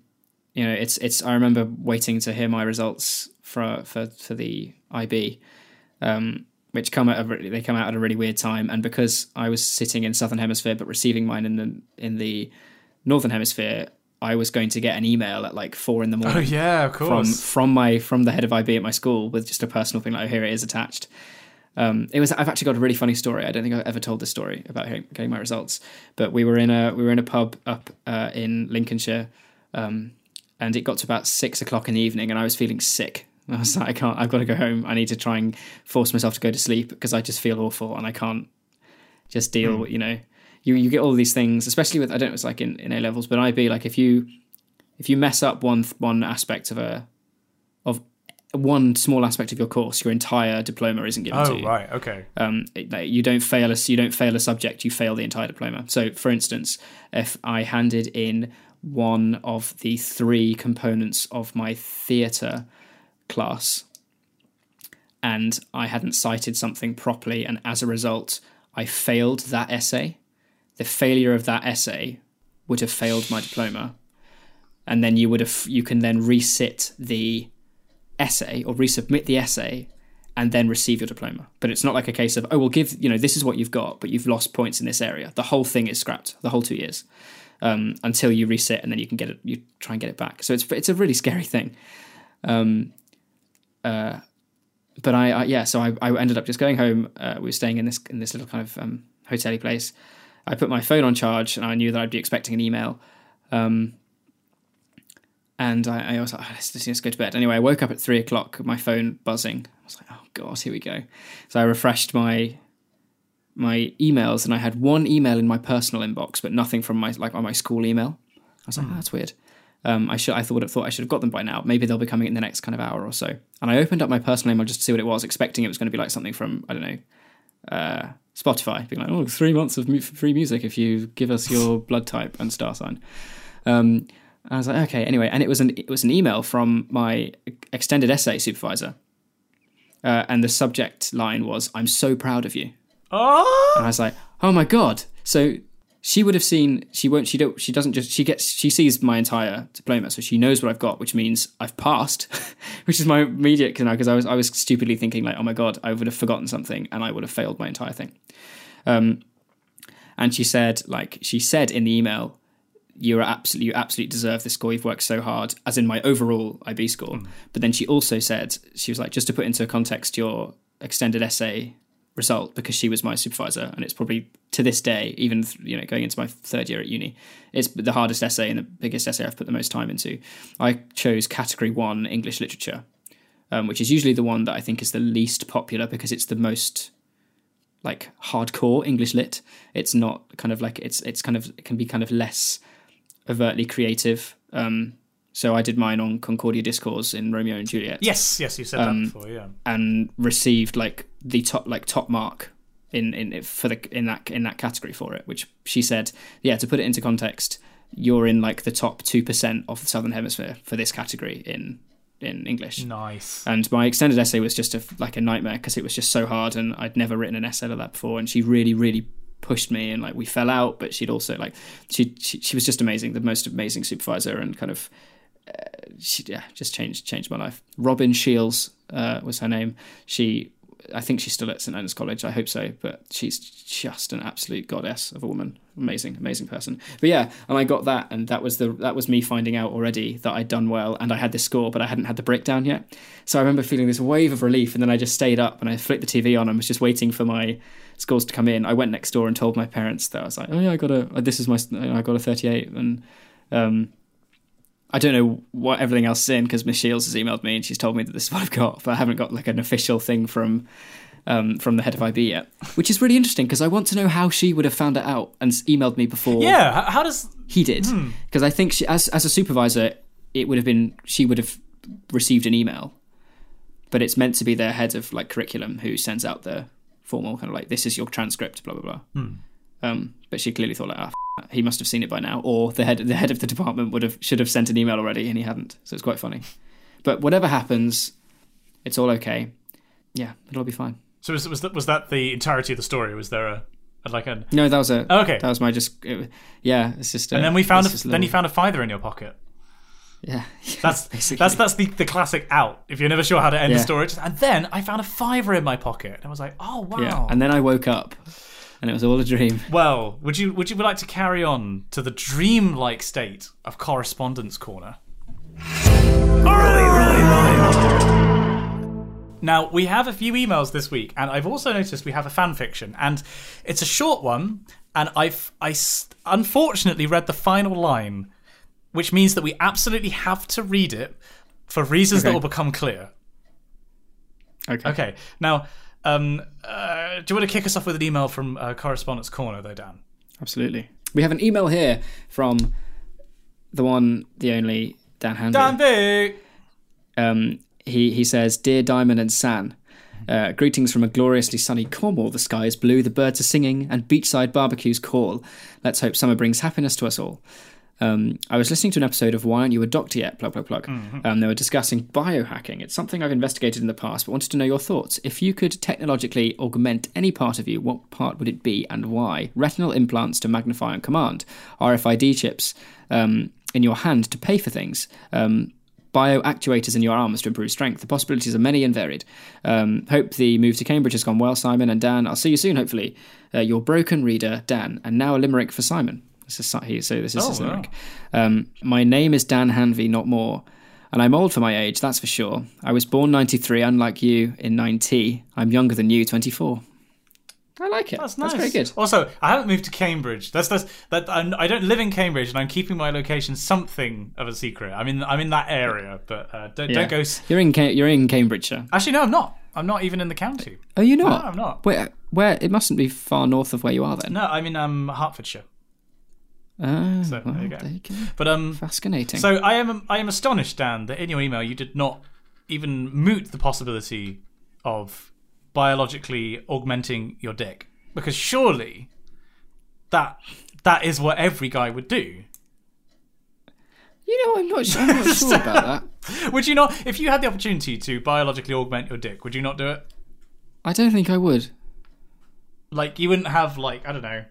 you know, it's it's. I remember waiting to hear my results. For, for for the I B, um, which come out really, they come out at a really weird time, and because I was sitting in Southern Hemisphere but receiving mine in the in the Northern Hemisphere, I was going to get an email at like four in the morning. Oh yeah, of course. From from my from the head of I B at my school with just a personal thing like, oh, here it is attached. Um, it was I've actually got a really funny story. I don't think I've ever told this story about hearing, getting my results, but we were in a we were in a pub up uh, in Lincolnshire, um, and it got to about six o'clock in the evening, and I was feeling sick. I was like, I can't, I've got to go home. I need to try and force myself to go to sleep because I just feel awful and I can't just deal, mm. you know, you, you get all these things, especially with, I don't know, it's like in, in A-levels, but I B, like if you, if you mess up one, one aspect of a, of one small aspect of your course, your entire diploma isn't given oh, to you. Oh, right. Okay. Um, it, like, you don't fail a, you don't fail a subject, you fail the entire diploma. So for instance, if I handed in one of the three components of my theatre class and I hadn't cited something properly, and as a result I failed that essay, the failure of that essay would have failed my diploma, and then you would have you can then resit the essay or resubmit the essay and then receive your diploma. But it's not like a case of, oh, we'll give, you know, this is what you've got, but you've lost points in this area. The whole thing is scrapped, the whole two years, um until you resit, and then you can get it, you try and get it back. So it's it's a really scary thing. um Uh, but I, I, yeah, so I, I ended up just going home. Uh, we were staying in this, in this little kind of, um, hotel-y place. I put my phone on charge and I knew that I'd be expecting an email. Um, and I, I was like, oh, let's, let's just go to bed. Anyway, I woke up at three o'clock, my phone buzzing. I was like, oh God, here we go. So I refreshed my, my emails, and I had one email in my personal inbox, but nothing from my, like on my school email. I was like, oh, that's weird. Um, I should. I thought. I thought I should have got them by now. Maybe they'll be coming in the next kind of hour or so. And I opened up my personal email just to see what it was, expecting it was going to be like something from, I don't know, uh, Spotify, being like, oh, three months of mu- free music if you give us your blood type and star sign. Um, and I was like, okay, anyway. And it was an it was an email from my extended essay supervisor. Uh, and the subject line was, I'm so proud of you. Oh! And I was like, oh my God. So she would have seen, she won't, she don't, she doesn't just, she gets, she sees my entire diploma. So she knows what I've got, which means I've passed, which is my immediate, you know, because I was, I was stupidly thinking like, oh my God, I would have forgotten something and I would have failed my entire thing. Um, and she said, like, she said in the email, you're absolutely, you absolutely deserve this score. You've worked so hard, as in my overall I B score. Mm. But then she also said, she was like, just to put into context your extended essay result, because she was my supervisor, and it's probably to this day, even, you know, going into my third year at uni, it's the hardest essay and the biggest essay I've put the most time into. I chose category one English literature, um, which is usually the one that I think is the least popular because it's the most like hardcore English lit. It's not kind of like it's it's kind of it can be kind of less overtly creative. Um, so I did mine on Concordia Discourse in Romeo and Juliet. Yes, yes, you said um, that before, yeah. And received like the top, like top mark in in for the in that in that category for it. Which she said, yeah, to put it into context, you're in like the top two percent of the Southern Hemisphere for this category in in English. Nice. And my extended essay was just a, like a nightmare because it was just so hard, and I'd never written an essay like that before. And she really, really pushed me, and like we fell out, but she'd also like she she, she was just amazing, the most amazing supervisor, and kind of. Uh, she yeah, just changed changed my life. Robin Shields uh, was her name. She, I think she's still at Saint Anne's College. I hope so. But she's just an absolute goddess of a woman. Amazing, amazing person. But yeah, and I got that, and that was the that was me finding out already that I'd done well, and I had this score, but I hadn't had the breakdown yet. So I remember feeling this wave of relief, and then I just stayed up and I flicked the T V on and was just waiting for my scores to come in. I went next door and told my parents that I was like, oh yeah, I got a this is my I got a thirty-eight, and um. I don't know what everything else is in because Miss Shields has emailed me and she's told me that this is what I've got, but I haven't got like an official thing from um, from the head of I B yet, which is really interesting because I want to know how she would have found it out and emailed me before. Yeah, how does he did? Because hmm. I think she, as as a supervisor, it would have been she would have received an email, but it's meant to be their head of like curriculum who sends out the formal kind of like this is your transcript, blah blah blah. Hmm. Um, but she clearly thought like, ah, oh, f- he must have seen it by now, or the head the head of the department would have should have sent an email already, and he hadn't. So it's quite funny. But whatever happens, it's all okay. Yeah, it'll be fine. So was was that, was that the entirety of the story? Was there a, a like a no? That was a oh, okay. That was my just it, yeah. It's just a, and then we found a, little... then you found a fiver in your pocket. Yeah, yeah that's basically. that's that's the, the classic out. If you're never sure how to end yeah. the story, just, and then I found a fiver in my pocket, and I was like, oh wow. Yeah, and then I woke up. And it was all a dream. Well, would you would you like to carry on to the dreamlike state of Correspondence Corner? Now, we have a few emails this week, and I've also noticed we have a fan fiction, and it's a short one, and I've I unfortunately read the final line, which means that we absolutely have to read it for reasons okay. that will become clear. Okay. Okay. Now. Um, uh, do you want to kick us off with an email from uh, Correspondence Corner, though, Dan? Absolutely. We have an email here from the one, the only, Dan Handy. Dan B! Um, he, he says, Dear Diamond and San, uh, greetings from a gloriously sunny Cornwall. The sky is blue, the birds are singing, and beachside barbecues call. Let's hope summer brings happiness to us all. Um, I was listening to an episode of Why Aren't You a Doctor Yet? Plug, plug, plug. Mm-hmm. Um, they were discussing biohacking. It's something I've investigated in the past, but wanted to know your thoughts. If you could technologically augment any part of you, what part would it be and why? Retinal implants to magnify on command, R F I D chips um, in your hand to pay for things, um, bioactuators in your arms to improve strength. The possibilities are many and varied. Um, hope the move to Cambridge has gone well, Simon and Dan. I'll see you soon, hopefully. Uh, your broken reader, Dan. And now a limerick for Simon. So this is oh, his lyric. Wow. Um, my name is Dan Hanvey, not more. And I'm old for my age, that's for sure. I was born ninety-three, unlike you, in ninety. I'm younger than you, twenty-four. I like it. That's nice. That's very good. Also, I haven't moved to Cambridge. That's that's that. I'm, I don't live in Cambridge, and I'm keeping my location something of a secret. I mean, I'm in that area, but uh, don't yeah. don't go. S- you're in Cam- you're in Cambridgeshire. Actually, no, I'm not. I'm not even in the county. Oh, you're not? No, I'm not. Where? Where? It mustn't be far north of where you are then. No, I'm in um, Hertfordshire. Oh, so, well, there you go. There you go. But, um, fascinating. So I am I am astonished, Dan, that in your email you did not even moot the possibility of biologically augmenting your dick. Because surely that that is what every guy would do. You know, I'm not sure, I'm not sure about that. Would you not, if you had the opportunity to biologically augment your dick, would you not do it? I don't think I would. Like, you wouldn't have, like, I don't know,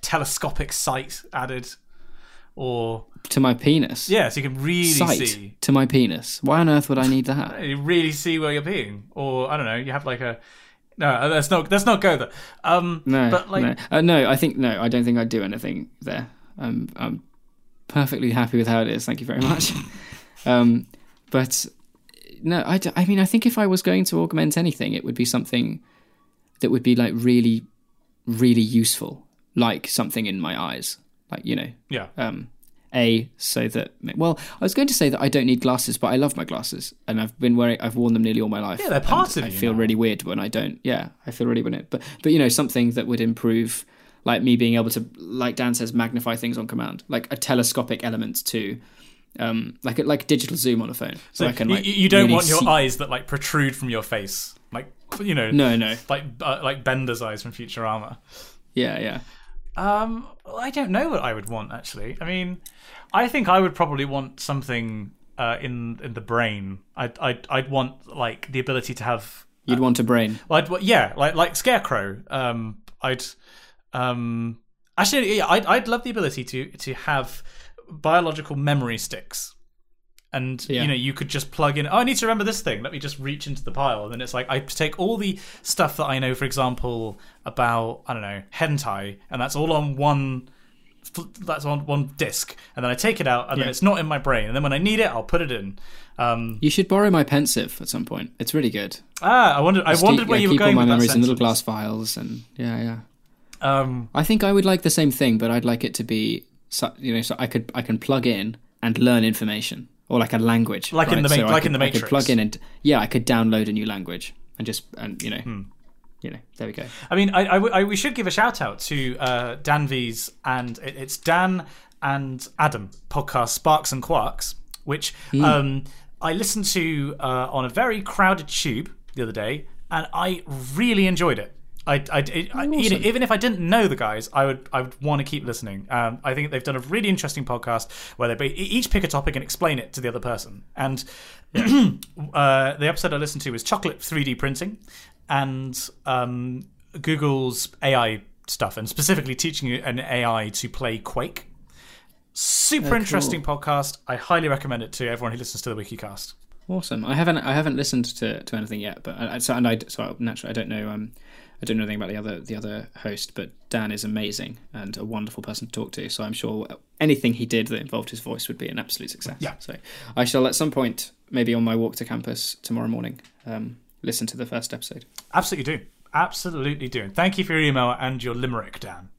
telescopic sight added, or... To my penis? Yeah, so you can really sight see... to my penis. Why on earth would I need that? You really see where you're peeing. Or, I don't know, you have, like, a... No, let's not, let's not go there. Um, no, but like... no. Uh, no, I think, no, I don't think I'd do anything there. I'm, I'm perfectly happy with how it is, thank you very much. um, but, no, I, I mean, I think if I was going to augment anything, it would be something that would be, like, really, really useful. Like something in my eyes. Like, you know. Yeah. Um, a, so that... Well, I was going to say that I don't need glasses, but I love my glasses. And I've been wearing... I've worn them nearly all my life. Yeah, they're part of I you. I feel now. really weird when I don't... Yeah, I feel really weird. But, but, you know, something that would improve, like, me being able to, like Dan says, magnify things on command. Like a telescopic element to... Um, like a, like digital zoom on a phone. So, so I can, like, you, you don't really want your see... eyes that, like, protrude from your face. Like, you know... No, no. Like, uh, like Bender's eyes from Futurama. Yeah, yeah. Um, I don't know what I would want, actually. I mean, I think I would probably want something uh, in in the brain. I'd, I'd I'd want, like, the ability to have. You'd uh, want a brain. Well, I'd, yeah, like like Scarecrow. Um, I'd um actually yeah, I'd I'd love the ability to to have biological memory sticks, and yeah. you know, you could just plug in. Oh, I need to remember this thing. Let me just reach into the pile, and then it's like I take all the stuff that I know. For example, about, I don't know, hentai, and that's all on one that's on one disc, and then I take it out, and yeah. then it's not in my brain, and then when I need it, I'll put it in. Um, you should borrow my pensive at some point. It's really good. Ah, I wondered, I Just wondered keep, where yeah, you were going with that sentence. Keep all my memories in little glass vials, and yeah, yeah. Um, I think I would like the same thing, but I'd like it to be, you know, so I could I can plug in and learn information, or like a language, like right? in the ma- so like could, in the Matrix. I could plug in and yeah, I could download a new language and just and you know. Hmm. You know, there we go. I mean, I, I, I, we should give a shout out to uh, Dan V's and it, it's Dan and Adam podcast Sparks and Quarks, which mm. um, I listened to uh, on a very crowded tube the other day, and I really enjoyed it. I, I, it, I even, even if I didn't know the guys, I would I would want to keep listening. Um, I think they've done a really interesting podcast where they each pick a topic and explain it to the other person. And uh, the episode I listened to was chocolate three D printing. And um, Google's A I stuff, and specifically teaching an A I to play Quake. Super oh, cool. interesting podcast. I highly recommend it to everyone who listens to the WikiCast. Awesome. I haven't I haven't listened to, to anything yet, but I, so and I so naturally I don't know um I don't know anything about the other the other host, but Dan is amazing and a wonderful person to talk to. So I'm sure anything he did that involved his voice would be an absolute success. Yeah. So I shall at some point, maybe on my walk to campus tomorrow morning. Um, Listen to the first episode. Absolutely do. Absolutely do. And thank you for your email and your limerick, Dan.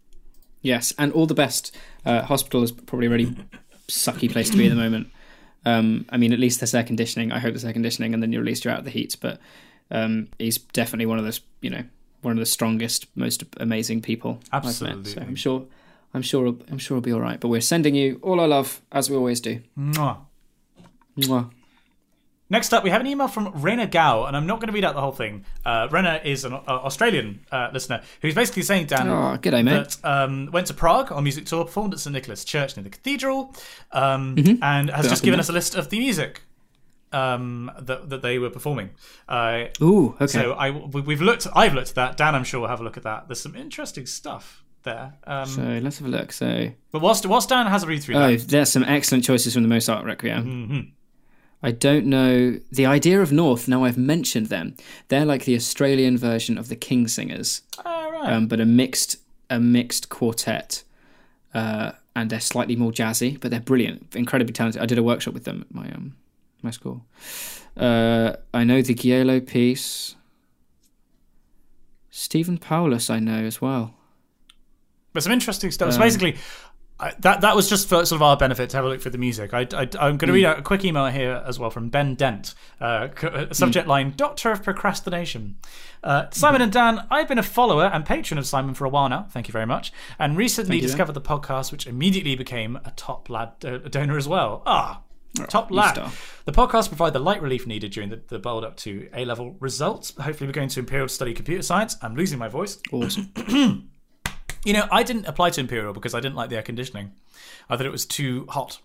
Yes, and all the best. Uh, hospital is probably a really sucky place to be at the moment. Um, I mean, at least there's air conditioning. I hope there's air conditioning, and then you're at least you're out of the heat. But um, he's definitely one of the, you know, one of the strongest, most amazing people. Absolutely. I've met. So I'm sure, I'm sure, I'm sure it'll be all right. But we're sending you all our love, as we always do. Mwah. Mwah. Next up, we have an email from Raina Gao, and I'm not going to read out the whole thing. Uh, Raina is an uh, Australian uh, listener who's basically saying, Dan, oh, g'day, mate. that um, went to Prague on music tour, performed at Saint Nicholas Church near the cathedral, um, mm-hmm. and has Good just given us a list of the music um, that, that they were performing. Uh, Ooh, okay. So I, we've looked, I've looked at that. Dan, I'm sure, will have a look at that. There's some interesting stuff there. Um, so let's have a look. So, But whilst, whilst Dan has a read-through, oh, that, there's some excellent choices from the Mozart Requiem. Mm-hmm. I don't know the idea of North. Now I've mentioned them. They're like the Australian version of the King Singers, oh, right. um, but a mixed a mixed quartet, uh, and they're slightly more jazzy, but they're brilliant, incredibly talented. I did a workshop with them at my um my school. Uh, I know the Giello piece. Stephen Paulus, I know as well. But some interesting stuff. Um, so basically. I, that that was just for sort of our benefit to have a look for the music. I, I, I'm going to read out a quick email here as well from Ben Dent. Uh, subject mm. line, Doctor of Procrastination. Uh, Simon mm-hmm. and Dan, I've been a follower and patron of Simon for a while now. Thank you very much. And recently you, discovered Dan. the podcast, which immediately became a top lad uh, donor as well. Ah, Oh, Top lad. The podcast provides the light relief needed during the, the build up to A-level results. Hopefully we're going to Imperial to study computer science. I'm losing my voice. Awesome. You know, I didn't apply to Imperial because I didn't like the air conditioning. I thought it was too hot.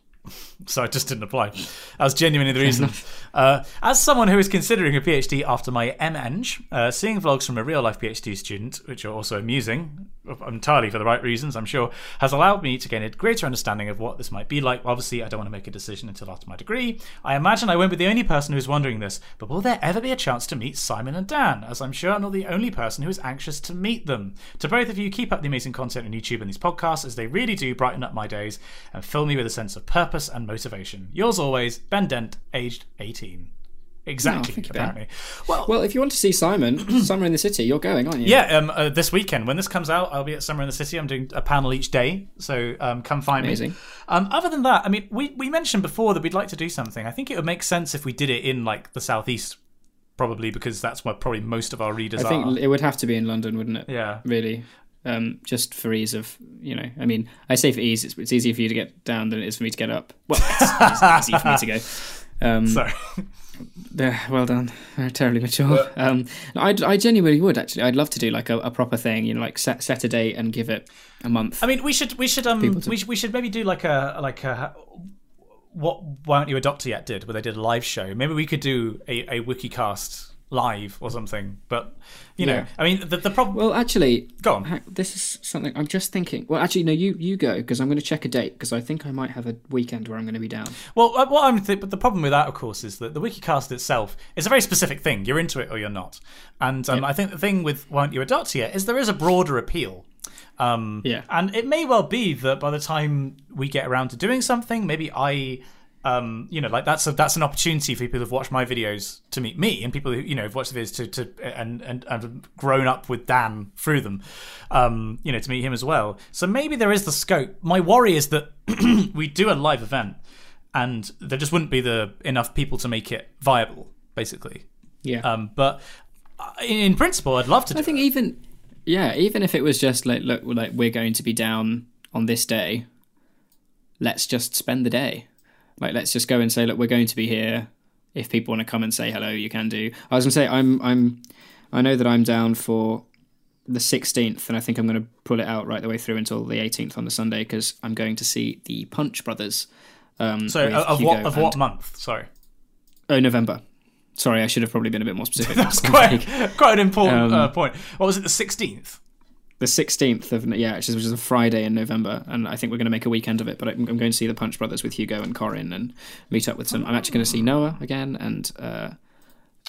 So I just didn't apply. That was genuinely the reason. Uh, as someone who is considering a PhD after my M Eng, uh, seeing vlogs from a real-life PhD student, which are also amusing, entirely for the right reasons, I'm sure, has allowed me to gain a greater understanding of what this might be like. Obviously, I don't want to make a decision until after my degree. I imagine I won't be the only person who is wondering this, but will there ever be a chance to meet Simon and Dan, as I'm sure I'm not the only person who is anxious to meet them? To both of you, keep up the amazing content on YouTube and these podcasts, as they really do brighten up my days and fill me with a sense of purpose and motivation. Yours always, Ben Dent, aged eighteen. Exactly. No, apparently. Well, well, if you want to see Simon, Summer in the City, you're going, aren't you? Yeah, um, uh, this weekend. When this comes out, I'll be at Summer in the City. I'm doing a panel each day, so um, come find Amazing. me. Um, other than that, I mean, we, we mentioned before that we'd like to do something. I think it would make sense if we did it in, like, the southeast, probably, because that's where probably most of our readers are. I think are. It would have to be in London, wouldn't it? Yeah. Really. Um, just for ease of, you know, I mean, I say for ease, it's, it's easier for you to get down than it is for me to get up. Well, it's, it's easy for me to go. Um, Sorry. There, well done. Terribly mature. Um, I, I genuinely would, actually. I'd love to do like a, a proper thing, you know, like set, set a date and give it a month. I mean, we should, we should, um, to... we, should, we should maybe do like a, like a, what Why Aren't You a Doctor Yet did, where they did a live show. Maybe we could do a, a Wikicast live or something, but you know, yeah. I mean, the, the problem. Well, actually, go on. This is something I'm just thinking. Well, actually, no, you you go because I'm going to check a date because I think I might have a weekend where I'm going to be down. Well, what I'm th- but the problem with that, of course, is that the Wikicast itself is a very specific thing. You're into it or you're not, and um, yep. I think the thing with Why Aren't You a Doctor Yet is there is a broader appeal. Um, yeah, and it may well be that by the time we get around to doing something, maybe I. Um, you know, like that's a, that's an opportunity for people who've watched my videos to meet me, and people who you know have watched the videos to, to and, and and grown up with Dan through them, um, you know, to meet him as well. So maybe there is the scope. My worry is that we do a live event, and there just wouldn't be the enough people to make it viable, basically. Yeah. Um, but in principle, I'd love to. Do I think it. even yeah, even if it was just like look, like we're going to be down on this day, let's just spend the day. Like, let's just go and say, look, we're going to be here. If people want to come and say hello, you can do. I was going to say, I'm, I'm, I know that I'm down for the sixteenth, and I think I'm going to pull it out right the way through until the eighteenth on the Sunday because I'm going to see the Punch Brothers. Um, so, of Hugo what of and, what month? Sorry. Oh, November. Sorry, I should have probably been a bit more specific. That's quite quite an important um, uh, point. What was it? The sixteenth. The sixteenth of yeah, which is, which is a Friday in November, and I think we're going to make a weekend of it. But I'm, I'm going to see the Punch Brothers with Hugo and Corin, and meet up with some. I'm actually going to see Noah again, and uh,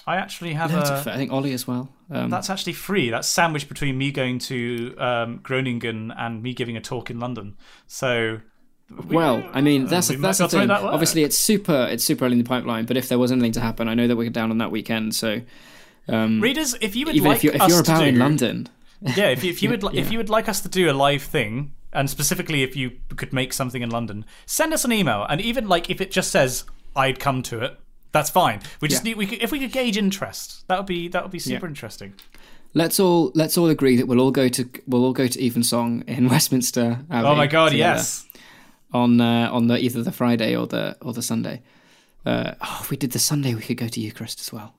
I actually have. A, of, I think Ollie as well. Um, that's actually free. That's sandwiched between me going to um, Groningen and me giving a talk in London. So. We, well, I mean, that's a, that's the thing. That Obviously, it's super. It's super early in the pipeline. But if there was anything to happen, I know that we're down on that weekend. So, um, readers, if you would even like if you're, us if you're about to do... in London. Yeah, if you, if you would yeah. if you would like us to do a live thing, and specifically if you could make something in London, send us an email. And even like if it just says I'd come to it, that's fine. We just yeah. need we could, if we could gauge interest, that would be that would be super yeah. interesting. Let's all let's all agree that we'll all go to we'll all go to Evensong in Westminster Abbey. Oh my God, yes! On uh, on the, either the Friday or the or the Sunday. Uh, oh, if we did the Sunday, we could go to Eucharist as well.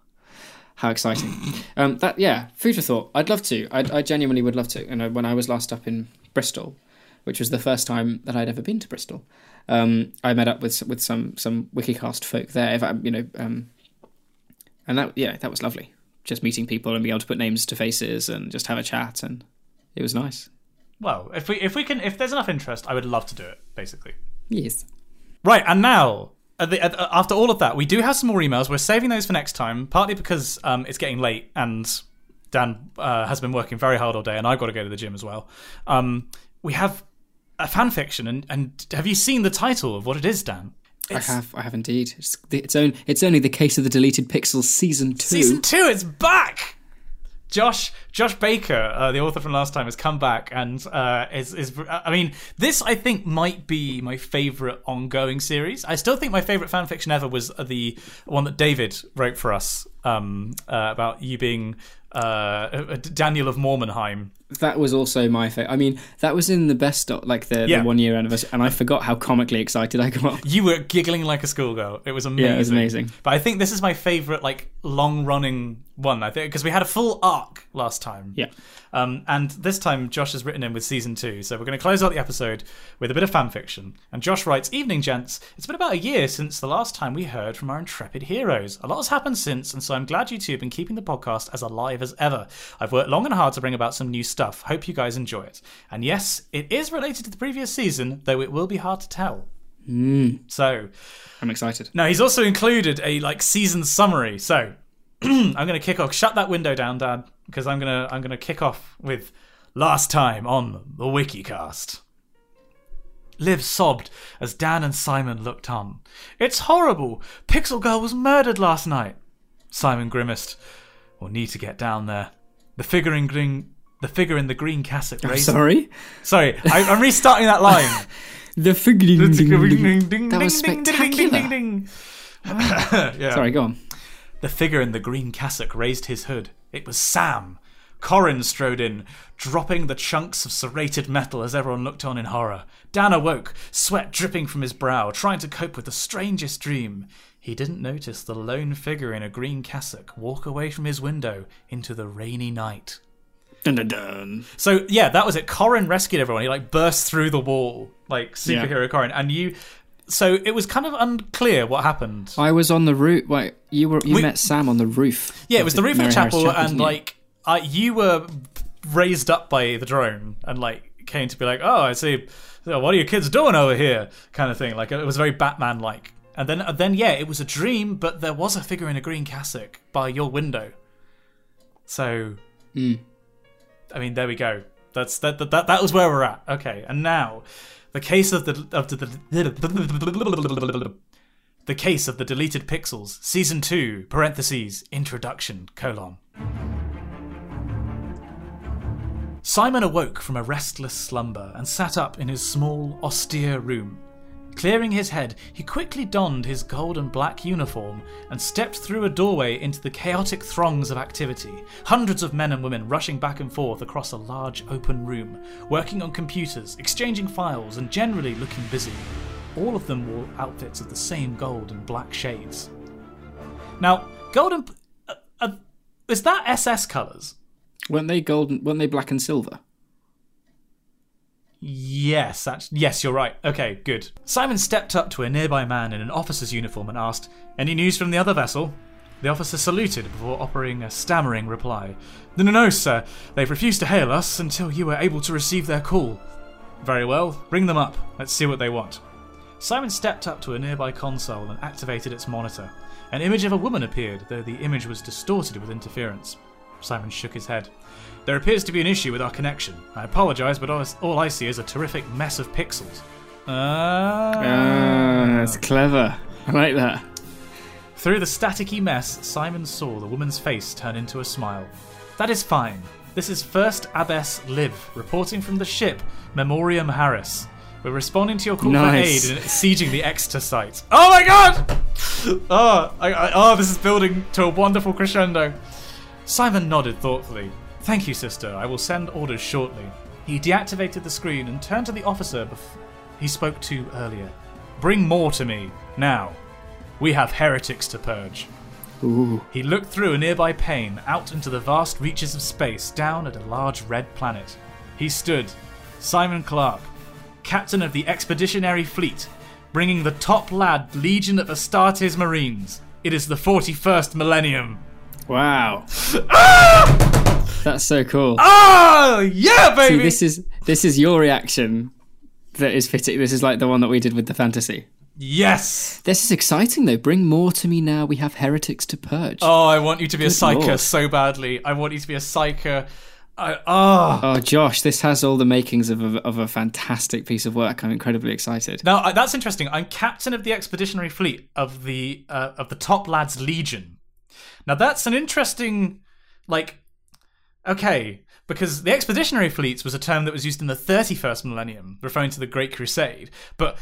How exciting! Um, that yeah, food for thought. I'd love to. I'd, I genuinely would love to. And I, when I was last up in Bristol, which was the first time that I'd ever been to Bristol, um, I met up with with some some Wikicast folk there. If I, you know, um, and that yeah, that was lovely. Just meeting people and being able to put names to faces and just have a chat, and it was nice. Well, if we if we can if there's enough interest, I would love to do it. Basically, yes. Right, and now. After all of that, we do have some more emails. We're saving those for next time, partly because um, it's getting late and Dan uh, has been working very hard all day, and I've got to go to the gym as well. Um, we have a fan fiction, and, and have you seen the title of what it is, Dan? It's, I have, I have indeed. It's the, it's, own, it's only the Case of the Deleted Pixels season two. Season two, it's back. Josh Josh Baker, uh, the author from last time, has come back and uh, is, is... I mean, this, I think, might be my favourite ongoing series. I still think my favourite fanfiction ever was the one that David wrote for us um, uh, about you being uh, Daniel of Mormonheim that was also my favorite. I mean, that was in the best doc, like the, yeah. the one year anniversary, and I forgot how comically excited I got. You were giggling like a schoolgirl. It was amazing. Yeah, it was amazing. But I think this is my favorite, like, long running one. I think because we had a full arc last time. Yeah. Um, and this time Josh has written in with season two, so we're going to close out the episode with a bit of fan fiction. And Josh writes, "Evening, gents. It's been about a year since the last time we heard from our intrepid heroes. A lot has happened since, and so I'm glad you two have been keeping the podcast as alive as ever. I've worked long and hard to bring about some new stuff. Hope you guys enjoy it. And yes, it is related to the previous season, though it will be hard to tell." Mm. So I'm excited. Now, he's also included a like season summary. So I'm going to kick off. Shut that window down, Dad, because I'm going to I'm going to kick off with last time on the Wikicast. Liv sobbed as Dan and Simon looked on. "It's horrible. Pixel Girl was murdered last night." Simon grimaced. "We'll need to get down there. The figure in green, the figure in the green cassock raised." Sorry, sorry, I, I'm restarting that line. The figure. That was spectacular. Yeah. Sorry, go on. "The figure in the green cassock raised his hood. It was Sam." Corin strode in, dropping the chunks of serrated metal as everyone looked on in horror. Dan awoke, sweat dripping from his brow, trying to cope with the strangest dream. He didn't notice the lone figure in a green cassock walk away from his window into the rainy night. Dun, dun, dun. So, yeah, that was it. Corin rescued everyone. He, like, burst through the wall, like, superhero yeah. Corin. And you... So it was kind of unclear what happened. I was on the roof. Wait, you were you we, met Sam on the roof. Yeah, it was the, the roof of the chapel, chapel and, like, I, you were raised up by the drone and, like, came to be like, "Oh, I see, what are your kids doing over here?" kind of thing. Like, it was very Batman-like. And then, then, yeah, it was a dream, but there was a figure in a green cassock by your window. So... Mm. I mean, there we go. That's that, that. That that was where we're at. Okay, and now, the case of the of the the, the case of the deleted pixels, season two, parentheses introduction colon. Simon awoke from a restless slumber and sat up in his small, austere room. Clearing his head, he quickly donned his gold and black uniform and stepped through a doorway into the chaotic throngs of activity, hundreds of men and women rushing back and forth across a large open room, working on computers, exchanging files, and generally looking busy. All of them wore outfits of the same gold and black shades. Now, gold and... Uh, uh, is that S S colours? Weren't they gold and, weren't they black and silver? Yes, actually, yes, you're right. Okay, good. Simon stepped up to a nearby man in an officer's uniform and asked, "Any news from the other vessel?" The officer saluted before offering a stammering reply. "No, no, no, sir. They've refused to hail us until you were able to receive their call." "Very well. Ring them up. Let's see what they want." Simon stepped up to a nearby console and activated its monitor. An image of a woman appeared, though the image was distorted with interference. Simon shook his head. "There appears to be an issue with our connection. I apologise, but all I see is a terrific mess of pixels." Ah, ah that's clever. I like that. Through the staticky mess, Simon saw the woman's face turn into a smile. "That is fine. This is First Abbess Liv, reporting from the ship Memoriam Harris. We're responding to your call nice. for aid and sieging the Exeter site." Oh my god! Oh, I, I, oh, this is building to a wonderful crescendo. Simon nodded thoughtfully. "Thank you, sister. I will send orders shortly." He deactivated the screen and turned to the officer before he spoke to earlier. "Bring more to me, now. We have heretics to purge." Ooh. He looked through a nearby pane, out into the vast reaches of space, down at a large red planet. He stood, Simon Clark, captain of the Expeditionary Fleet, bringing the top lad Legion of Astartes Marines. It is the forty-first millennium. Wow. Ah! That's so cool. Oh, yeah, baby! See, this is this is your reaction that is fitting. This is like the one that we did with the fantasy. Yes! This is exciting, though. "Bring more to me now. We have heretics to purge." Oh, I want you to be Good a psyker Lord. so badly. I want you to be a psyker. I, oh. oh, Josh, this has all the makings of a, of a fantastic piece of work. I'm incredibly excited. Now, that's interesting. I'm captain of the Expeditionary Fleet of the uh, of the Top Lads Legion. Now, that's an interesting, like... Okay, because the Expeditionary Fleets was a term that was used in the thirty-first millennium, referring to the Great Crusade, but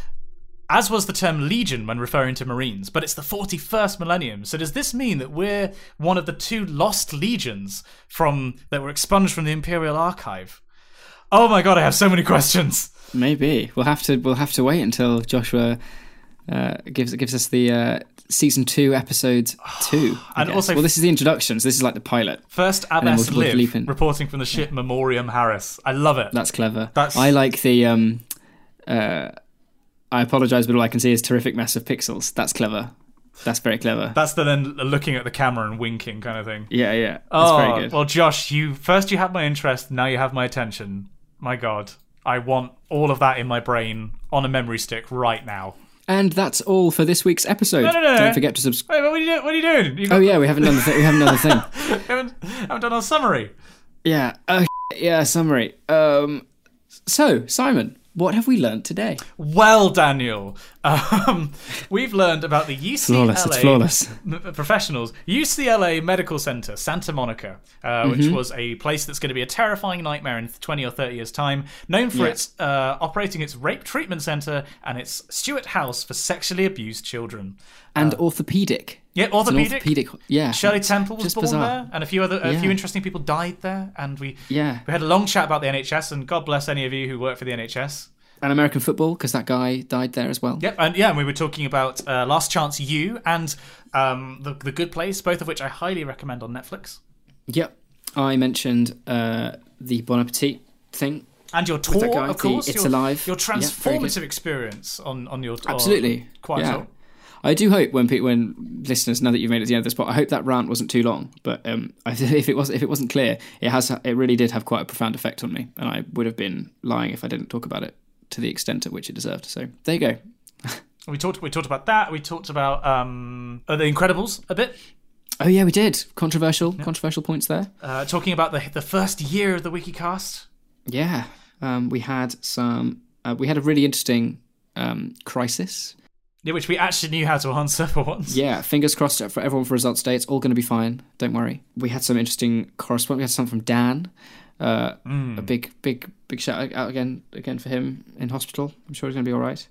as was the term legion when referring to Marines, but it's the forty-first millennium. So does this mean that we're one of the two lost legions from that were expunged from the Imperial Archive? Oh my God, I have so many questions. Maybe we'll have to we'll have to wait until Joshua uh, gives gives us the uh, season two, episode two. And also, well, this is the introduction, so this is like the pilot. First Abbas we'll, Liv we'll reporting from the ship yeah. Memoriam Harris. I love it. That's clever. That's I like the. Um, uh, I apologise, but all I can see is terrific mass of pixels. That's clever. That's very clever. That's the then looking at the camera and winking kind of thing. Yeah, yeah. That's oh, very good. Well, Josh, you first you had my interest, now you have my attention. My God, I want all of that in my brain on a memory stick right now. And that's all for this week's episode. No, no, no. Don't forget to subscribe. Wait, what are you, what are you doing? You got- oh, yeah, we haven't done the thing. We haven't done the thing. I haven't, I haven't done our summary. Yeah. Oh, yeah, summary. Um, so, Simon, what have we learned today? Well, Daniel, um, we've learned about the U C L A flawless, m- professionals, U C L A Medical Center, Santa Monica, uh, mm-hmm. which was a place that's going to be a terrifying nightmare in twenty or thirty years' time, known for yeah. its uh, operating its rape treatment center and its Stuart House for sexually abused children. And uh, orthopedic. Yeah, orthopedic. orthopedic. Yeah, Shirley Temple was born bizarre. there, and a few other, a yeah. few interesting people died there, and we yeah. we had a long chat about the N H S, and God bless any of you who work for the N H S. And American football, because that guy died there as well. Yep, and yeah, and we were talking about uh, Last Chance U and um, the the Good Place, both of which I highly recommend on Netflix. Yep, I mentioned uh, the Bon Appetit thing. And your tour, guy, of course. The, it's your, alive. Your transformative yeah, experience on on your tour. Absolutely, quite yeah. well. I do hope when people, when listeners know that you've made it to the end of this spot, I hope that rant wasn't too long. But um, if it was, if it wasn't clear, it has it really did have quite a profound effect on me, and I would have been lying if I didn't talk about it to the extent at which it deserved. So there you go. we talked. We talked about that. We talked about um, the Incredibles a bit. Oh yeah, we did. Controversial, yeah. controversial points there. Uh, talking about the the first year of the WikiCast. Yeah, um, we had some. Uh, we had a really interesting um, crisis. Yeah, which we actually knew how to answer for once. Yeah, fingers crossed for everyone for results today. It's all going to be fine. Don't worry. We had some interesting correspondence. We had some from Dan. Uh, mm. A big, big, big shout out again again for him in hospital. I'm sure he's going to be all right.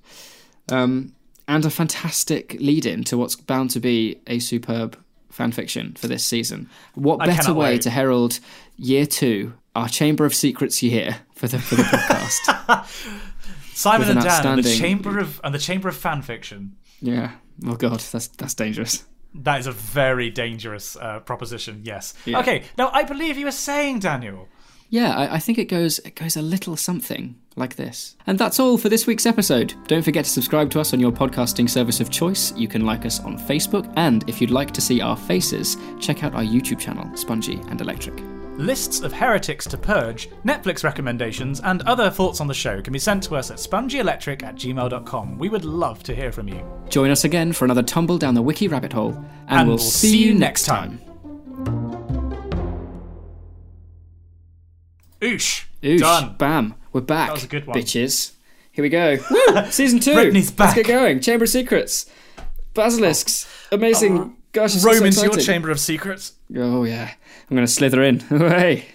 Um, and a fantastic lead-in to what's bound to be a superb fan fiction for this season. What I better way wait. to herald year two, our Chamber of Secrets year for the for the podcast. Simon and Dan and the Chamber of and the Chamber of Fan Fiction. Yeah. Oh God, that's that's dangerous. That is a very dangerous uh, proposition. Yes. Yeah. Okay. Now I believe you were saying, Daniel. Yeah, I, I think it goes it goes a little something like this. And that's all for this week's episode. Don't forget to subscribe to us on your podcasting service of choice. You can like us on Facebook, and if you'd like to see our faces, check out our YouTube channel, Spongy and Electric. Lists of heretics to purge, Netflix recommendations, and other thoughts on the show can be sent to us at spongyelectric at gmail dot com. We would love to hear from you. Join us again for another tumble down the wiki rabbit hole, and, and we'll, we'll see you next time. Oosh. Oosh. Done. Bam. We're back. That was a good one. Bitches. Here we go. Woo! Season two. Brittany's back. Let's get going. Chamber of Secrets. Basilisks. Oh. Amazing. Oh. Gosh, Rome so into your Chamber of Secrets. Oh, yeah. I'm going to slither in. Hey.